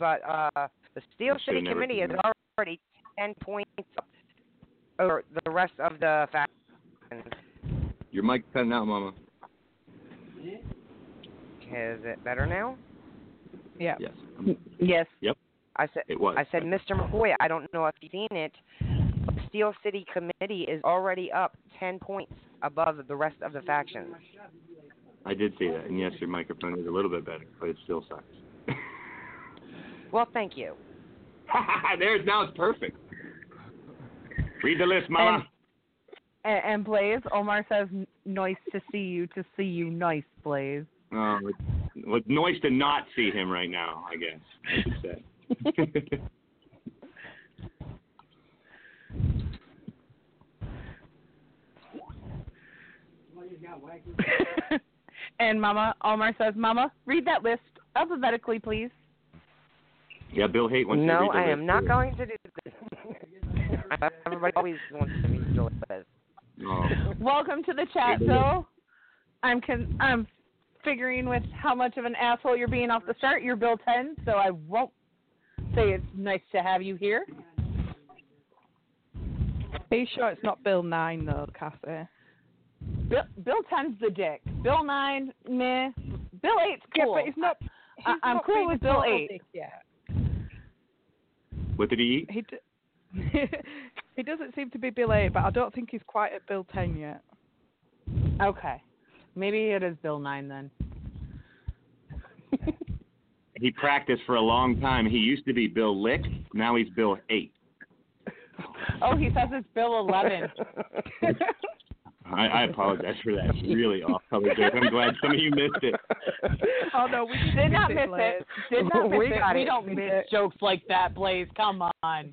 but uh, the Steel City Committee is already ten points up over the rest of the factions. Your mic's cutting out, Mama. Is it better now? Yeah. Yes. Yes. Yep. I said. It was. I said, Mister McCoy, I don't know if you've seen it, but the Steel City Committee is already up ten points above the rest of the factions. I did see that, and yes, your microphone is a little bit better, but it still sucks. Well, thank you. There's now it's perfect. Read the list, Mama. And, and Blaze, Omar says, "Nice to see you, to see you, nice Blaze." Oh, it's, it's nice to not see him right now, I guess. I should say. And Mama, Omar says, "Mama, read that list alphabetically, please." Yeah, Bill Haight wants no, to read the No, I am not too. going to do this. Everybody always wants to read the list. Oh. Welcome to the chat, Bill. I'm con- I'm figuring with how much of an asshole you're being off the start. You're Bill ten, so I won't say it's nice to have you here. Be sure it's not Bill nine, though, Kassie. Bill, Bill ten's the dick. Bill nine, meh. Bill eight's cool. Yeah, but it's not, I, I'm not cool with Bill eight. Yeah. What did he eat? He, d- he doesn't seem to be Bill eight, but I don't think he's quite at Bill ten yet. Okay. Maybe it is Bill nine then. He practiced for a long time. He used to be Bill Lick. Now he's Bill eight. Oh, he says it's Bill eleven. I, I apologize for that. Really off-color joke. I'm glad some of you missed it. Oh, no, we did not miss it. Did not miss we it. We don't miss it. Jokes like that, Blaze. Come on. I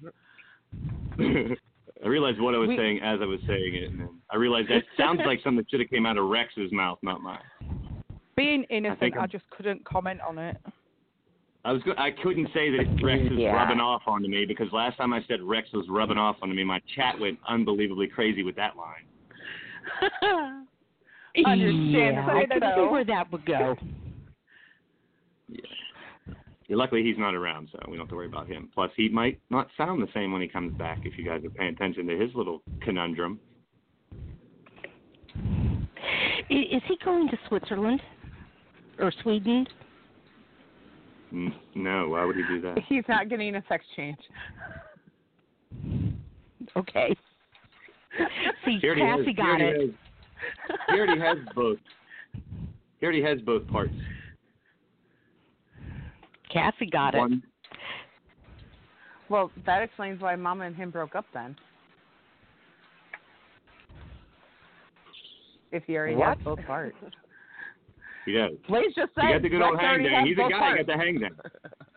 realized what I was we, saying as I was saying it. And I realized that sounds like something that should have came out of Rex's mouth, not mine. Being innocent, I, I just couldn't comment on it. I was. Go- I couldn't say that Rex was yeah. rubbing off onto me because last time I said Rex was rubbing off onto me, my chat went unbelievably crazy with that line. Understand. Yeah, I don't know where that would go. Yeah. luckily he's not around, so we don't have to worry about him. Plus, he might not sound the same when he comes back, if you guys are paying attention to his little conundrum. Is he going to Switzerland or Sweden? No, why would he do that? He's not getting a sex change. Okay. See, he Kassie has, got he it. Has, he already has both. He already has both parts. Kassie got One. it. Well, that explains why Mama and him broke up then. If he already what? has both parts. He does. Blaze just said. He got the good old hang down. He's a guy that got the hang down.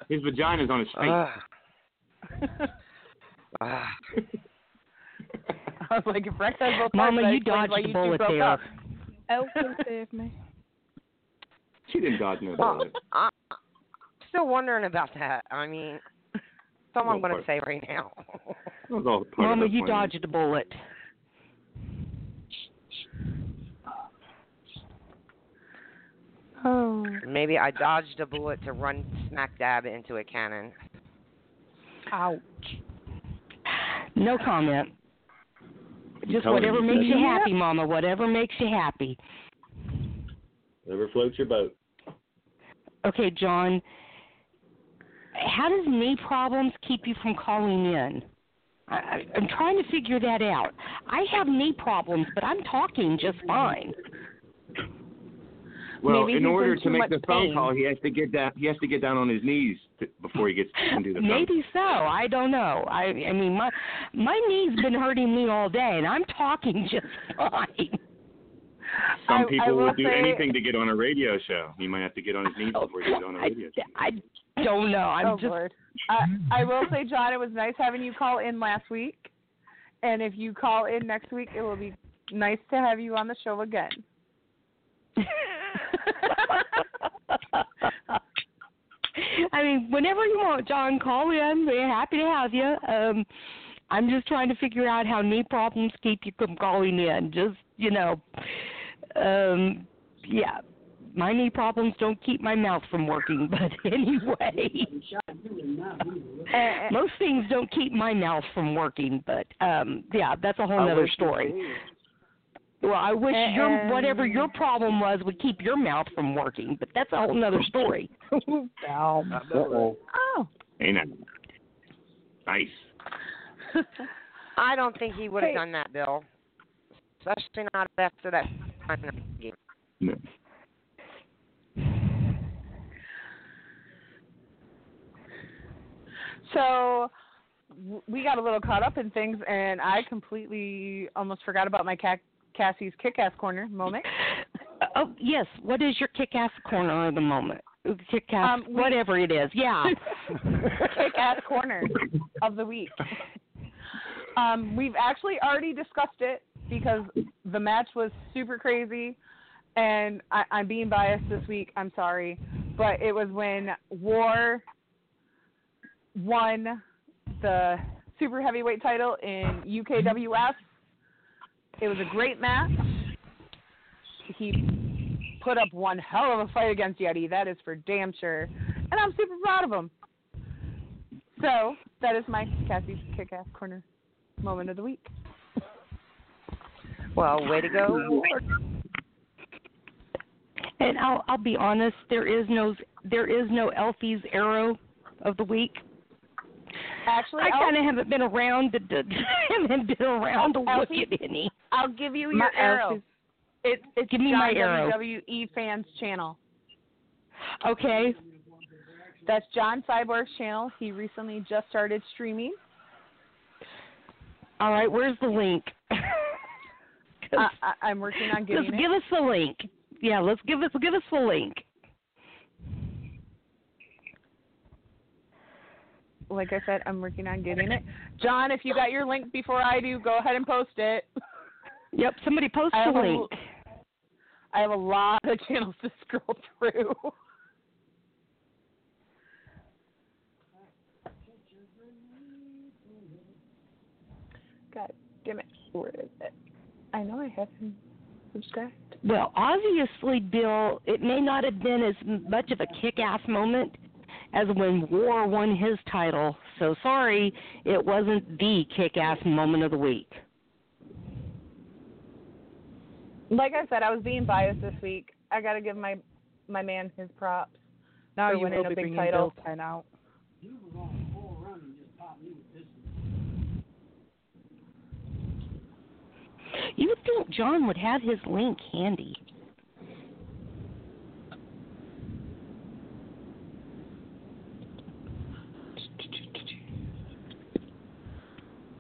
His vagina's on his face. Uh, uh. I was like, if Rex has both Mama, parts, you dodged the bullet there. Elf can save me. She didn't dodge no bullet. I'm still wondering about that. I mean, that's all I'm going to say right now. Mama, you dodged a bullet. Oh. Maybe I dodged a bullet to run smack dab into a cannon. Ouch. No comment. Just whatever makes you happy, Mama. Whatever makes you happy. Whatever floats your boat. Okay, John. How does knee problems keep you from calling in? I, I, I'm trying to figure that out. I have knee problems, but I'm talking just fine. Well, Maybe in order to make the phone pain. call, he has to get down. He has to get down on his knees to, before he gets into the phone. Maybe so. I don't know. I, I mean, my my knee's been hurting me all day, and I'm talking just fine. Some I, people I will, will do say, anything to get on a radio show. You might have to get on his knees before you get on a radio show. I, I don't know. I'm oh, just. Lord. I, I will say, John, it was nice having you call in last week, and if you call in next week, it will be nice to have you on the show again. I mean, whenever you want, John, call in. We're happy to have you. Um, I'm just trying to figure out how knee problems keep you from calling in. Just, you know, um, yeah, my knee problems don't keep my mouth from working. But anyway, most things don't keep my mouth from working. But, um, yeah, that's a whole other story. Well, I wish and, your whatever your problem was would keep your mouth from working, but that's a whole nother story. Oh. Amen. Nice. I don't think he would have hey. done that, Bill. Especially not after that game. No. So we got a little caught up in things, and I completely almost forgot about my cat. Cassie's kick-ass corner moment. Oh yes, what is your kick-ass corner of the moment? Kick-ass, um, whatever it is, yeah. Kick-ass corner of the week. Um, we've actually already discussed it because the match was super crazy, and I, I'm being biased this week. I'm sorry, but it was when War won the super heavyweight title in U K W F. It was a great match. He put up one hell of a fight against Yeti. That is for damn sure. And I'm super proud of him. So, that is my Cassie's Kick-Ass Corner moment of the week. Well, way to go. And I'll I'll be honest, there is no there is no Elfie's Arrow of the week. Actually, I kind of haven't been around to, to haven't been around to Elfie, look at any. I'll give you your arrow. It, it's give me John my arrow. W W E Fans channel. Okay, that's John Cyborg's channel. He recently just started streaming. All right, where's the link? I, I, I'm working on getting it. Just give us the link. Yeah, let's give us give us the link. Like I said, I'm working on getting it. John, if you got your link before I do, go ahead and post it. Yep, somebody post the link. A, I have a lot of channels to scroll through. God damn it. Where is it? I know I haven't subscribed. Well, obviously, Bill, it may not have been as much of a kick-ass moment as when War won his title. So sorry, it wasn't the kick-ass moment of the week. Like I said, I was being biased this week. I got to give my my man his props. Now you will be bringing Bill Penn out. You were on the full run and just popped me with this one. You would think John would have his link handy.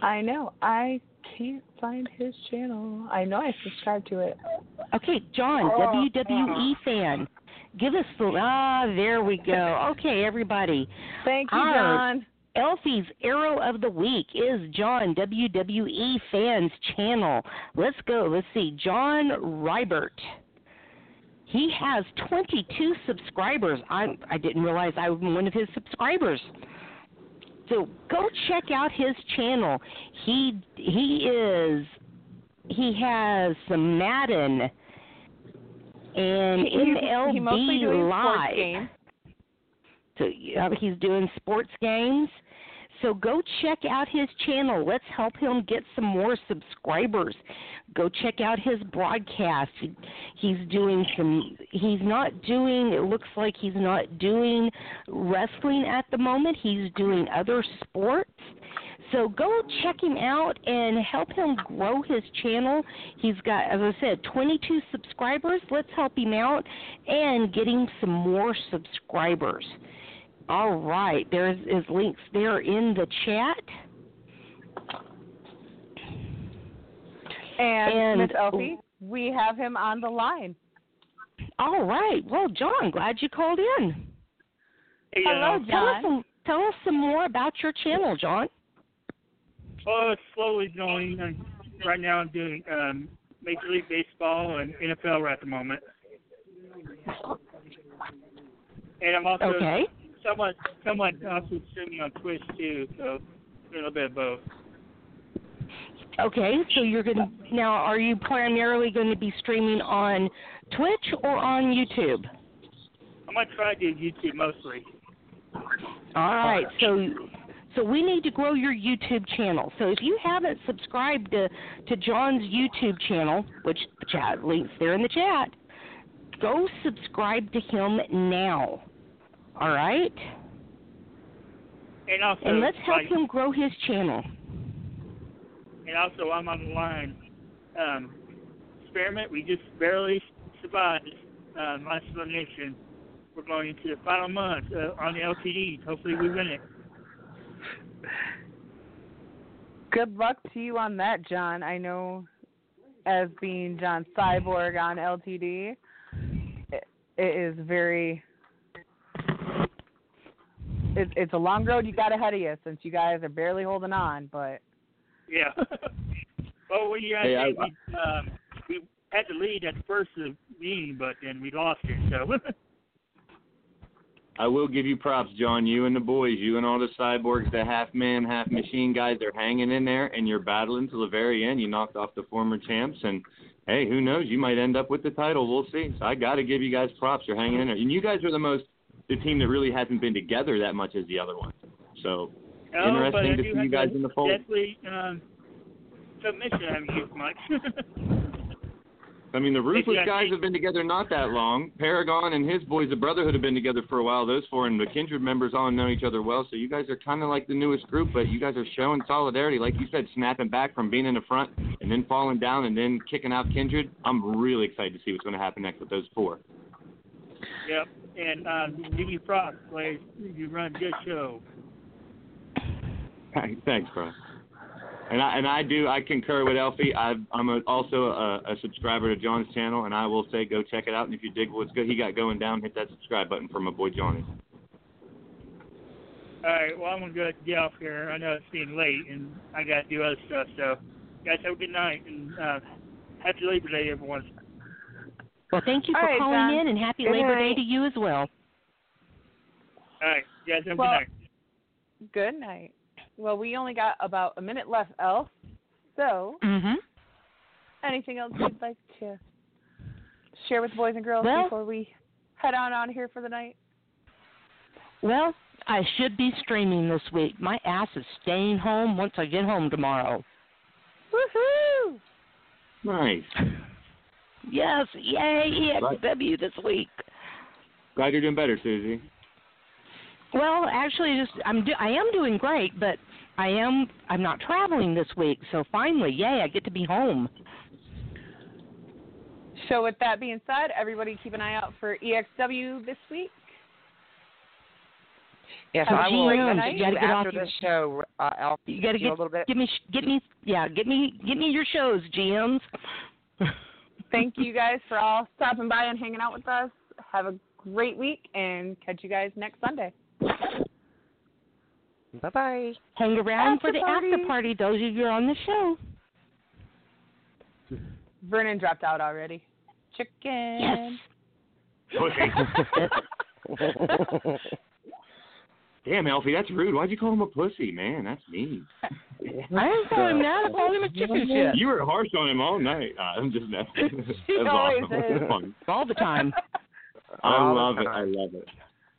I know. I can't find his channel. I know I subscribed to it. Okay, John, oh, W W E yeah. fan. Give us the... Ah, there we go. Okay, everybody. Thank you, Our John. Elfie's Arrow of the Week is John, W W E Fans channel. Let's go. Let's see. John Rybert. He has twenty-two subscribers. I I didn't realize I was one of his subscribers. So go check out his channel. He he is... He has some Madden... And M L B Live. So uh, he's doing sports games. So go check out his channel. Let's help him get some more subscribers. Go check out his broadcast. He's doing some. He's not doing. It looks like he's not doing wrestling at the moment. He's doing other sports. So go check him out and help him grow his channel. He's got, as I said, twenty-two subscribers. Let's help him out and get him some more subscribers. All right. There's his links there in the chat. And, and Miss Elfie, we have him on the line. All right. Well, John, glad you called in. Yeah. Hello, John. Tell us, tell us some more about your channel, John. Well, it's slowly going. I'm, right now I'm doing um, Major League Baseball and N F L right at the moment. And I'm also okay. somewhat, somewhat also streaming on Twitch, too, so a little bit of both. Okay, so you're going to – now are you primarily going to be streaming on Twitch or on YouTube? I'm going to try to do YouTube mostly. All right, so – So we need to grow your YouTube channel. So if you haven't subscribed to, to John's YouTube channel, which the chat links there in the chat, go subscribe to him now. All right? And also, and let's help like, him grow his channel. And also, I'm on the line. Um, experiment, we just barely survived uh, last elimination. We're going into the final month uh, on the L T D. Hopefully we win it. Good luck to you on that, John. I know, as being John Cyborg on L T D, it, it is very it, it's a long road you got ahead of you, since you guys are barely holding on, but yeah. Well, we, uh, hey, I, we, um, we had the lead at the first of the game, but then we lost it, so I will give you props, John. You and the boys, you and all the cyborgs, the half-man, half-machine guys, they're hanging in there, and you're battling till the very end. You knocked off the former champs, and, hey, who knows? You might end up with the title. We'll see. So I got to give you guys props. You're hanging in there. And you guys are the most the team that really hasn't been together that much as the other one. So oh, interesting to see you guys in the fold. Definitely um, submission I haven't used much. I mean, the Ruthless guys have been together not that long. Paragon and his boys, the Brotherhood, have been together for a while. Those four and the Kindred members all know each other well. So you guys are kind of like the newest group, but you guys are showing solidarity. Like you said, snapping back from being in the front and then falling down and then kicking out Kindred. I'm really excited to see what's going to happen next with those four. Yep. And um, give you props, Blaze. You run good show. Thanks, bro. And I, and I do, I concur with Elfie. I've, I'm a, also a, a subscriber to John's channel, and I will say go check it out. And if you dig what's good, he got going down, hit that subscribe button for my boy Johnny. All right, well, I'm going to go ahead and get off here. I know it's being late, and I got to do other stuff. So, guys, have a good night, and uh, happy Labor Day, everyone. Well, thank you for right, calling John. in, and happy good Labor night. Day to you as well. All right, guys, have a well, good night. Good night. Well, we only got about a minute left, Elf. So, mm-hmm. anything else you'd like to share with boys and girls well, before we head on out here for the night? Well, I should be streaming this week. My ass is staying home once I get home tomorrow. Woohoo! Nice. Yes, yay, E X W this week. Glad you're doing better, Susie. Well, actually, just I'm do, I am doing great, but I am I'm not traveling this week, so finally, yay, I get to be home. So with that being said, everybody keep an eye out for E X W this week. Yes, oh, I will. You gotta get after the show, uh, I'll you gotta get a little bit. Give me, get me, yeah, get me, get me your shows, G Ms. Thank you guys for all stopping by and hanging out with us. Have a great week, and catch you guys next Sunday. Bye bye. Hang around after for the party. After party, those of you are on the show. Vernon dropped out already. Chicken. Yes. Okay. Damn, Elfie, that's rude. Why'd you call him a pussy, man? That's mean. I didn't call him that. I called him a chicken shit. You were harsh on him all night. Uh, I'm just messing. That's always awesome. All the time. I love it. I love it.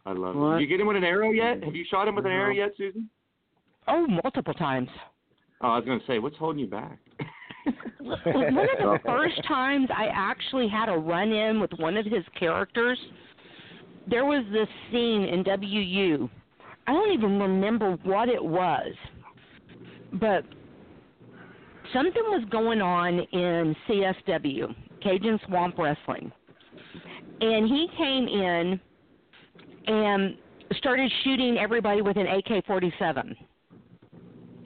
I love what? it. Did you get him with an arrow yet? Have you shot him with an arrow yet, Susan? Oh, multiple times. Oh, I was going to say, what's holding you back? One of the first times I actually had a run-in with one of his characters, there was this scene in W U. I don't even remember what it was, but something was going on in C S W, Cajun Swamp Wrestling, and he came in and started shooting everybody with an A K forty-seven.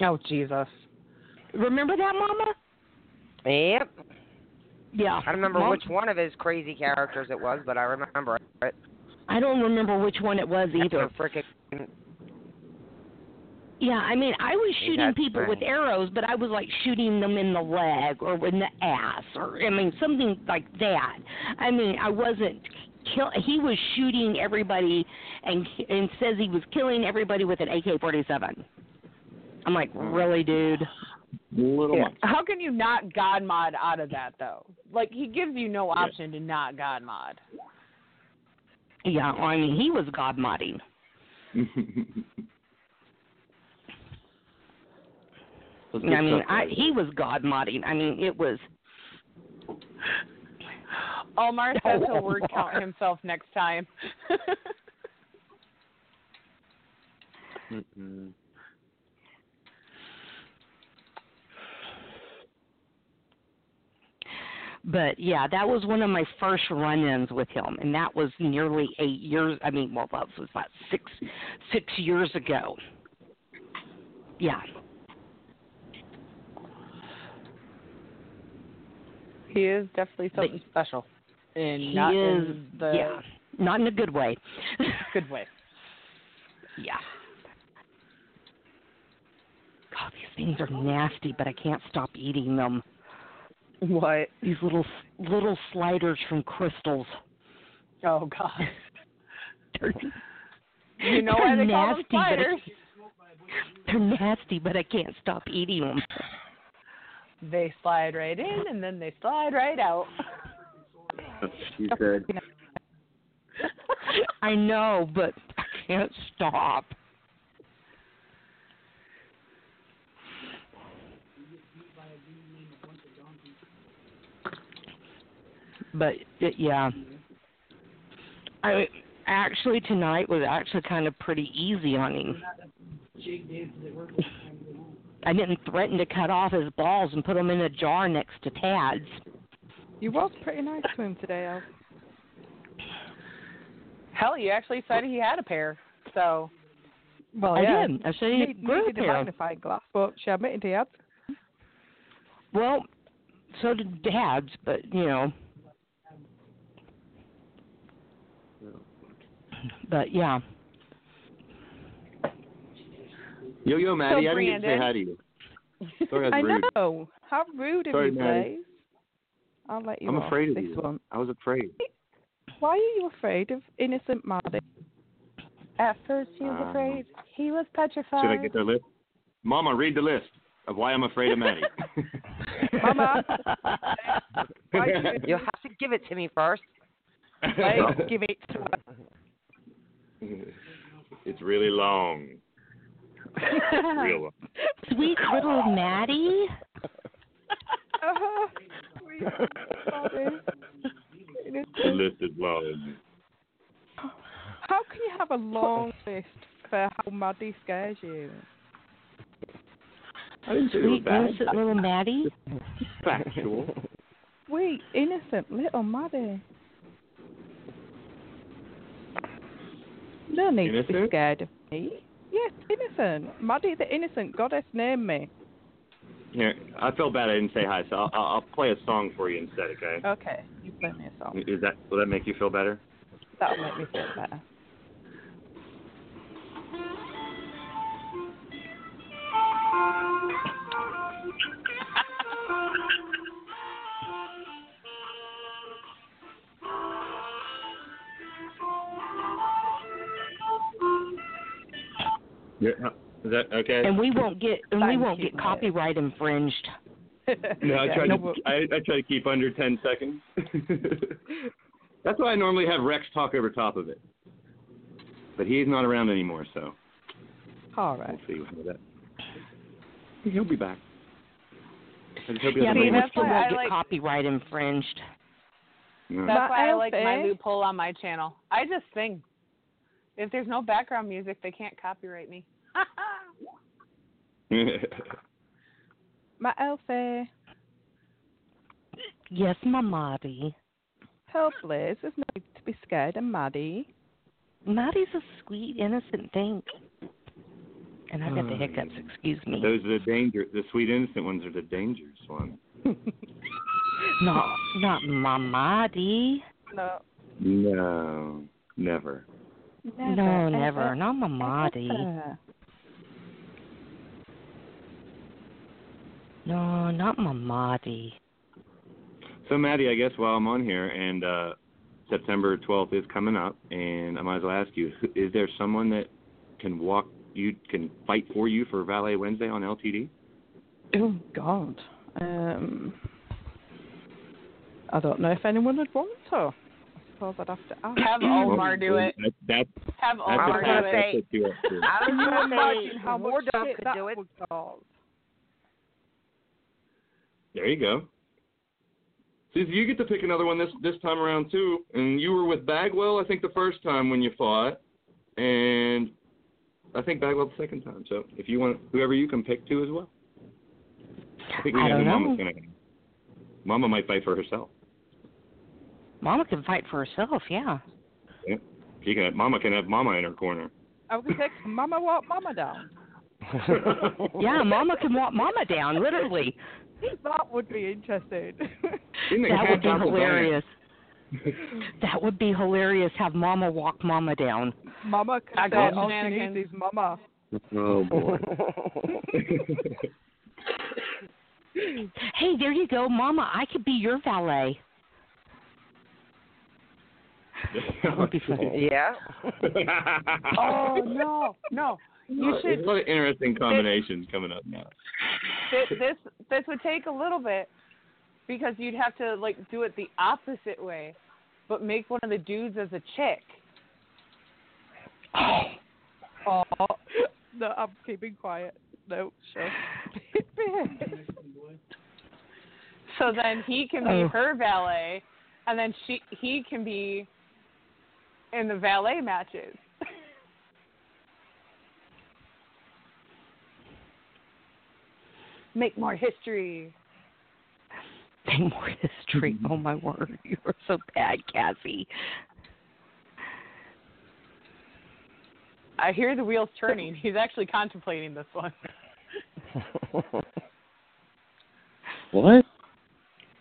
Oh, Jesus. Remember that, Mama? Yep. Yeah. I don't remember Mom? which one of his crazy characters it was, but I remember it. I don't remember which one it was either. Frickin'. Yeah, I mean, I was shooting That's people funny. with arrows, but I was, like, shooting them in the leg or in the ass or, I mean, something like that. I mean, I wasn't kill- – he was shooting everybody and and says he was killing everybody with an A K forty-seven. I'm like, really, dude? Little yeah. How can you not God mod out of that, though? Like, he gives you no option yeah. to not God mod. Yeah, I mean, he was God modding. I mean, I, he was God modding. I mean, it was. Omar says he'll word count himself next time. mm-hmm. But, yeah, that was one of my first run-ins with him, and that was nearly eight years. I mean, well, that was about six, six years ago. Yeah. He is definitely something but special. And he not is, in the yeah, not in a good way. Good way. Yeah. God, these things are nasty, but I can't stop eating them. What? These little little sliders from crystals. Oh, God. Dirty. You know why they call them sliders? They're nasty, but I can't stop eating them. They slide right in, and then they slide right out. She said. I know, but I can't stop. But, it, yeah, I actually tonight was actually kind of pretty easy on him. I didn't threaten to cut off his balls and put them in a jar next to Tad's. You was pretty nice to him today, Al. Hell, you actually said he had a pair, so. Well, I yeah. did. I said he had grew a pair. Magnified glass, but she admitted he had. Well, so did Dad's, but, you know. But, yeah. Yo, yo, Maddie, so I didn't get to say hi to you. Sorry, I rude. know. How rude Sorry, of you, Maddie. I'll let you I'm afraid of this you. One. I was afraid. Why are you afraid of innocent Maddie? At first he was uh, afraid. He was petrified. Should I get their list? Mama, read the list of why I'm afraid of Maddie. Mama. You'll have to give it to me first. Like, give it to me. It's really long. Real long. Sweet little Maddie. Uh-huh. Listed long. How can you have a long list for how Maddie scares you? I didn't say Sweet innocent little Maddie. Factual. Sweet innocent little Maddie. No need innocent? to be scared of me. Yes, innocent. Maddie the innocent goddess named me. Yeah, I feel bad I didn't say hi, so I'll, I'll play a song for you instead, okay? Okay, you play me a song. Is that, will that make you feel better? That'll make me feel better. Yeah, is that okay? And we won't get and we won't get copyright infringed. No, I try to I, I try to keep under ten seconds. That's why I normally have Rex talk over top of it, but he's not around anymore, so. All right. We'll see what that. He'll be back. I just hope yeah, we won't I get like... copyright infringed. No. That's why I like my loophole on my channel. I just sing. If there's no background music, they can't copyright me. My Elfie. Yes, my Maddie. Help, Liz. There's no need to be scared of Maddie. Maddie's a sweet, innocent thing. And I got uh, the hiccups, excuse me. Those are the danger. The sweet, innocent ones are the dangerous ones. No, not my Maddie. No. No, never. Never, no, never. Ever, Not my Maddie. Ever. No, not my Maddie. So, Maddie, I guess while I'm on here, and uh, September twelfth is coming up, and I might as well ask you, is there someone that can walk you, can fight for you for Valet Wednesday on L T D? Oh, God. Um, I don't know if anyone would want to. I'd have to ask. Have Omar do it. That, that, Have Omar do it. Do it. I was going to imagine how much shit that do it. would cause. There you go. Susie, you get to pick another one this, this time around, too. And you were with Bagwell, I think, the first time when you fought. And I think Bagwell the second time. So if you want, whoever you can pick, too, as well. I think we I know who Mama's going to have. Mama might fight for herself. Mama can fight for herself, yeah. Yeah. She can have, Mama can have Mama in her corner. I would take Mama walk Mama down. Yeah, Mama can walk Mama down, literally. That would be interesting. That would be hilarious. That would be hilarious, have Mama walk Mama down. Mama can say all she needs is Mama. Oh, boy. Hey, there you go, Mama. I could be your valet. That would be funny. Yeah. Oh, no, no. You no, should. There's a lot of interesting combinations this, coming up now. This, this this would take a little bit because you'd have to like do it the opposite way, but make one of the dudes as a chick. Oh. Oh. No, I'm keeping quiet. No, sure. So then he can be oh. her valet, and then she he can be. In the valet matches. Make more history. Make more history. Oh, my word. You are so bad, Kassie. I hear the wheels turning. He's actually contemplating this one. What?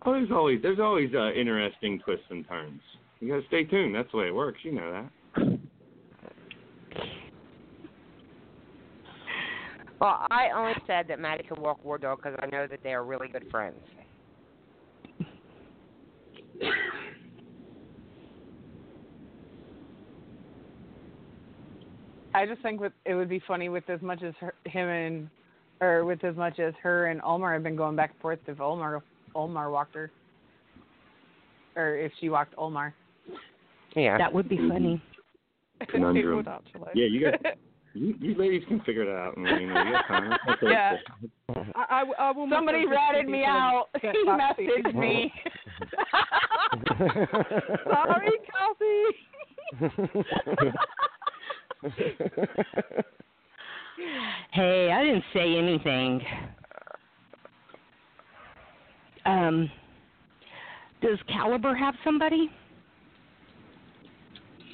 Oh, there's always, there's always uh, interesting twists and turns. You gotta stay tuned. That's the way it works. You know that. Well, I only said that Maddie could walk War Dog because I know that they are really good friends. I just think with, it would be funny with as much as her, him and, or with as much as her and Omar have been going back and forth if Omar, Omar walked her, or if she walked Omar. Yeah. That would be funny. conundrum. It would actually. Yeah, you guys, you, you ladies can figure it out. I mean, you know, you have time. Yeah. I, I, I will Somebody ratted me out. He messaged me. Sorry, Kassie. Hey, I didn't say anything. Um, does Caliber have somebody?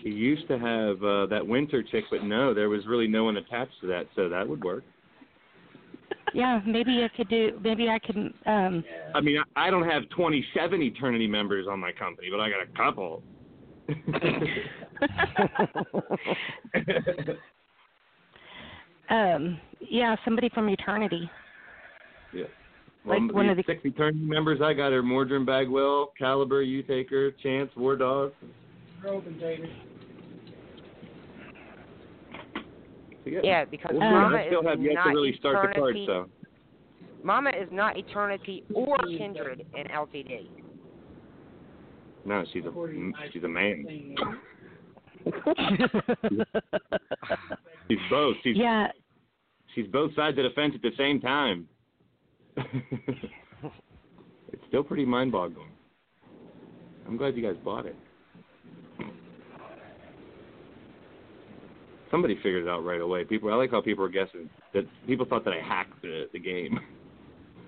She used to have uh, that winter chick, but no, there was really no one attached to that, so that would work. Yeah, maybe I could do. Maybe I could. Um, I mean, I, I don't have twenty-seven Eternity members on my company, but I got a couple. um. Yeah, somebody from Eternity. Yeah. Like one, one of the six Eternity members I got are Mordrin Bagwell, Caliber, Utaker, Chance, War Dog. Open, David. So, yeah. yeah, because we'll Mama I still is have yet not to really start the card, so. Mama is not Eternity or Kindred in L T D. No, she's a she's a man. She's both. She's, yeah. She's both sides of the fence at the same time. It's still pretty mind-boggling. I'm glad you guys bought it. Somebody figured it out right away. People, I like how people were guessing. That people thought that I hacked the, the game.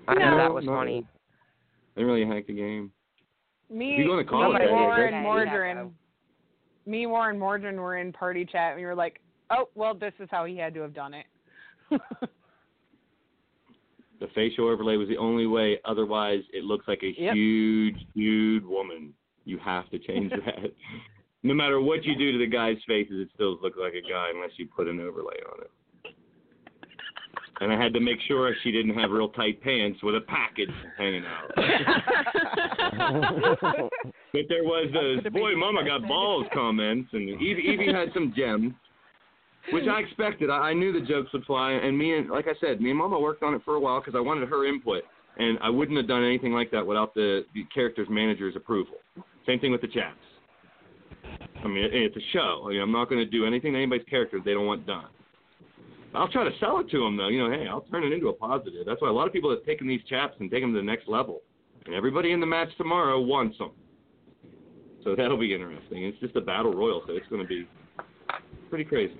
I know no, that was no. funny. I didn't really hack the game. Me, you going to call me it, Warren yeah, Mordrin. Yeah. Me, Warren Mordrin were in party chat, and we were like, "Oh, well, this is how he had to have done it." The facial overlay was the only way. Otherwise, it looks like a yep. huge, huge woman. You have to change that. No matter what you do to the guy's faces, it still looks like a guy unless you put an overlay on it. And I had to make sure she didn't have real tight pants with a package hanging out. But there was those, boy, Mama got balls comments, and Evie, Evie had some gems, which I expected. I, I knew the jokes would fly, and me and, like I said, me and Mama worked on it for a while because I wanted her input, and I wouldn't have done anything like that without the, the character's manager's approval. Same thing with the chaps. I mean, it's a show. I mean, I'm not going to do anything to anybody's character they don't want done. I'll try to sell it to them, though. You know, hey, I'll turn it into a positive. That's why a lot of people have taken these chaps and taken them to the next level. And everybody in the match tomorrow wants them. So that'll be interesting. It's just a battle royal, so it's going to be pretty crazy.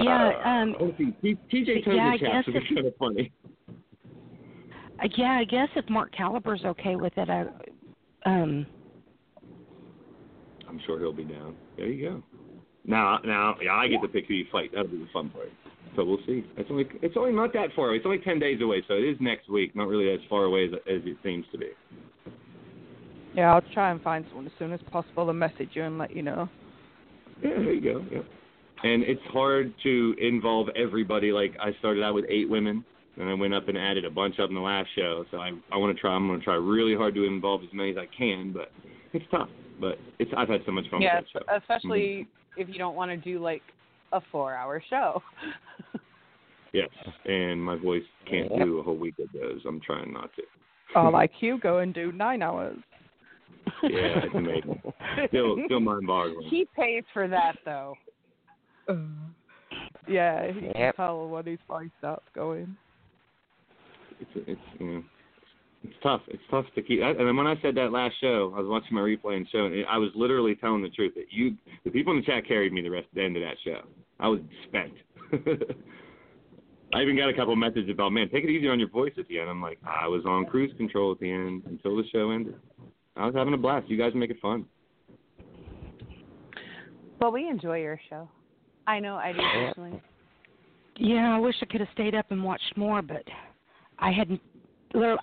Yeah. Uh, um, oh, see, T J Tony yeah, chaps would be kind of funny. Yeah, I guess if Mark Caliber's okay with it, I... Um, I'm sure he'll be down. There you go. Now, now, yeah, I get to pick who you fight. That'll be the fun part. So we'll see. It's only, it's only not that far away. It's only ten days away, so it is next week. Not really as far away as, as it seems to be. Yeah, I'll try and find someone as soon as possible and message you and let you know. Yeah, there you go. Yeah. And it's hard to involve everybody. Like I started out with eight women, and I went up and added a bunch up in the last show. So I, I want to try. I'm going to try really hard to involve as many as I can, but it's tough. But it's, I've had so much fun yeah, with that show. Especially mm-hmm. if you don't want to do, like, a four-hour show. Yes, and my voice can't yeah. do a whole week of those. I'm trying not to. Oh, like you, go and do nine hours. Yeah, it's amazing. Still, still mind-boggling. He pays for that, though. Uh, yeah, he yep. can tell when his voice starts going. It's, it's you know. It's tough. It's tough to keep. I, and when I said that last show, I was watching my replay and show, and I was literally telling the truth. That you, the people in the chat carried me the rest of the end of that show. I was spent. I even got a couple messages about, man, take it easy on your voice at the end. I'm like, I was on cruise control at the end until the show ended. I was having a blast. You guys make it fun. Well, we enjoy your show. I know I do personally. Yeah, I wish I could have stayed up and watched more, but I hadn't.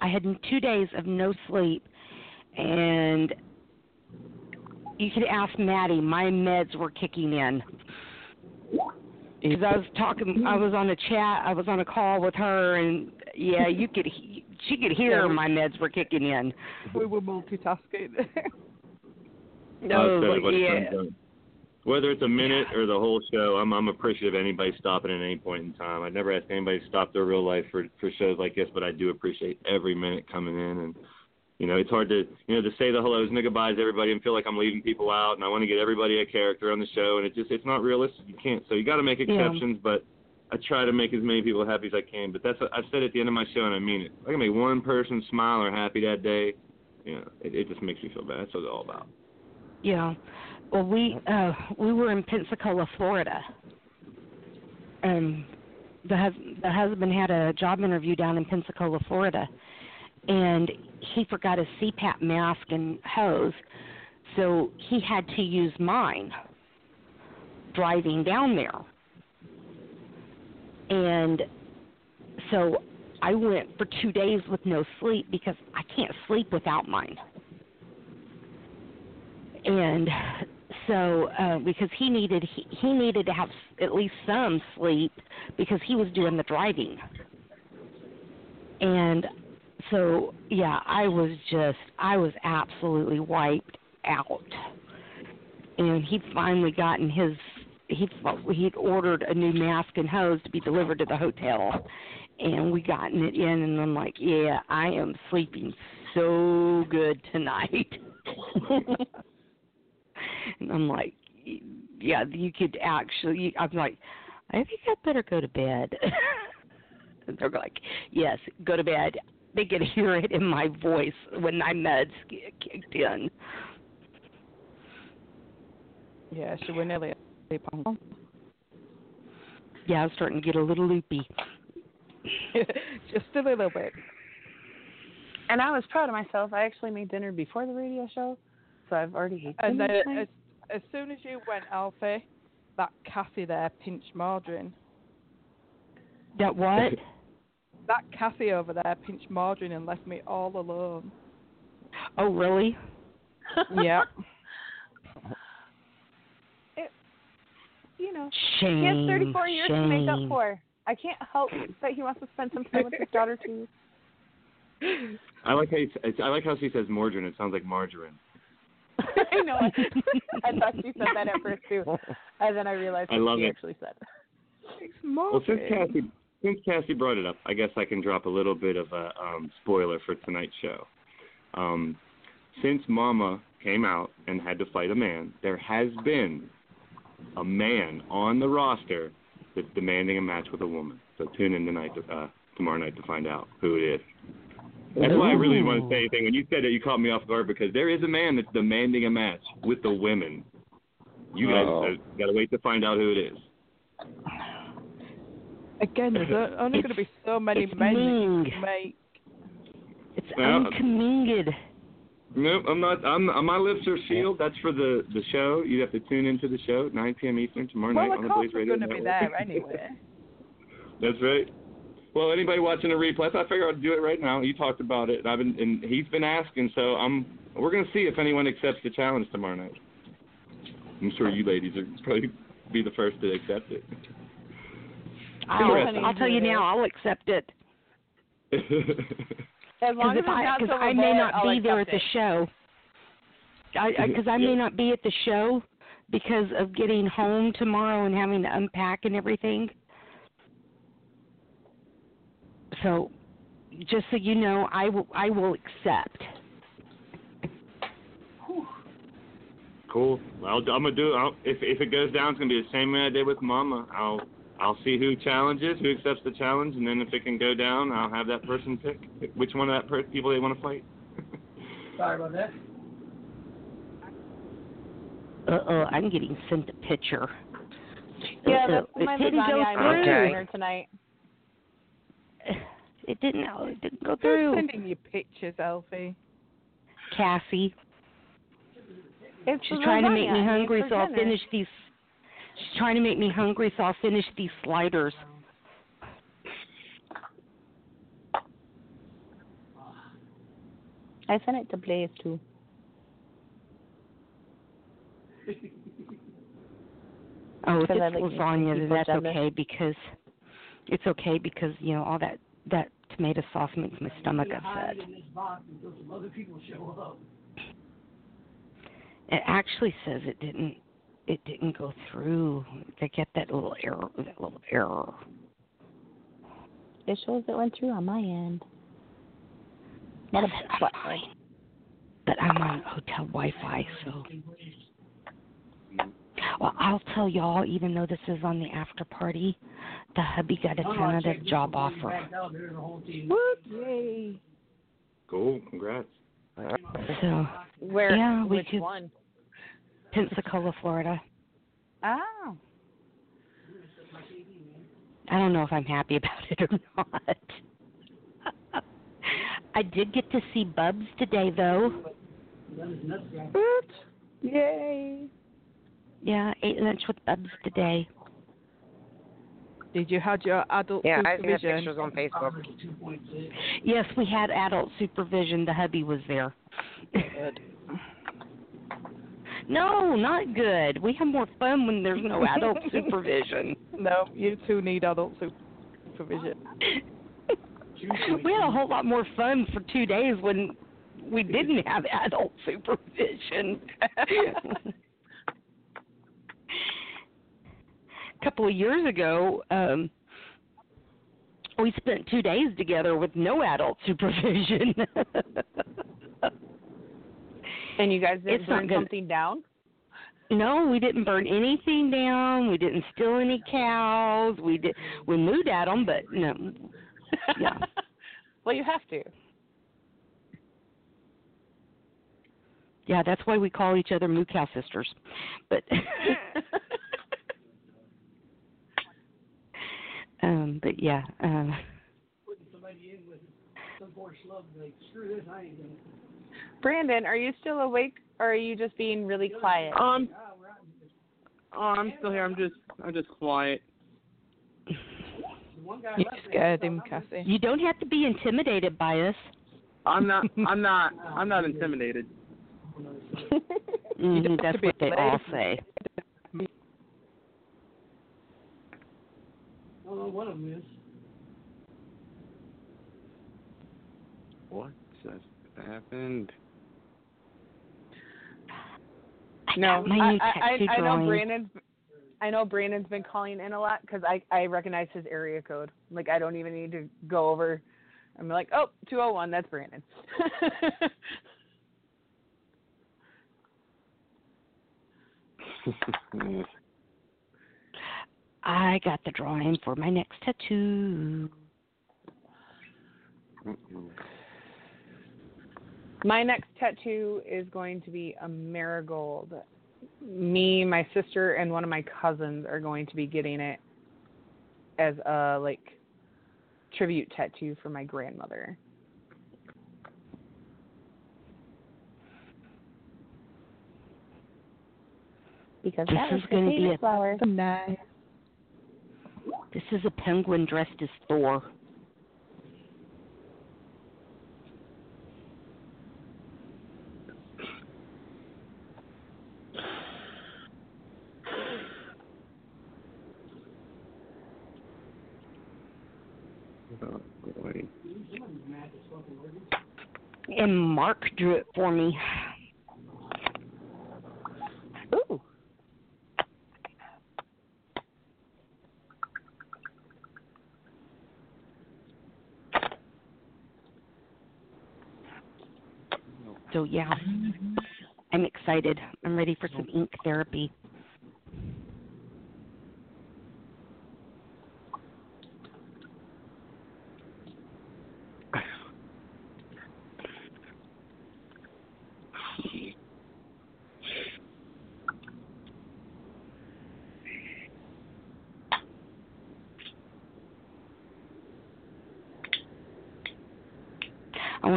I had two days of no sleep, and you could ask Maddie. My meds were kicking in because I was talking. I was on a chat. I was on a call with her, and yeah, you could. She could hear my meds were kicking in. We were multitasking. No, but yeah. Whether it's a minute or the whole show, I'm I'm appreciative of anybody stopping at any point in time. I never asked anybody to stop their real life for, for shows like this, but I do appreciate every minute coming in and You know, it's hard to, you know, to say the hellos and the goodbyes to everybody and feel like I'm leaving people out, and I want to get everybody a character on the show, and it just, it's not realistic. You can't. So you got to make exceptions, yeah. But I try to make as many people happy as I can. But that's what I said at the end of my show, and I mean it. I can make one person smile or happy that day. You know, it, it just makes me feel bad. That's what it's all about. Yeah. Well, we uh, we were in Pensacola, Florida. Um, the hus- the husband had a job interview down in Pensacola, Florida, and he forgot his C PAP mask and hose, so he had to use mine driving down there. And so I went for two days with no sleep because I can't sleep without mine. And so uh, because he needed he, he needed to have at least some sleep because he was doing the driving. And so, yeah, I was just, I was absolutely wiped out. And he finally got in his, he, he'd ordered a new mask and hose to be delivered to the hotel. And we gotten it in, and I'm like, yeah, I am sleeping so good tonight. And I'm like, yeah, you could actually, I'm like, I think I better go to bed. And they're like, yes, go to bed. They could hear it in my voice when my meds kicked in. Yeah, she wouldn't really sleep on home. Yeah, I was starting to get a little loopy. Just a little bit. And I was proud of myself. I actually made dinner before the radio show, so I've already eaten. And then as, as soon as you went, Alfie, that Kassie there pinched margarine. That what? That Kassie over there pinched margarine and left me all alone. Oh, really? Yeah. It, you know, shame, he has thirty-four years shame. to make up for. I can't help that he wants to spend some time with his daughter too. I like how he, I like how she says margarine. It sounds like margarine. I know. I, I thought she said that at first too, and then I realized I what love she it. actually said. It's margarine. Well, since Kassie, Since Kassie brought it up, I guess I can drop a little bit of a um, spoiler for tonight's show. Um, since Mama came out and had to fight a man, there has been a man on the roster that's demanding a match with a woman. So tune in tonight, to, uh, tomorrow night to find out who it is. That's why I really didn't want to say anything. When you said that, you caught me off guard because there is a man that's demanding a match with the women. You guys uh, got to wait to find out who it is. Again, there's only going to be so many men you can make. It's well, uncomminged. No, I'm not. I'm, my lips are sealed. That's for the, the show. You have to tune into the show, nine p.m. Eastern, tomorrow well, night on the Blaze Radio Network. Well, of course we're going to be there anyway. That's right. Well, anybody watching the replay, I figured I'd do it right now. You talked about it, and I've been, and he's been asking, so I'm. We're going to see if anyone accepts the challenge tomorrow night. I'm sure you ladies are probably be the first to accept it. I'll, I'll tell you now, I'll accept it. As long as I, because I may not be there at the show. Because I, I, I may not be at the show because of getting home tomorrow and having to unpack and everything. So, just so you know, I will, I will accept. Cool. Well, I'm gonna do. I'll, if if it goes down, it's gonna be the same way I did with Mama. I'll. I'll see who challenges, who accepts the challenge, and then if it can go down, I'll have that person pick which one of that per- people they want to fight. Sorry about that. Uh-oh, I'm getting sent a picture. Yeah, that's it my didn't go through. Dinner tonight. It didn't, no, it didn't go through. Who's sending you pictures, Elfie? Kassie. It's She's trying to make me hungry, so I'll finish these. She's trying to make me hungry, so I'll finish these sliders. I sent it to Blaze, too. Oh, if it's lasagna, that's okay, because it's okay because, you know, all that, that tomato sauce makes my stomach upset. It actually says it didn't. It didn't go through. They get that little error. That little error. It shows it went through on my end. Not a bad spot. but I'm on hotel Wi-Fi, so. Well, I'll tell y'all, even though this is on the after party, the hubby got a tentative job offer. Whoop, yay. Cool, congrats. So, where? Yeah, we which could, one? Pensacola, Florida. Oh. I don't know if I'm happy about it or not. I did get to see Bubs today, though. What? Yay. Yeah, I ate lunch with Bubs today. Did you have your adult yeah, supervision? Yeah, I see the pictures on Facebook. Yes, we had adult supervision. The hubby was there. Good. No, not good. We have more fun when there's no adult supervision. No, you two need adult supervision. We had a whole lot more fun for two days when we didn't have adult supervision. A couple of years ago, um, we spent two days together with no adult supervision. And you guys didn't it's burn something down? No, we didn't burn anything down. We didn't steal any cows. We did. We mooed at them, but no. Yeah. Well, you have to. Yeah, that's why we call each other Moo Cow Sisters. But. Um, but yeah. Um, Putting somebody in with some poor slug, like, screw this, I ain't gonna. Brandon, are you still awake, or are you just being really quiet? Um, oh, I'm still here. I'm just, I'm just quiet. You scared him, Kassie. You don't have to be intimidated by us. I'm not. I'm not. I'm not intimidated. Mm-hmm, that's what they all say. I don't know what I'm missing. What just happened? I no, I, I, I, I know Brandon's. I know Brandon's been calling in a lot because I, I recognize his area code. Like I don't even need to go over. I'm like, oh, two oh one. That's Brandon. I got the drawing for my next tattoo. My next tattoo is going to be a marigold. Me, my sister, and one of my cousins are going to be getting it as a, like, tribute tattoo for my grandmother. Because that is going to be a flower. Nice. This is a penguin dressed as Thor. And Mark drew it for me. Ooh. So, yeah, I'm excited. I'm ready for some ink therapy.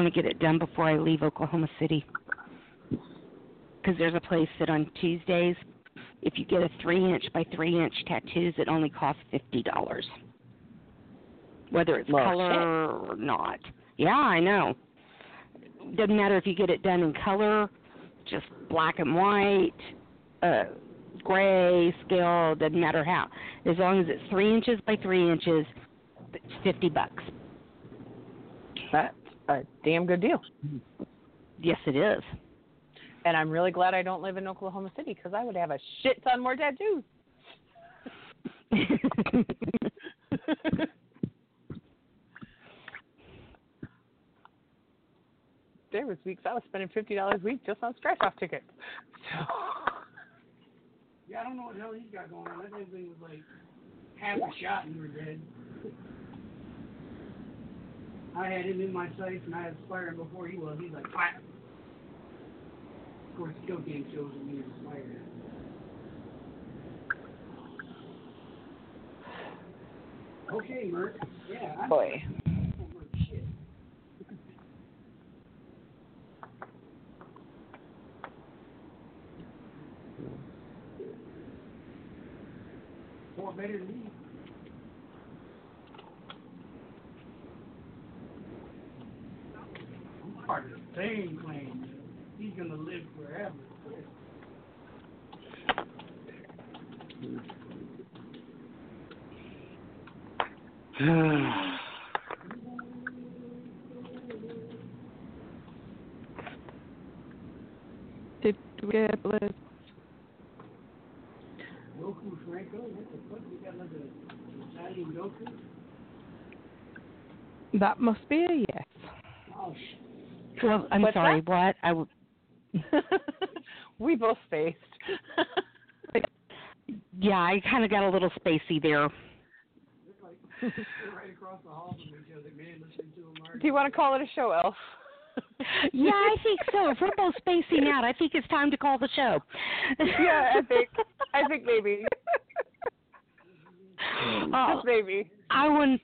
To get it done before I leave Oklahoma City, because there's a place that on Tuesdays, if you get a three inch by three inch tattoos, it only costs fifty dollars, whether it's Love color it. Or not. Yeah, I know. Doesn't matter if you get it done in color, just black and white, uh, gray, scale. Doesn't matter how. As long as it's three inches by three inches, it's fifty bucks. That. A damn good deal. Yes, it is. And I'm really glad I don't live in Oklahoma City because I would have a shit ton more tattoos. there was weeks I was spending fifty dollars a week just on scratch-off tickets. So. Yeah, I don't know what the hell he's got going on. That damn thing was like half a shot and you were dead. I had him in my sights and I had Spire before he was. He's like, fire. Of course, the dope game shows when you're Spire. Okay, Merc. Yeah. I Boy. Shit. More better than me. I'm part of the same claim. He's gonna live forever. Did we get Blaze? Goku Franco? What the fuck? We got like a Italian Goku? That must be a yes. Oh, shit. Well, I'm What's sorry, that? What? I w- we both spaced. Yeah, I kind of got a little spacey there. Right across the hall from each other, man, listening to Omar. Do you want to call it a show, Elf? Yeah, I think so. If we're both spacing out, I think it's time to call the show. Yeah, I think. I think maybe. Uh, Just maybe. I want.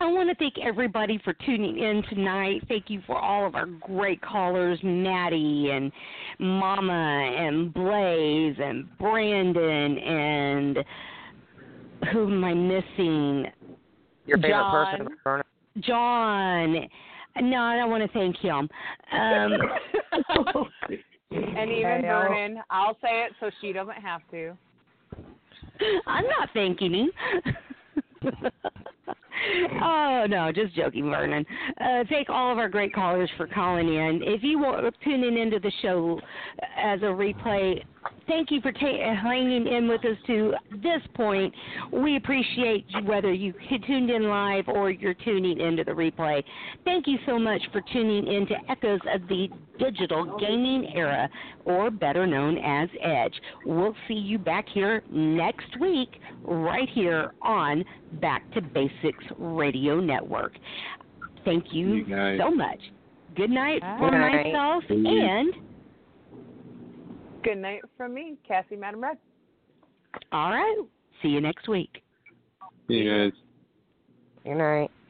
I want to thank everybody for tuning in tonight. Thank you for all of our great callers, Maddie and Mama and Blaze and Brandon and. Who am I missing? Your favorite John. person, Verna. John. No, I don't want to thank him. Um, and even Vernon, I'll say it so she doesn't have to. I'm not thanking him. Oh, no, just joking, Vernon. Uh, thank all of our great callers for calling in. If you want tuning into the show as a replay, thank you for ta- hanging in with us to this point. We appreciate whether you tuned in live or you're tuning into the replay. Thank you so much for tuning in to Echoes of the Digital Gaming Era, or better known as Edge. We'll see you back here next week, right here on Back to Basics Radio Network. Thank you so much. Good night Bye. for myself and... Good night from me, Kassie Madame Red. All right. See you next week. See you guys. Good night.